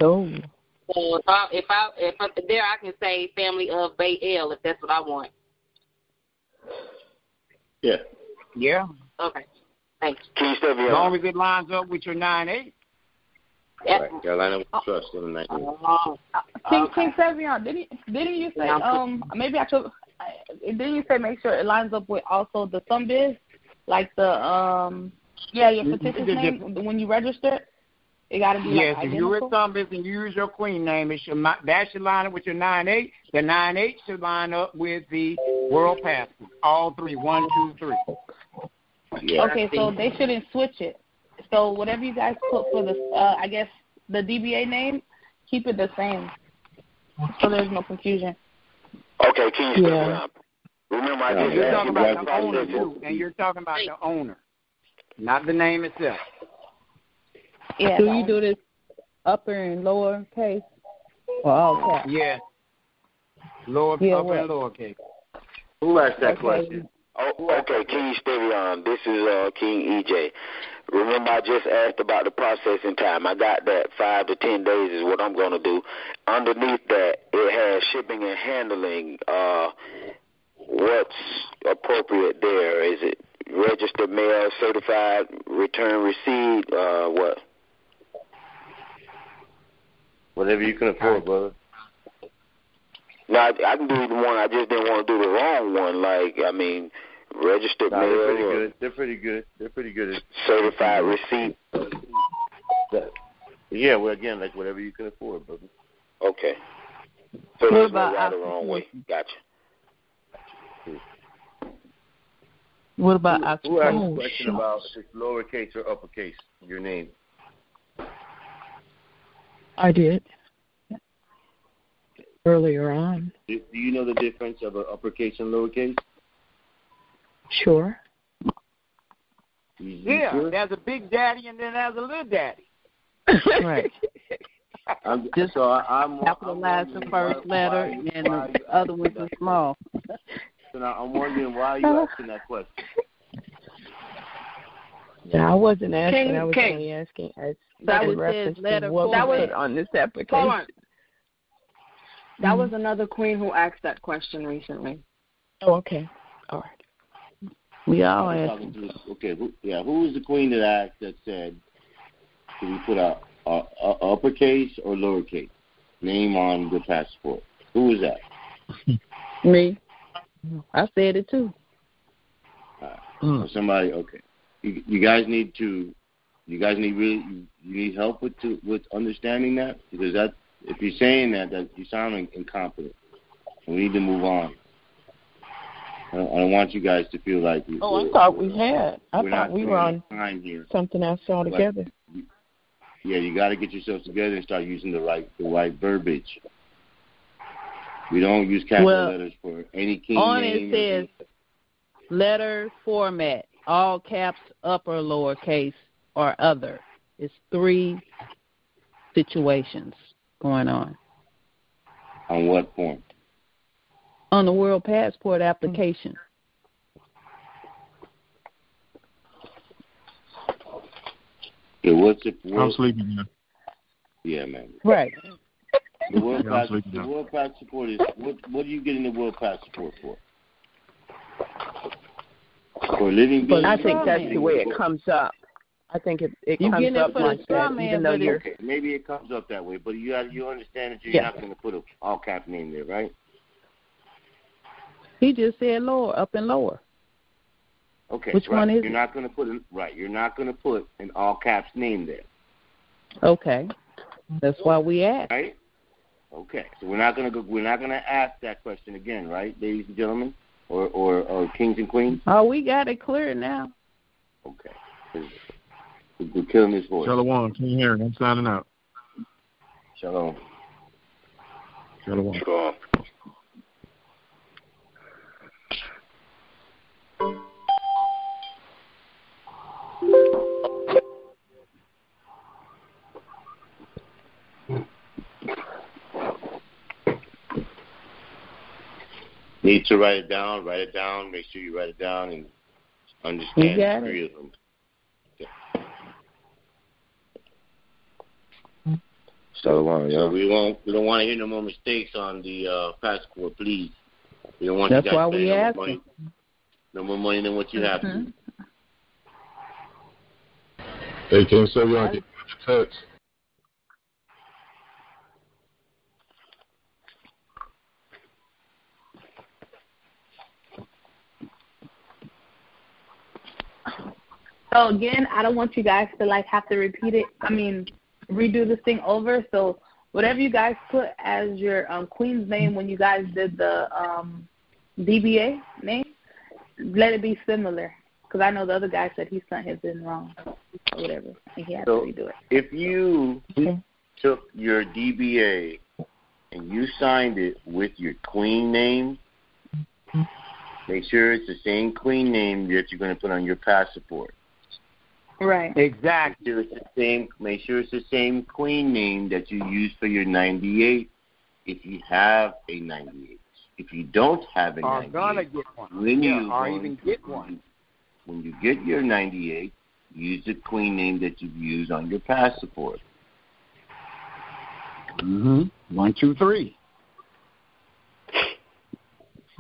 Oh. So if I, if I, if I, there I can say family of Bay L if that's what I want. Yeah. Yeah. Okay. Thanks. King Stevion. As long as it lines up with your nine eight. Yep. Right. Gotta line up with trust in the night. Uh, King okay. King Stevion, didn't didn't you say um maybe I could didn't you say make sure it lines up with also the some biz, like the um yeah your petition name when you register it? It gotta be yes. Like if you're with some biz and you use your queen name, it should that should line up with your nine eight. The nine eight should line up with the world passport. All three, one, two, three. Yeah, okay, so they shouldn't switch it. So whatever you guys put for the, uh, I guess, the D B A name, keep it the same so there's no confusion. Okay, King Stevion. Yeah. Remember, I just you're talking about the owner, too, and you're talking about the owner, not the name itself. Yeah. Do you do this upper and lower case? Or all caps? Yeah. Lower, yeah, upper what? And lower case. Who asked that okay. question? Oh, okay, King Stevion. This is uh, King E J. Remember, I just asked about the processing time. I got that five to ten days is what I'm going to do. Underneath that, it has shipping and handling. Uh, what's appropriate there? Is it registered mail, certified, return receipt, uh, what? Whatever you can afford, brother. No, I, I can do the one. I just didn't want to do the wrong one. Like, I mean, registered no, mail. They're pretty or good. They're pretty good. They're pretty good at certified receipt. That. Yeah, well, again, like whatever you can afford, brother. Okay. So there's no right or wrong way. Gotcha. What about who, asked, who asked oh, a question shoot. about if it's lowercase or uppercase, your name? I did. Earlier on. Do you know the difference of an uppercase and lowercase? Sure. Yeah, sure? There's a big daddy and then there's a little daddy. Right. I'm just so I'm capitalize the first why, letter why, and why, the why, other ones are small. So now I'm wondering why you asking that question. Yeah, I wasn't asking. King, I was King. only asking. I, that was his letter. What that was put on this application. Hold on. That was another queen who asked that question recently. Oh, okay. All right. We all asked. Okay, who, yeah, who was the queen that asked that said, should we put a, a, a uppercase or lowercase name on the passport? Who was that? Me. I said it, too. Right. Mm. So somebody, okay. You, you guys need to, you guys need really, you need help with to, with understanding that? Because that's, if you're saying that, that you sound incompetent. We need to move on. I don't, I don't want you guys to feel like we Oh, I thought we had. I thought we were on something else altogether. Like, yeah, you got to get yourself together and start using the right the right verbiage. We don't use capital well, letters for any king on name. On it says letter format, all caps, upper, lowercase, or other. It's three situations going on. On what form? On the world passport application. Yeah, what's it? World... I'm sleeping, man. Yeah, man. Right. The world, yeah, pass, the world passport is, what, what are you getting the world passport for? For living beings? I think that's the way it comes up. I think it, it comes up like that, even though you're... Okay, maybe it comes up that way, but you you understand that you're yeah. not going to put an all-cap name there, right? He just said lower, up and lower. Okay. Which right. one is you're it? Not going to put an, right, you're not going to put an all-caps name there. Okay. That's why we asked. Right? Okay. So we're not going to we're not going to ask that question again, right, ladies and gentlemen, or, or, or kings and queens? Oh, we got it clear now. Okay. We're killing this voice. Shalom, King Harry. I'm signing out. Shalom. Shalom. Shalom. Need to write it down. Write it down. Make sure you write it down and understand the three of them. So, um, yeah. so we won't. We don't want to hear no more mistakes on the uh, passport, please. We don't want. That's you guys why we asked. No more money than what you have. Mm-hmm. Hey, King Stevion, get your text. So again, I don't want you guys to like have to repeat it. I mean, redo this thing over. So whatever you guys put as your um, queen's name when you guys did the um, D B A name, let it be similar. Because I know the other guy said he sent his in wrong or whatever, and he had so to redo it. If you okay. took your D B A and you signed it with your queen name, make sure it's the same queen name that you're going to put on your passport. Right. Exactly. Make sure it's the same, make sure it's the same queen name that you use for your ninety-eight if you have a ninety-eight. If you don't have a ninety-eight, gotta get one. When yeah, you or even to, get one. When you get your ninety-eight, use the queen name that you've used on your passport. Mm-hmm. One, two, three.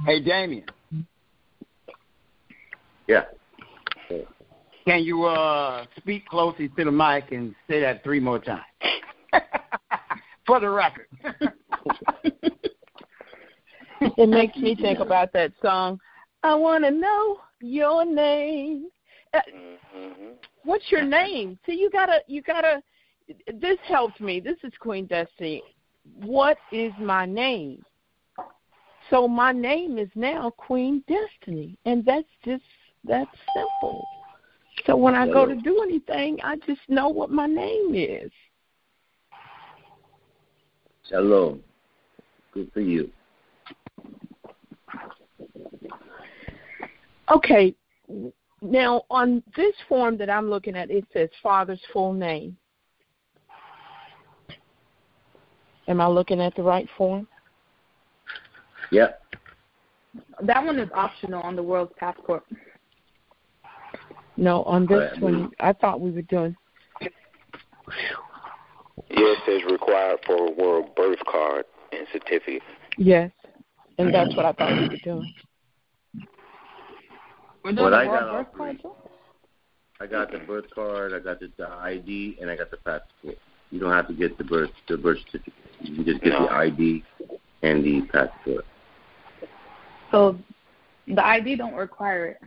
Hey, Damien. Yeah. Can you uh, speak closely to the mic and say that three more times for the record? It makes me think about that song. I want to know your name. Uh, what's your name? So you gotta, you gotta. This helps me. This is Queen Destiny. What is my name? So my name is now Queen Destiny, and that's just that's simple. So when I go to do anything, I just know what my name is. Shalom. Good for you. Okay. Now, on this form that I'm looking at, it says father's full name. Am I looking at the right form? Yep. That one is optional on the world's passport. No, on this right, one, I thought we were doing. Yeah, it says required for a world birth card and certificate. Yes, and that's what I thought we were doing. We're doing what I got, birth card, too? I got the birth card, I got the, the I D, and I got the passport. You don't have to get the birth the birth certificate. You can just get no. the I D and the passport. So the I D don't require it.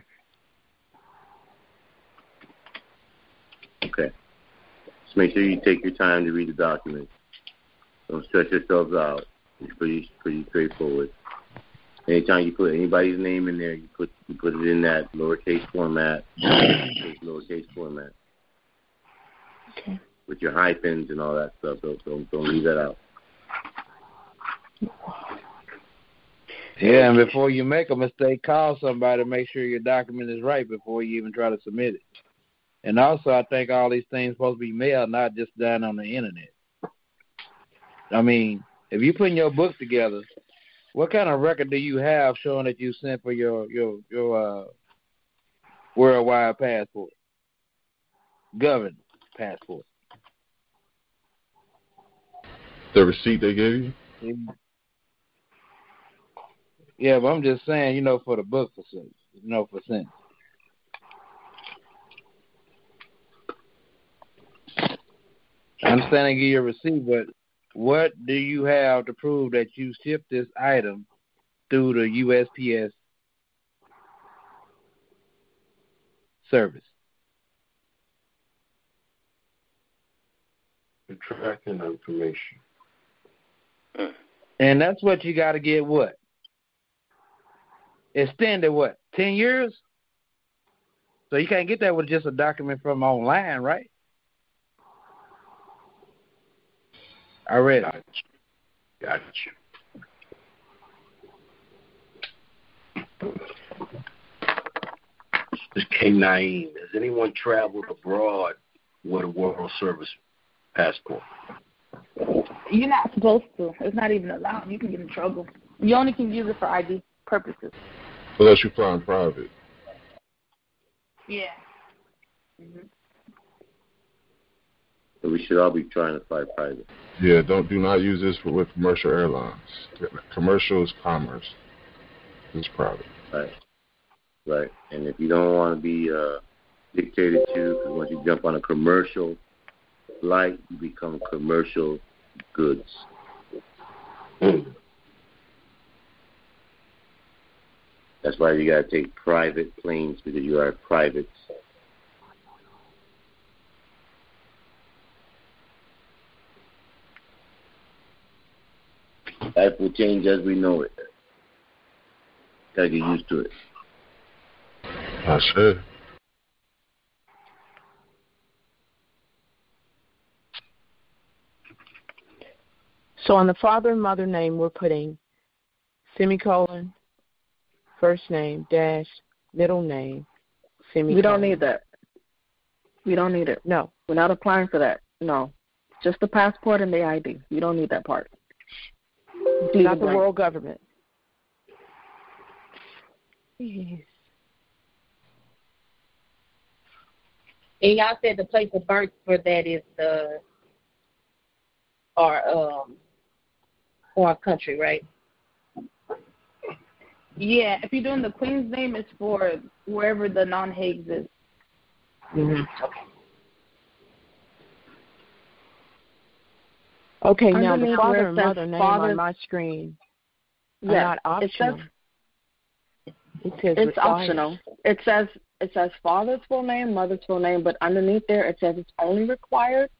Okay. Just make sure you take your time to read the document. Don't stress yourselves out. It's pretty pretty straightforward. Anytime you put anybody's name in there, you put you put it in that lowercase format, lowercase, lowercase format. Okay. With your hyphens and all that stuff. Don't don't, don't leave that out. Yeah, and before you make a mistake, call somebody to make sure your document is right before you even try to submit it. And also, I think all these things are supposed to be mailed, not just done on the internet. I mean, if you're putting your book together, what kind of record do you have showing that you sent for your your your uh, worldwide passport, governed passport? The receipt they gave you? Yeah, but I'm just saying, you know, for the book, for you know, for sent. I understand I give you a receipt, but what do you have to prove that you shipped this item through the U S P S service? The tracking information. And that's what you got to get what? Extended what? Ten years? So you can't get that with just a document from online, right? I read it. Gotcha. Gotcha. This is King Naeem. Has anyone traveled abroad with a World Service passport? You're not supposed to. It's not even allowed. You can get in trouble. You only can use it for I D purposes. Unless you're flying private. Yeah. Mm-hmm. So we should all be trying to fly private. Yeah, don't do not use this for, with commercial airlines. Commercial is commerce. It's private. Right. right? And if you don't want to be uh, dictated to, because once you jump on a commercial flight, you become commercial goods. That's why you got to take private planes, because you are private. Life will change as we know it. Gotta get used to it. That's it. So on the father and mother name, we're putting semicolon, first name, dash, middle name, semicolon. We don't need that. We don't need it. No. We're not applying for that. No. Just the passport and the I D. We don't need that part. It's not the world government. Yes. And y'all said the place of birth for that is the our um our country, right? Yeah, if you're doing the Queen's name, it's for wherever the non-Hague is. Mm-hmm. Okay. Okay, now I mean, the father and mother name father, on my screen are yeah, not optional. It says, it says it's optional. It says it says father's full name, mother's full name, but underneath there it says it's only required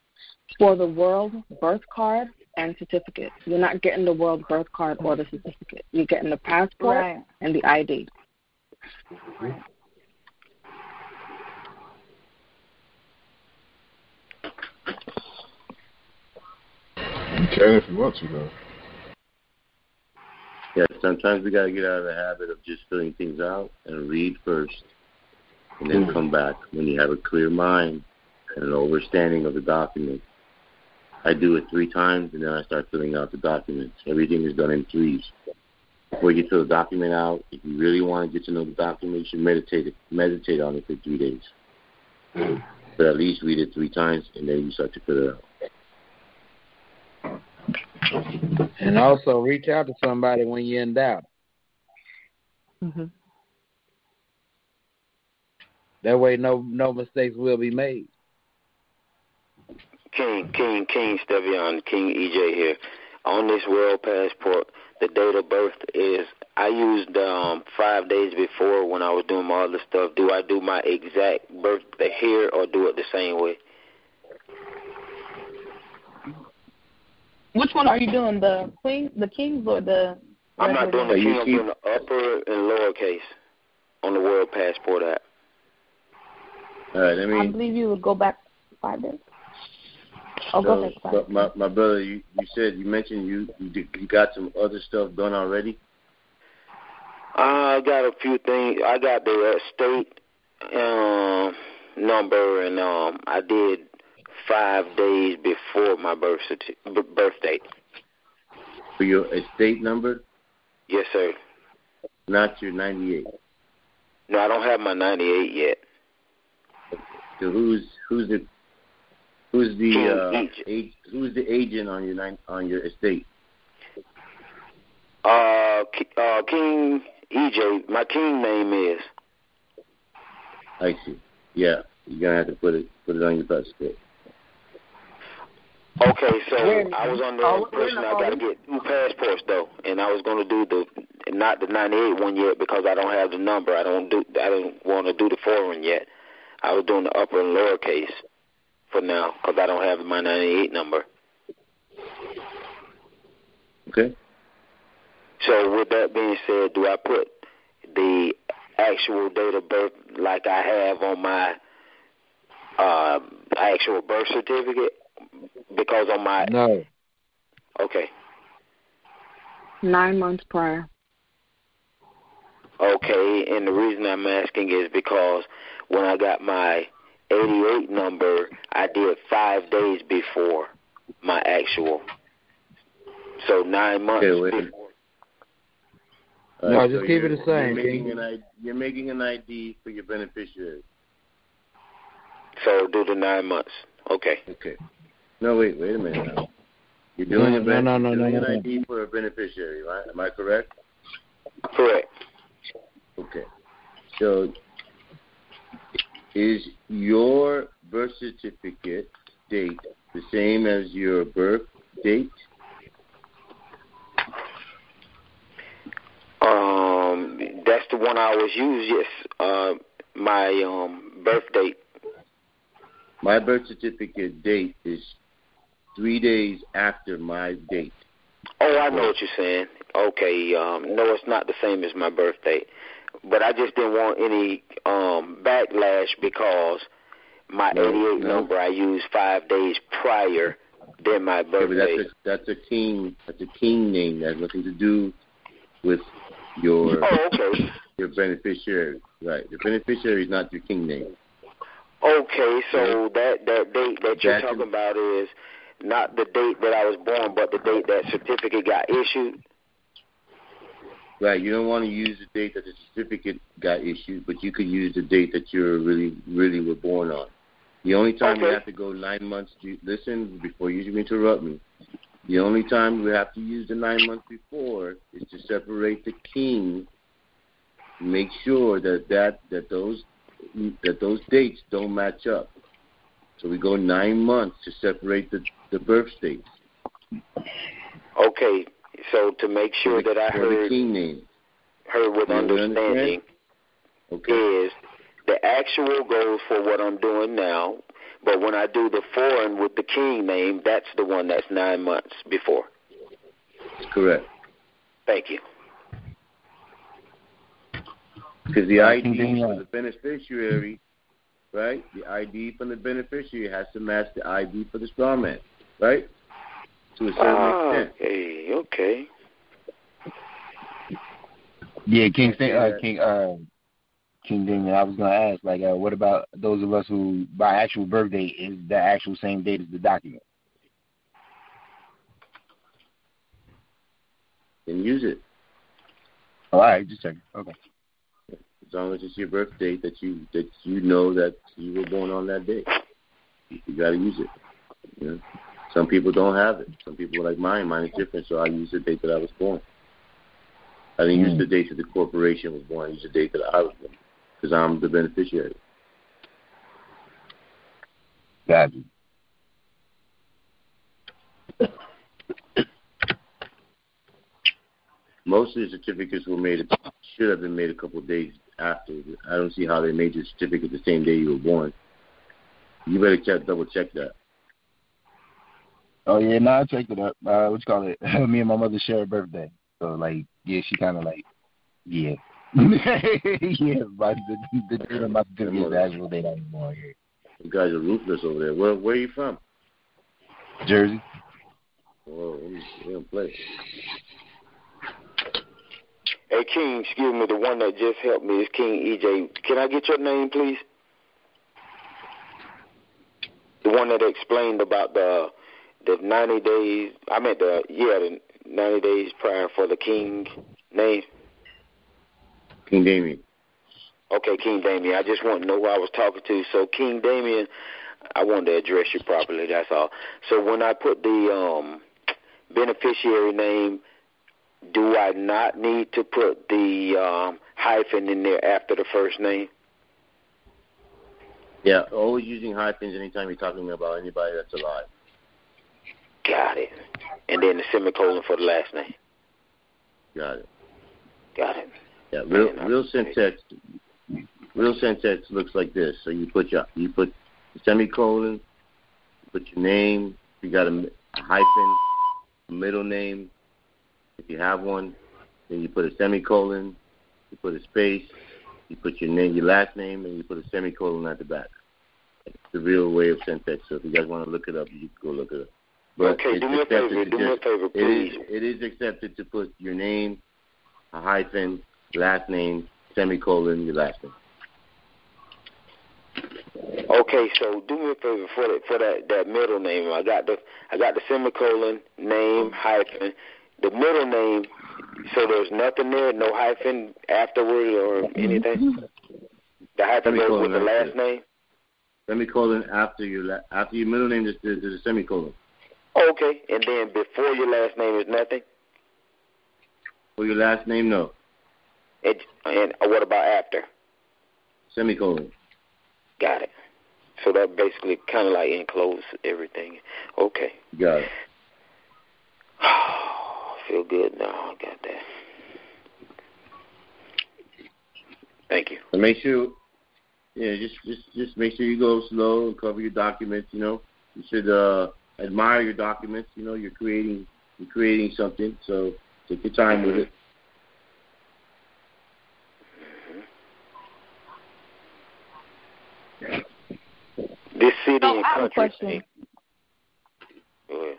for the world birth card and certificate. You're not getting the world birth card or the certificate. You're getting the passport right. and the I D. Right. You can if you want to, though. Yeah, sometimes we got to get out of the habit of just filling things out and read first and then mm-hmm. come back when you have a clear mind and an understanding of the document. I do it three times, and then I start filling out the documents. Everything is done in threes. Before you fill the document out, if you really want to get to know the document, you should meditate, meditate on it for three days. Mm-hmm. But at least read it three times, and then you start to fill it out. And also reach out to somebody when you're in doubt. Mm-hmm. That way no no mistakes will be made. King, King, King Stevion, King E J here. On this world passport, the date of birth is, I used um, five days before when I was doing all this stuff. Do I do my exact birthday here or do it the same way? Which one are you doing, the queen, the kings, or the... I'm not doing the king, I'm doing the upper and lower case on the world passport app. All right, let me... I believe you would go back five days. Oh, so, go back five days. My, my brother, you, you said, you mentioned you, you you got some other stuff done already? I got a few things. I got the state um, number, and um, I did... Five days before my birth birth date. For your estate number? Yes, sir. Not your ninety-eight. No, I don't have my ninety-eight yet. So who's who's the who's the uh, age, who's the agent on your on your estate? Uh, uh, King E J. My king name is. I see. Yeah, you're gonna have to put it put it on your passport. Okay, so I was under the impression I got to get two passports, though, and I was going to do the not the ninety-eight one yet because I don't have the number. I don't do I don't want to do the foreign yet. I was doing the upper and lower case for now because I don't have my ninety-eight number. Okay. So with that being said, do I put the actual date of birth like I have on my uh, actual birth certificate? Because on my... No. Okay. Nine months prior. Okay, and the reason I'm asking is because when I got my eighty-eight number, I did five days before my actual. So nine months okay, before. Uh, no, so just keep it the same. You're making, an I D, you're making an I D for your beneficiary. So do the nine months. Okay. Okay. No, wait, wait a minute now. You're doing, no, a ben- no, no, no, doing no, no, an I D no. for a beneficiary, right? Am I correct? Correct. Okay. So is your birth certificate date the same as your birth date? Um, that's the one I always use, yes. Uh, my um, birth date. My birth certificate date is three days after my date. Oh, I know what you're saying. Okay, um, no, it's not the same as my birth date. But I just didn't want any um, backlash because my no, eighty-eight no. number I used five days prior than my birthday. Yeah, that's, a, that's a king. That's a king name. That has nothing to do with your oh, okay. your beneficiary. Right. The beneficiary is not your king name. Okay, so that, that date that you're that's talking an, about is not the date that I was born, but the date that certificate got issued. Right, you don't want to use the date that the certificate got issued, but you could use the date that you really, really were born on. The only time okay. we have to go nine months to, listen, before you interrupt me, the only time we have to use the nine months before is to separate the king, make sure that, that, that, those, that those dates don't match up. So we go nine months to separate the, the birth dates. Okay. So to make sure that I heard, heard with understanding okay. is the actual goes for what I'm doing now, but when I do the foreign with the king name, that's the one that's nine months before. Correct. Thank you. Because the I D for the beneficiary, right, the I D from the beneficiary has to match the I D for the straw man, right? To a certain ah, extent. Okay, okay. Yeah, King, uh, King, uh, King Damien. I was gonna ask, like, uh, what about those of us who, by actual birth date, is the actual same date as the document? Then use it. All right, just checking. Okay. As long as it's your birth date that you that you know that you were born on that day, you gotta use it. You know? Some people don't have it. Some people are like mine. Mine is different, so I used the date that I was born. I didn't mm. use the date that the corporation was born. I used the date that I was born because I'm the beneficiary. Got you. Most of the certificates were made, should have been made a couple of days after. I don't see how they made your certificate the same day you were born. You better check, double check that. Oh, yeah, no, nah, I checked it up. Uh, what you call it? Me and my mother share a birthday. So, like, yeah, she kind of like, yeah. yeah, but the, the date of my birthday is the actual date I was born here. You guys are ruthless over there. Where, where are you from? Jersey. Whoa, we don't play. Hey, King, excuse me, the one that just helped me is King E J. Can I get your name, please? The one that explained about the... The ninety days, I meant the yeah, the ninety days prior for the king name. King Damien. Okay, King Damien. I just want to know who I was talking to. So, King Damien, I wanted to address you properly. That's all. So, when I put the um, beneficiary name, do I not need to put the um, hyphen in there after the first name? Yeah, always using hyphens anytime you're talking about anybody that's alive. Got it. And then the semicolon for the last name. Got it. Got it. Yeah, real, real syntax. Real syntax looks like this. So you put your, you put the semicolon, you put your name. You got a, a hyphen, a middle name, if you have one. Then you put a semicolon. You put a space. You put your name, your last name, and you put a semicolon at the back. It's the real way of syntax. So if you guys want to look it up, you can go look it up. But okay, do me a favor, do just, me a favor, please. It is, it is accepted to put your name, a hyphen, last name, semicolon, your last name. Okay, so do me a favor for that, for that, that middle name. I got the I got the semicolon, name, hyphen, the middle name. So there's nothing there, no hyphen afterward or anything. The hyphen goes with the last name. Semicolon after your after your middle name, there's, there's a semicolon. Okay, and then before your last name is nothing? For your last name, no. It, and what about after? semicolon. Got it. So that basically kind of like encloses everything. Okay. Got it. Oh, I feel good now. I got that. Thank you. And make sure, yeah, just just just make sure you go slow and cover your documents. You know, you should uh, admire your documents. You know, you're creating you're creating something, so take your time mm-hmm. with it. This city oh, and country. Go ahead.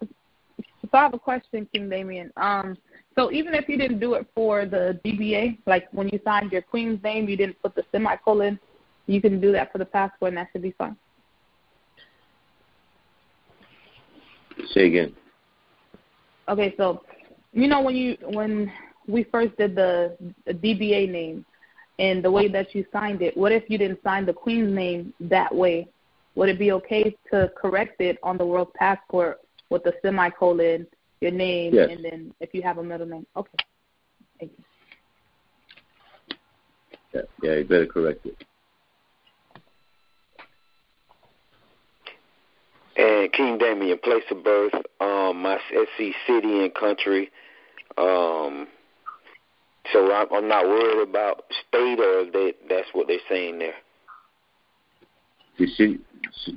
So I have a question, King Damien. Um, so even if you didn't do it for the D B A, like when you signed your queen's name, you didn't put the semicolon, you can do that for the passport, and that should be fine. Say again. Okay, so you know when you when we first did the, the D B A name and the way that you signed it, what if you didn't sign the queen's name that way? Would it be okay to correct it on the world passport with the semicolon, your name, yes. and then if you have a middle name? Okay. Thank you. Yeah, yeah, you better correct it. And King Damien, place of birth, um, my S C city and country, um, so I'm not worried about state, or that that's what they're saying there. You see,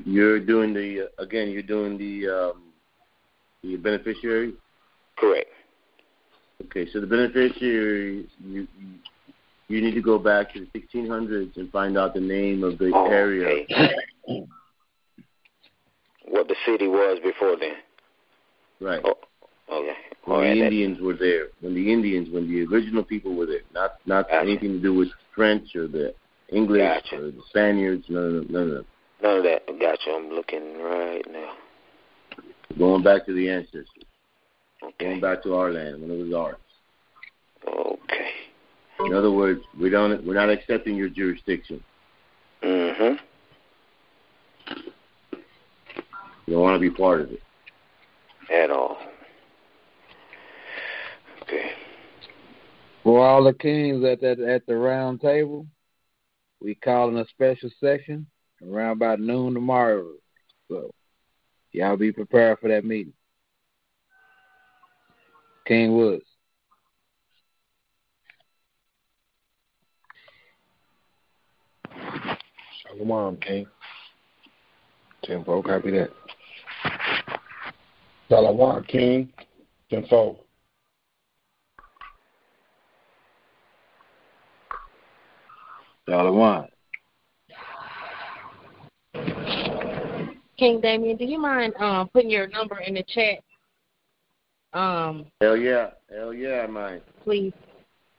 you're doing the again. You're doing the um, the beneficiary. Correct. Okay, so the beneficiary, you you need to go back to the sixteen hundreds and find out the name of the oh, area. Okay. What the city was before then. Right. Oh. Okay. When oh, the Indians that. were there, when the Indians, when the original people were there, not not gotcha. anything to do with French or the English gotcha. or the Spaniards, none of, none of that. None of that. Gotcha. I'm looking right now. Going back to the ancestors. Okay. Going back to our land when it was ours. Okay. In other words, we don't we're not accepting your jurisdiction. Mm-hmm. You don't want to be part of it. At all. Okay. For all the kings at that at the round table, we calling a special session around about noon tomorrow. So y'all be prepared for that meeting. King Woods. Shalom, King. Tenfold, copy that. Shalom, King. Tenfold. Dollar one. King Damien, do you mind um, putting your number in the chat? Um, hell yeah. Hell yeah, I mind. Please.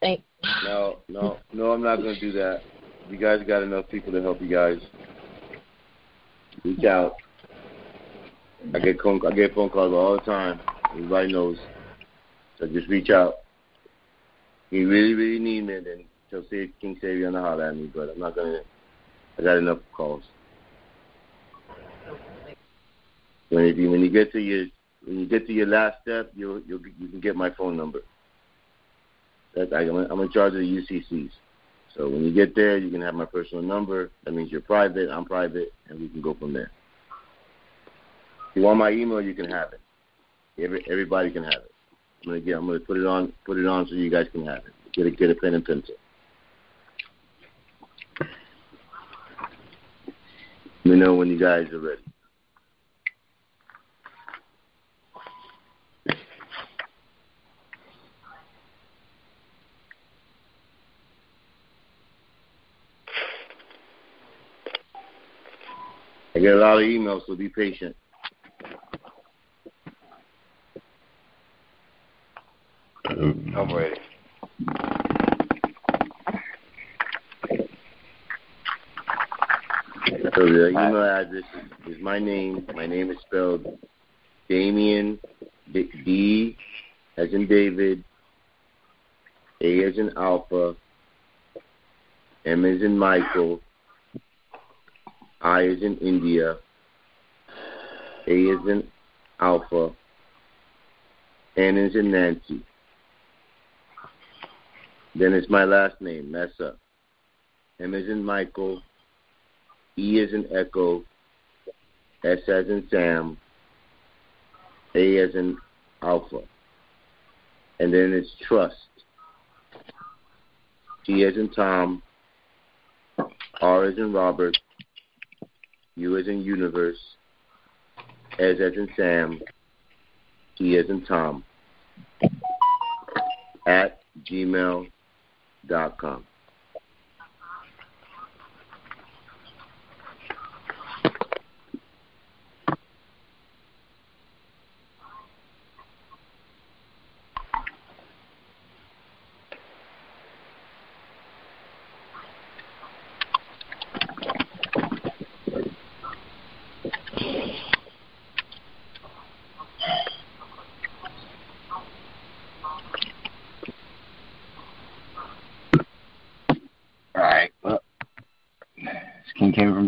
Thanks. No, no, no, I'm not going to do that. You guys got enough people to help you guys. Reach out. I get, con- I get phone calls all the time. Everybody knows. So just reach out. If you really, really need me, then so see King Stevion to holler at me, but I'm not going to. I got enough calls. When you, when you get to your when you get to your last step, you you you can get my phone number. That I, I'm in charge of the U C Cs, so when you get there, you can have my personal number. That means you're private, I'm private, and we can go from there. If you want my email, you can have it. Every, everybody can have it. I'm gonna get. I'm gonna put it on. Put it on so you guys can have it. Get a get a pen and pencil. Let me know when you guys are ready. I get a lot of emails, so be patient. I'm ready. So the email address is, is my name. My name is spelled Damien, D, D as in David, A as in Alpha, M as in Michael, I as in India, A as in Alpha, N as in Nancy. Then it's my last name, Mesa, M as in Michael, E as in Echo, S as in Sam, A as in Alpha. And then it's trust. T as in Tom, R as in Robert, U as in Universe, S as in Sam, T as in Tom, at gmail dot com.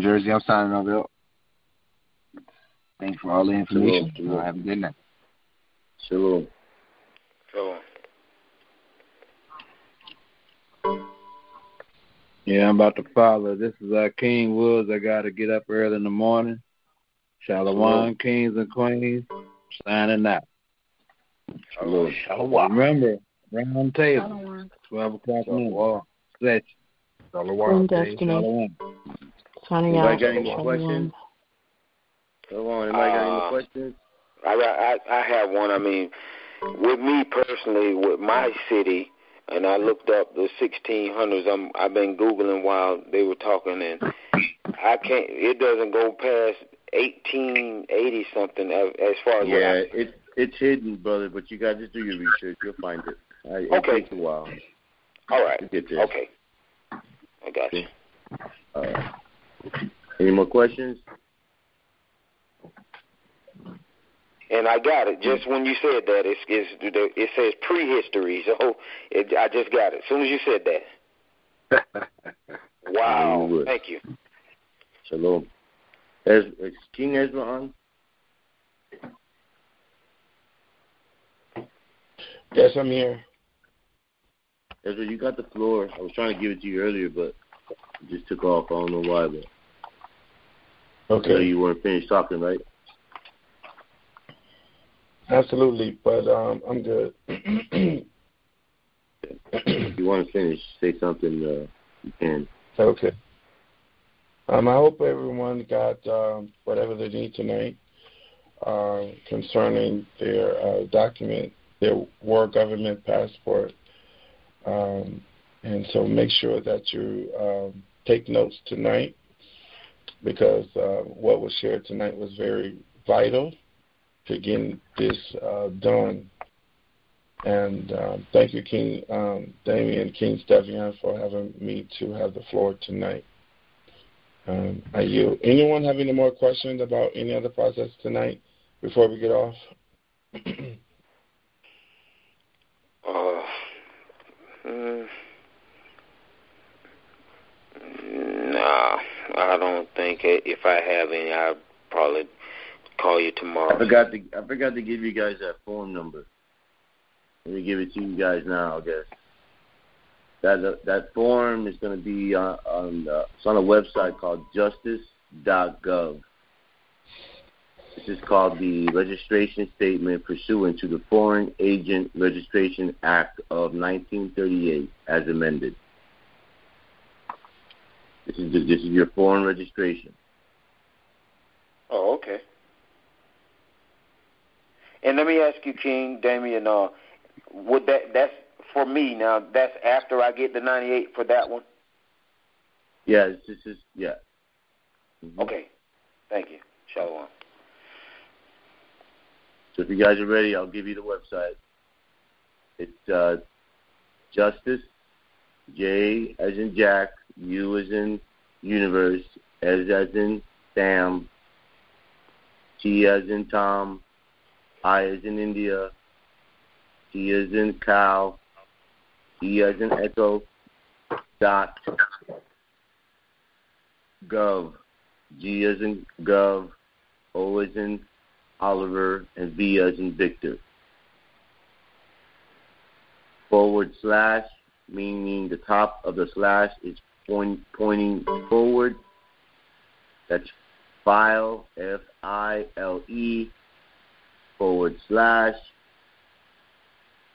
Jersey, I'm signing over up. Thanks for all the information. Shalom. Shalom. Have a good night. Shalom. Shalom. Yeah, I'm about to follow. This is our King Woods. I got to get up early in the morning. Shalom, Shalom. Kings and queens. Signing out. Shalom. Shalom. Remember, round table. Shalom. twelve o'clock noon. Shalom. Shalom. Shalom. Anybody got any more questions? Go on. Anybody uh, got any more questions? I, I, I have one. I mean, with me personally, with my city, and I looked up the sixteen hundreds. I'm, I've been Googling while they were talking, and I can't. It doesn't go past eighteen eighty something as far as. Yeah, I, it, it's hidden, brother. But you got to do your research. You'll find it. It okay. Takes a while. All right. Okay. I got you. All right. Any more questions? And I got it. Just when you said that, it's, it's, it says prehistory, so it, I just got it. As soon as you said that. Wow. You Thank you. Shalom. Is, is King Ezra on? Yes, I'm here. Ezra, you got the floor. I was trying to give it to you earlier, but it just took off. I don't know why, but okay. So you weren't finished talking, right? Absolutely, but um, I'm good. If you want to finish, say something, uh, you can. Okay. Um, I hope everyone got um, whatever they need tonight uh, concerning their uh, document, their war government passport. Um, and so make sure that you um, take notes tonight, because uh, what was shared tonight was very vital to getting this uh, done. And um, thank you, King um, Damien, King Stevion, for having me to have the floor tonight. Um, are you, anyone have any more questions about any other process tonight before we get off? uh, mm. No, I don't think if I have any, I'll probably call you tomorrow. I forgot to I forgot to give you guys that phone number. Let me give it to you guys now, I guess. That uh, that form is going to be on, on uh, it's on a website called justice dot gov. This is called the Registration Statement Pursuant to the Foreign Agent Registration Act of nineteen thirty-eight, as amended. This is this is your foreign registration. Oh, okay. And let me ask you, King Damien, uh, would that that's for me now? That's after I get the ninety-eight for that one. Yeah, this is yeah. Mm-hmm. Okay, thank you. Shalom. So if you guys are ready, I'll give you the website. It's uh, Justice J as in Jack. U as in universe, S as in Sam, T as in Tom, I as in India, T as in cow, E as in echo, dot, gov, G as in gov, O as in Oliver, and V as in Victor. Forward slash, meaning the top of the slash is point, pointing forward. That's file, F I L E, forward slash,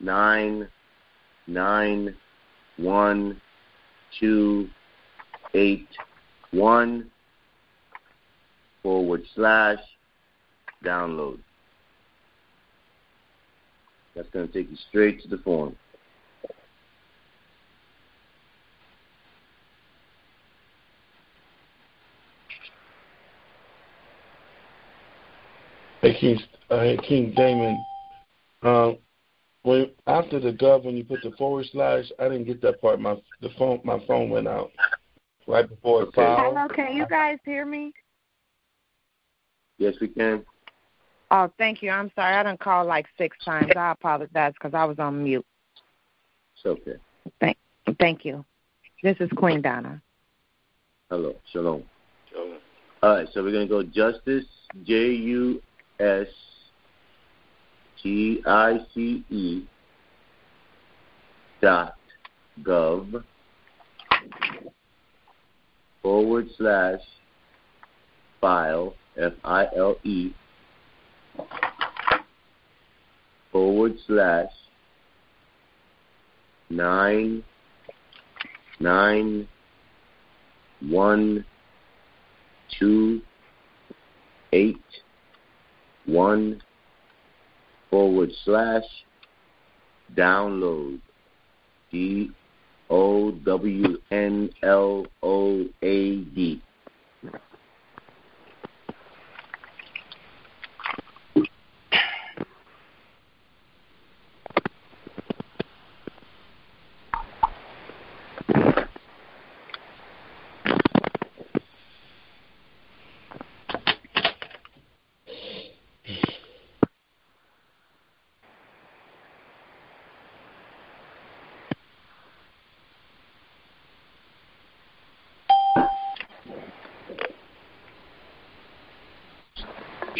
nine, nine, one, two, eight, one, forward slash, download. That's going to take you straight to the form. Hey, King, uh, hey, King Damien. Um, well, after the gov, when you put the forward slash, I didn't get that part. My the phone, my phone went out right before it filed. Hello, can you guys hear me? Yes, we can. Oh, thank you. I'm sorry. I done called like six times. I apologize because I was on mute. It's okay. Thank, thank you. This is Queen Donna. Hello. Shalom. Shalom. All right, so we're going to go Justice, J U S T I C E dot gov forward slash file, F I L E, forward slash nine nine one two eight one forward slash download, D O W N L O A D.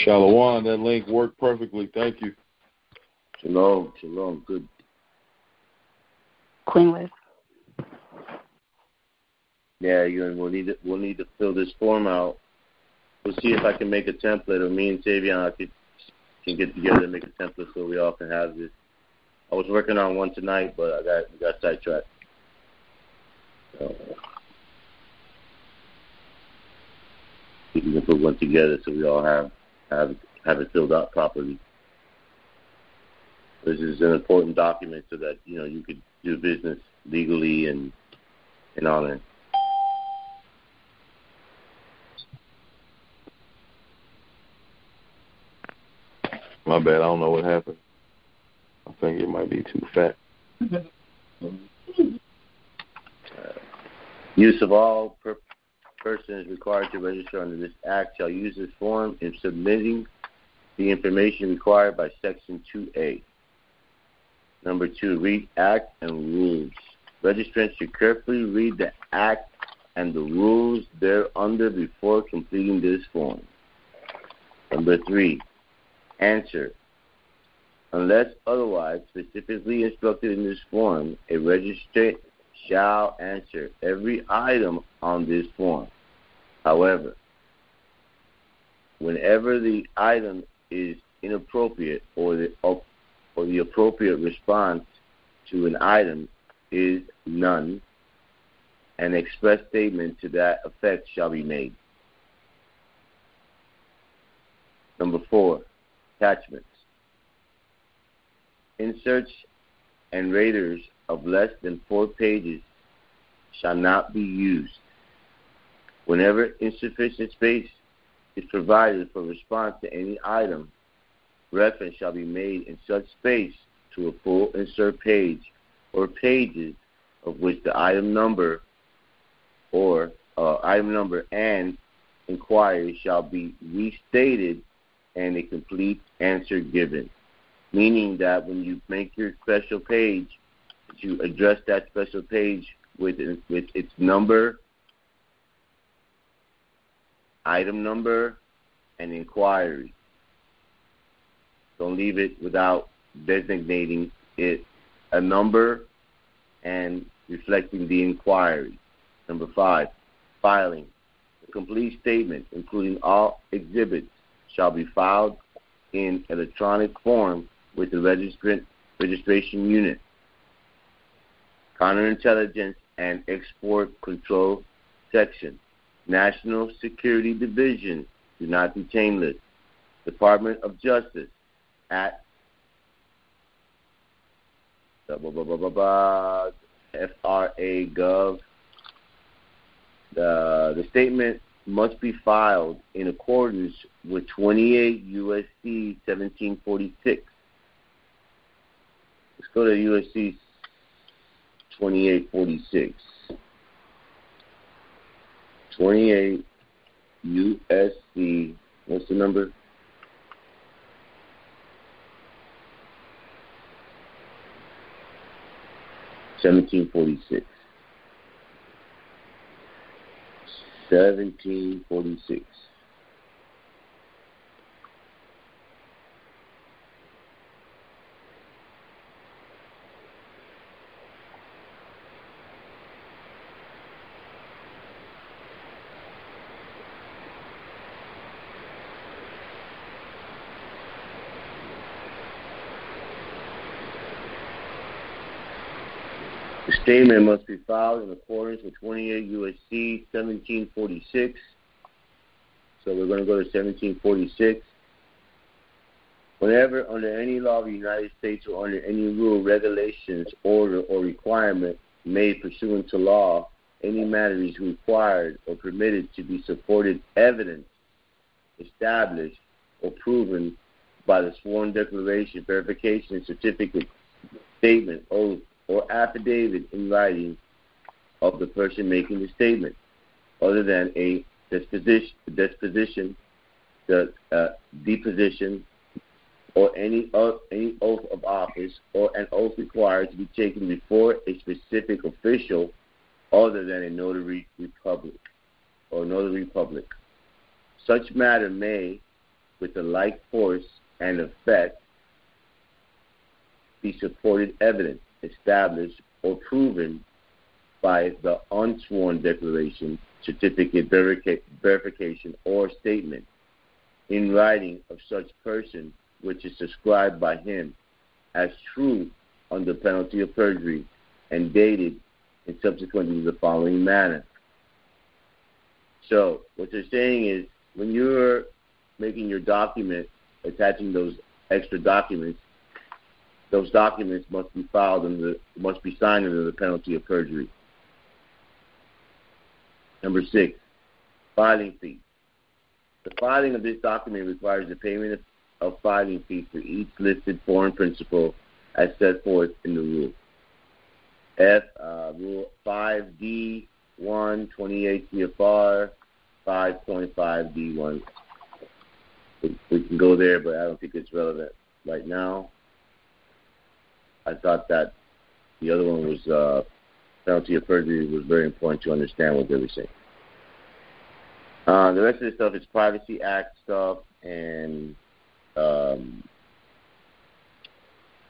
Shalawan, that link worked perfectly. Thank you. Shalom, shalom. Good. Queen Liz. Yeah, you and we'll need to, we'll need to fill this form out. We'll see if I can make a template, or me and Savion can can get together and make a template so we all can have this. I was working on one tonight, but I got got sidetracked. So. We can put one together so we all have. Have it, have it filled out properly. This is an important document so that, you know, you could do business legally and and all that. My bad. I don't know what happened. I think it might be too fat. uh, use of all purpose. Person is required to register under this act shall use this form in submitting the information required by Section two A. Number two, read act and rules. Registrants should carefully read the act and the rules thereunder before completing this form. Number three, answer. Unless otherwise specifically instructed in this form, a registrant shall answer every item on this form. However, whenever the item is inappropriate or the op- or the appropriate response to an item is none, an express statement to that effect shall be made. Number four, attachments. Inserts and raters of less than four pages shall not be used. Whenever insufficient space is provided for response to any item, reference shall be made in such space to a full insert page or pages of which the item number or uh, item number and inquiry shall be restated and a complete answer given. Meaning that when you make your special page, you address that special page with with its number, item number, and inquiry. Don't leave it without designating it a number and reflecting the inquiry. Number five, filing. The complete statement, including all exhibits, shall be filed in electronic form with the registrant registration unit. Counterintelligence and Export Control Section, National Security Division, do not detain list, Department of Justice at F R A dot gov. The, the statement must be filed in accordance with twenty-eight U S C seventeen forty-six. Let's go to U S C twenty-eight forty-six. twenty-eight U S C, what's the number? seventeen forty-six. seventeen forty-six. The statement must be filed in accordance with twenty-eight U S C seventeen forty-six. So we're going to go to seventeen forty-six. Whenever, under any law of the United States or under any rule, regulations, order, or requirement made pursuant to law, any matter is required or permitted to be supported evidence established or proven by the sworn declaration, verification, certificate, statement, oath, or affidavit in writing of the person making the statement, other than a disposition, disposition the, uh, deposition, or any oath, any oath of office, or an oath required to be taken before a specific official, other than a notary public or notary public. Such matter may, with the like force and effect, be supported evidence established or proven by the unsworn declaration, certificate, verica- verification, or statement in writing of such person, which is subscribed by him as true under penalty of perjury and dated in subsequently the following manner. So what they're saying is, when you're making your document, attaching those extra documents, those documents must be filed and the, must be signed under the penalty of perjury. Number six, filing fee. The filing of this document requires the payment of, of filing fees for each listed foreign principal as set forth in the rule. F, uh, Rule five D one, twenty-eight C F R, five point five D one. We, we can go there, but I don't think it's relevant right now. I thought that the other one was uh, penalty of perjury was very important to understand what they were saying. Uh, the rest of the stuff is Privacy Act stuff and um,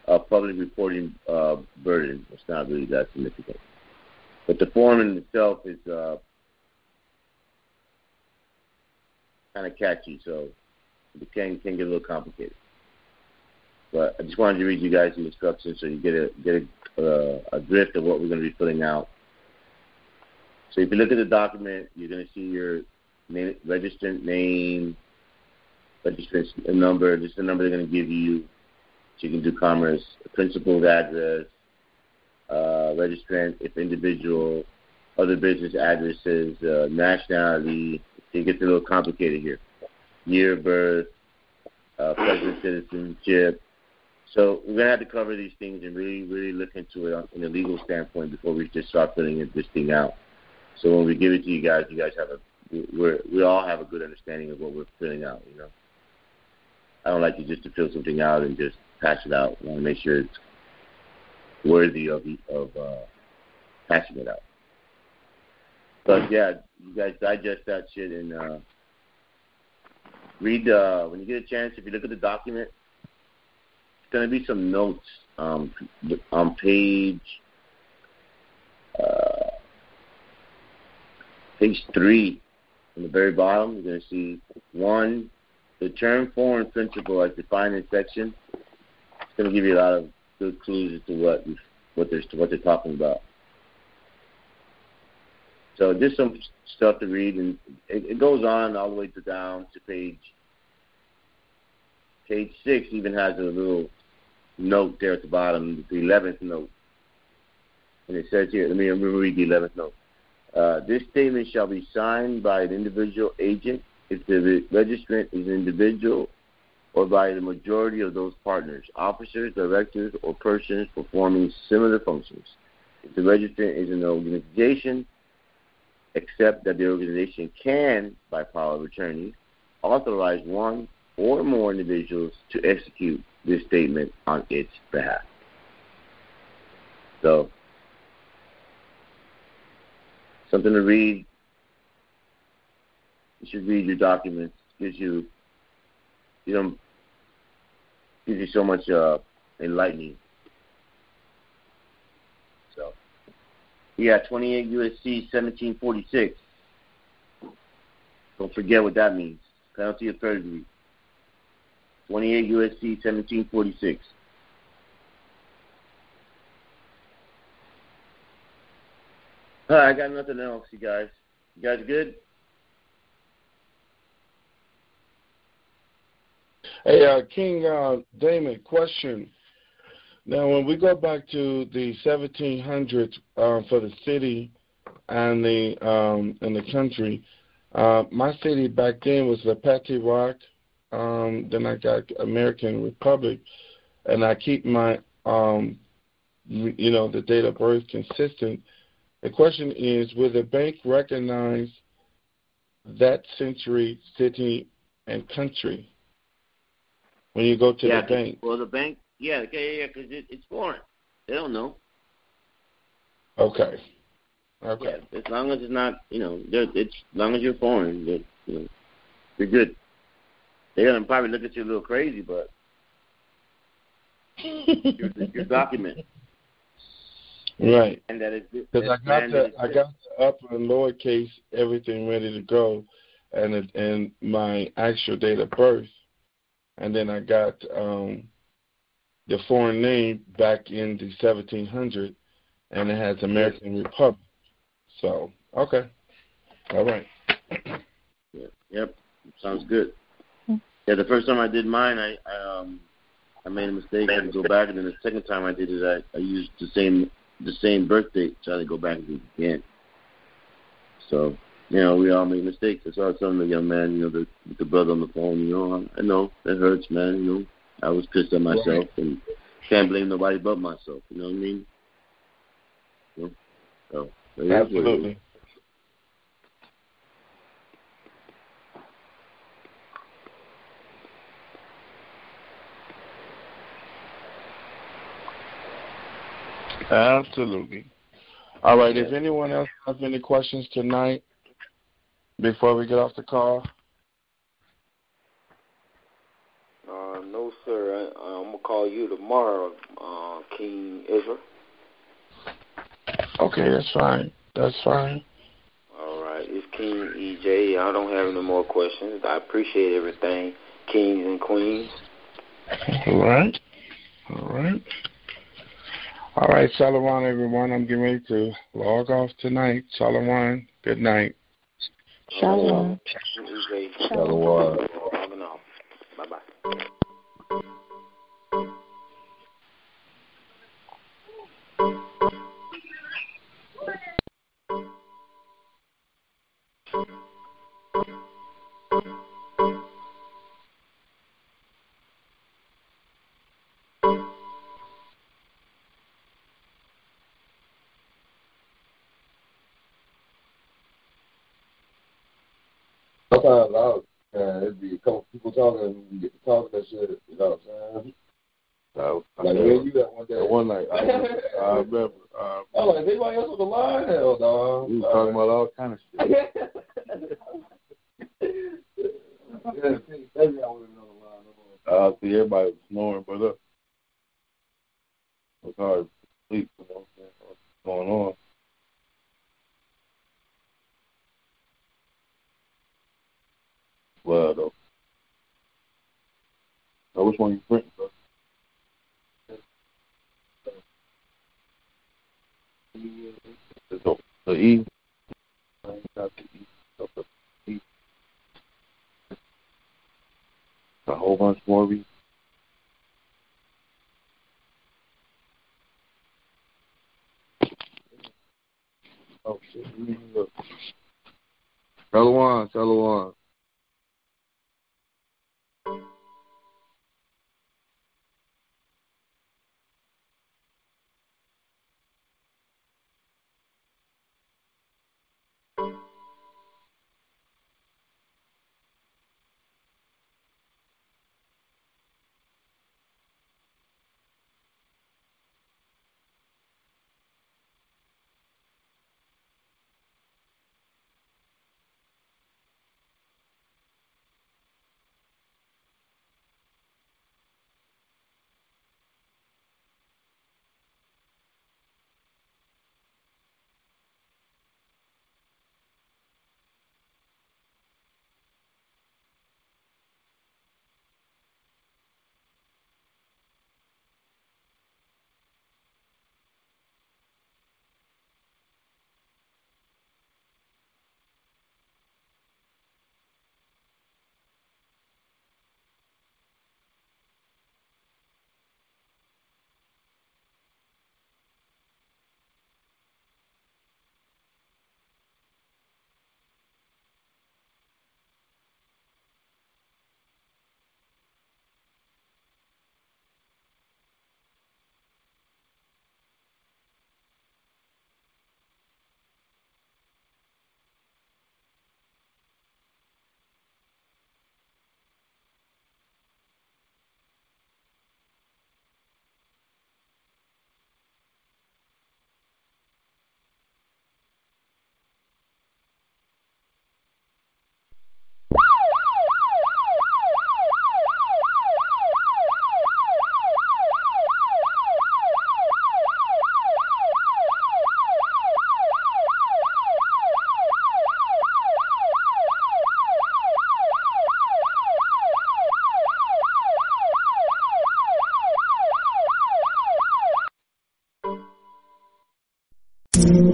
a public reporting uh, burden. It's not really that significant. But the form in itself is uh, kind of catchy, so it can, can get a little complicated. But I just wanted to read you guys the instructions so you get a get a, uh, a drift of what we're going to be filling out. So if you look at the document, you're going to see your name, registrant name, registrant's number. This is the number they're going to give you so you can do commerce, principal's address, uh, registrant, if individual, other business addresses, uh, nationality. It gets a little complicated here. Year of birth, uh, present citizenship. So we're going to have to cover these things and really, really look into it on, in a legal standpoint before we just start filling this thing out. So when we give it to you guys, you guys have a, we're, we all have a good understanding of what we're filling out, you know. I don't like you just to fill something out and just pass it out. I want to make sure it's worthy of, of uh, passing it out. But, yeah, you guys digest that shit and uh, read, uh, when you get a chance, if you look at the document, going to be some notes um, on page uh, page three, on the very bottom, you're going to see one, the term foreign principle as defined in section. It's going to give you a lot of good clues as to what what they're what they're talking about. So just some stuff to read, and it, it goes on all the way to down to page page six. Even has a little note there at the bottom, the eleventh note, and it says here. Let me, let me read the eleventh note. Uh, this statement shall be signed by an individual agent if the registrant is an individual, or by the majority of those partners, officers, directors, or persons performing similar functions. If the registrant is an organization, except that the organization can, by power of attorney, authorize one or more individuals to execute this statement on its behalf. So, something to read. You should read your documents. Gives you, you know, gives you so much uh, enlightening. So, yeah, twenty-eight U S C seventeen forty-six. Don't forget what that means. Penalty of third degree. twenty-eight U S C seventeen forty-six. All right, I got nothing else, you guys. You guys good? Hey, uh, King uh, Damien, question. Now, when we go back to the seventeen hundreds uh, for the city and the um, and the country, uh, my city back then was the Patty Rock. Um, then I got American Republic, and I keep my um, you know the date of birth consistent. The question is, will the bank recognize that century, city, and country when you go to yeah, the bank? Well, the bank, yeah, yeah, yeah, because it, it's foreign. They don't know. Okay. Okay. Yeah, as long as it's not, you know, it's, as long as you're foreign, you know, you're good. They're going to probably look at you a little crazy, but your, your document. Right, because I got the I got the upper and lowercase everything ready to go, and it, and my actual date of birth, and then I got um, the foreign name back in the seventeen hundred, and it has American Republic. So okay, all right. Yeah. Yep, sounds good. Yeah, the first time I did mine, I, I um I made a mistake. I had to go back, and then the second time I did it, I, I used the same. the same birthday, trying to go back and do it again. So, you know, we all make mistakes. I saw some of the young man, you know, the, the brother on the phone, you know, I, I know, that hurts, man, you know. I was pissed at myself and can't blame nobody but myself, you know what I mean? You know? So, absolutely. Absolutely. All right. Does anyone else have any questions tonight before we get off the call? Uh, no, sir. I, I'm going to call you tomorrow, uh, King Ezra. Okay, that's fine. That's fine. All right. It's King E J. I don't have any more questions. I appreciate everything, kings and queens. All right. All right. All right, Shalom, everyone. I'm getting ready to log off tonight. Shalom. Good night. Shalom. Shalom. Shalom. Shalom. Bye-bye. Sometimes I'll, uh, it'd be a couple people talking and we get to talk that shit, you know what I'm saying? So, like, I mean, you got one day. One night, I remember. I remember um, I was like, is anybody else on the line? Hell, dog. We was talking about all kind of shit. Yeah, see, maybe I wasn't on the line. Uh, see, everybody was snoring, but look. It was hard to sleep, you know what I'm saying? What's going on? Well, though. Now, which one you printing, bro? So, the E. I ain't got the E. So, the E. A whole bunch more of these. Oh, shit. Tell one, tell one.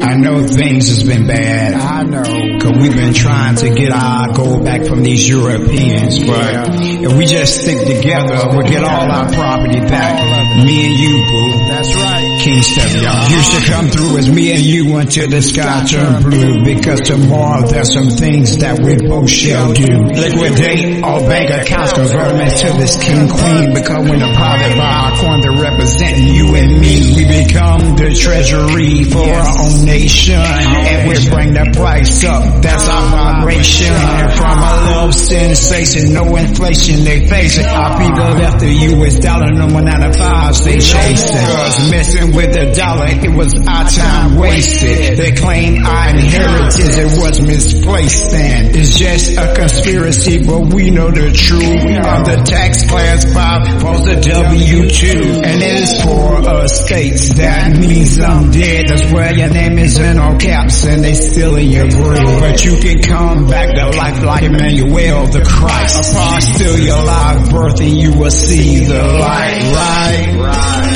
I know things has been bad. I know. Cause we've been trying to get our gold back from these Europeans. But yeah. If we just stick together, we'll get all our property back. Me and you, boo. That's right. King Stevion. You should come through as me and you until the sky turn blue. Because tomorrow there's some things that we both shall do. Liquidate all bank accounts, convert them to this king queen. Because when the private buyer coin to represent you and me, we become the treasury for our own nation, and we bring the price up. That's our vibration. And from our love sensation, no inflation they facing. Our people left the U S dollar, number nine to fives they chasing. Cause messing with the dollar, it was our time wasted. They claim our inheritance, it was misplaced then. It's just a conspiracy, but we know the truth. We are the tax class five, post the W two, and it is for us states. That means I'm dead. That's where your name is in all caps and they still in your grave. But you can come back to life like Emmanuel the Christ. Apart still your live birth and you will see the light. Right, right.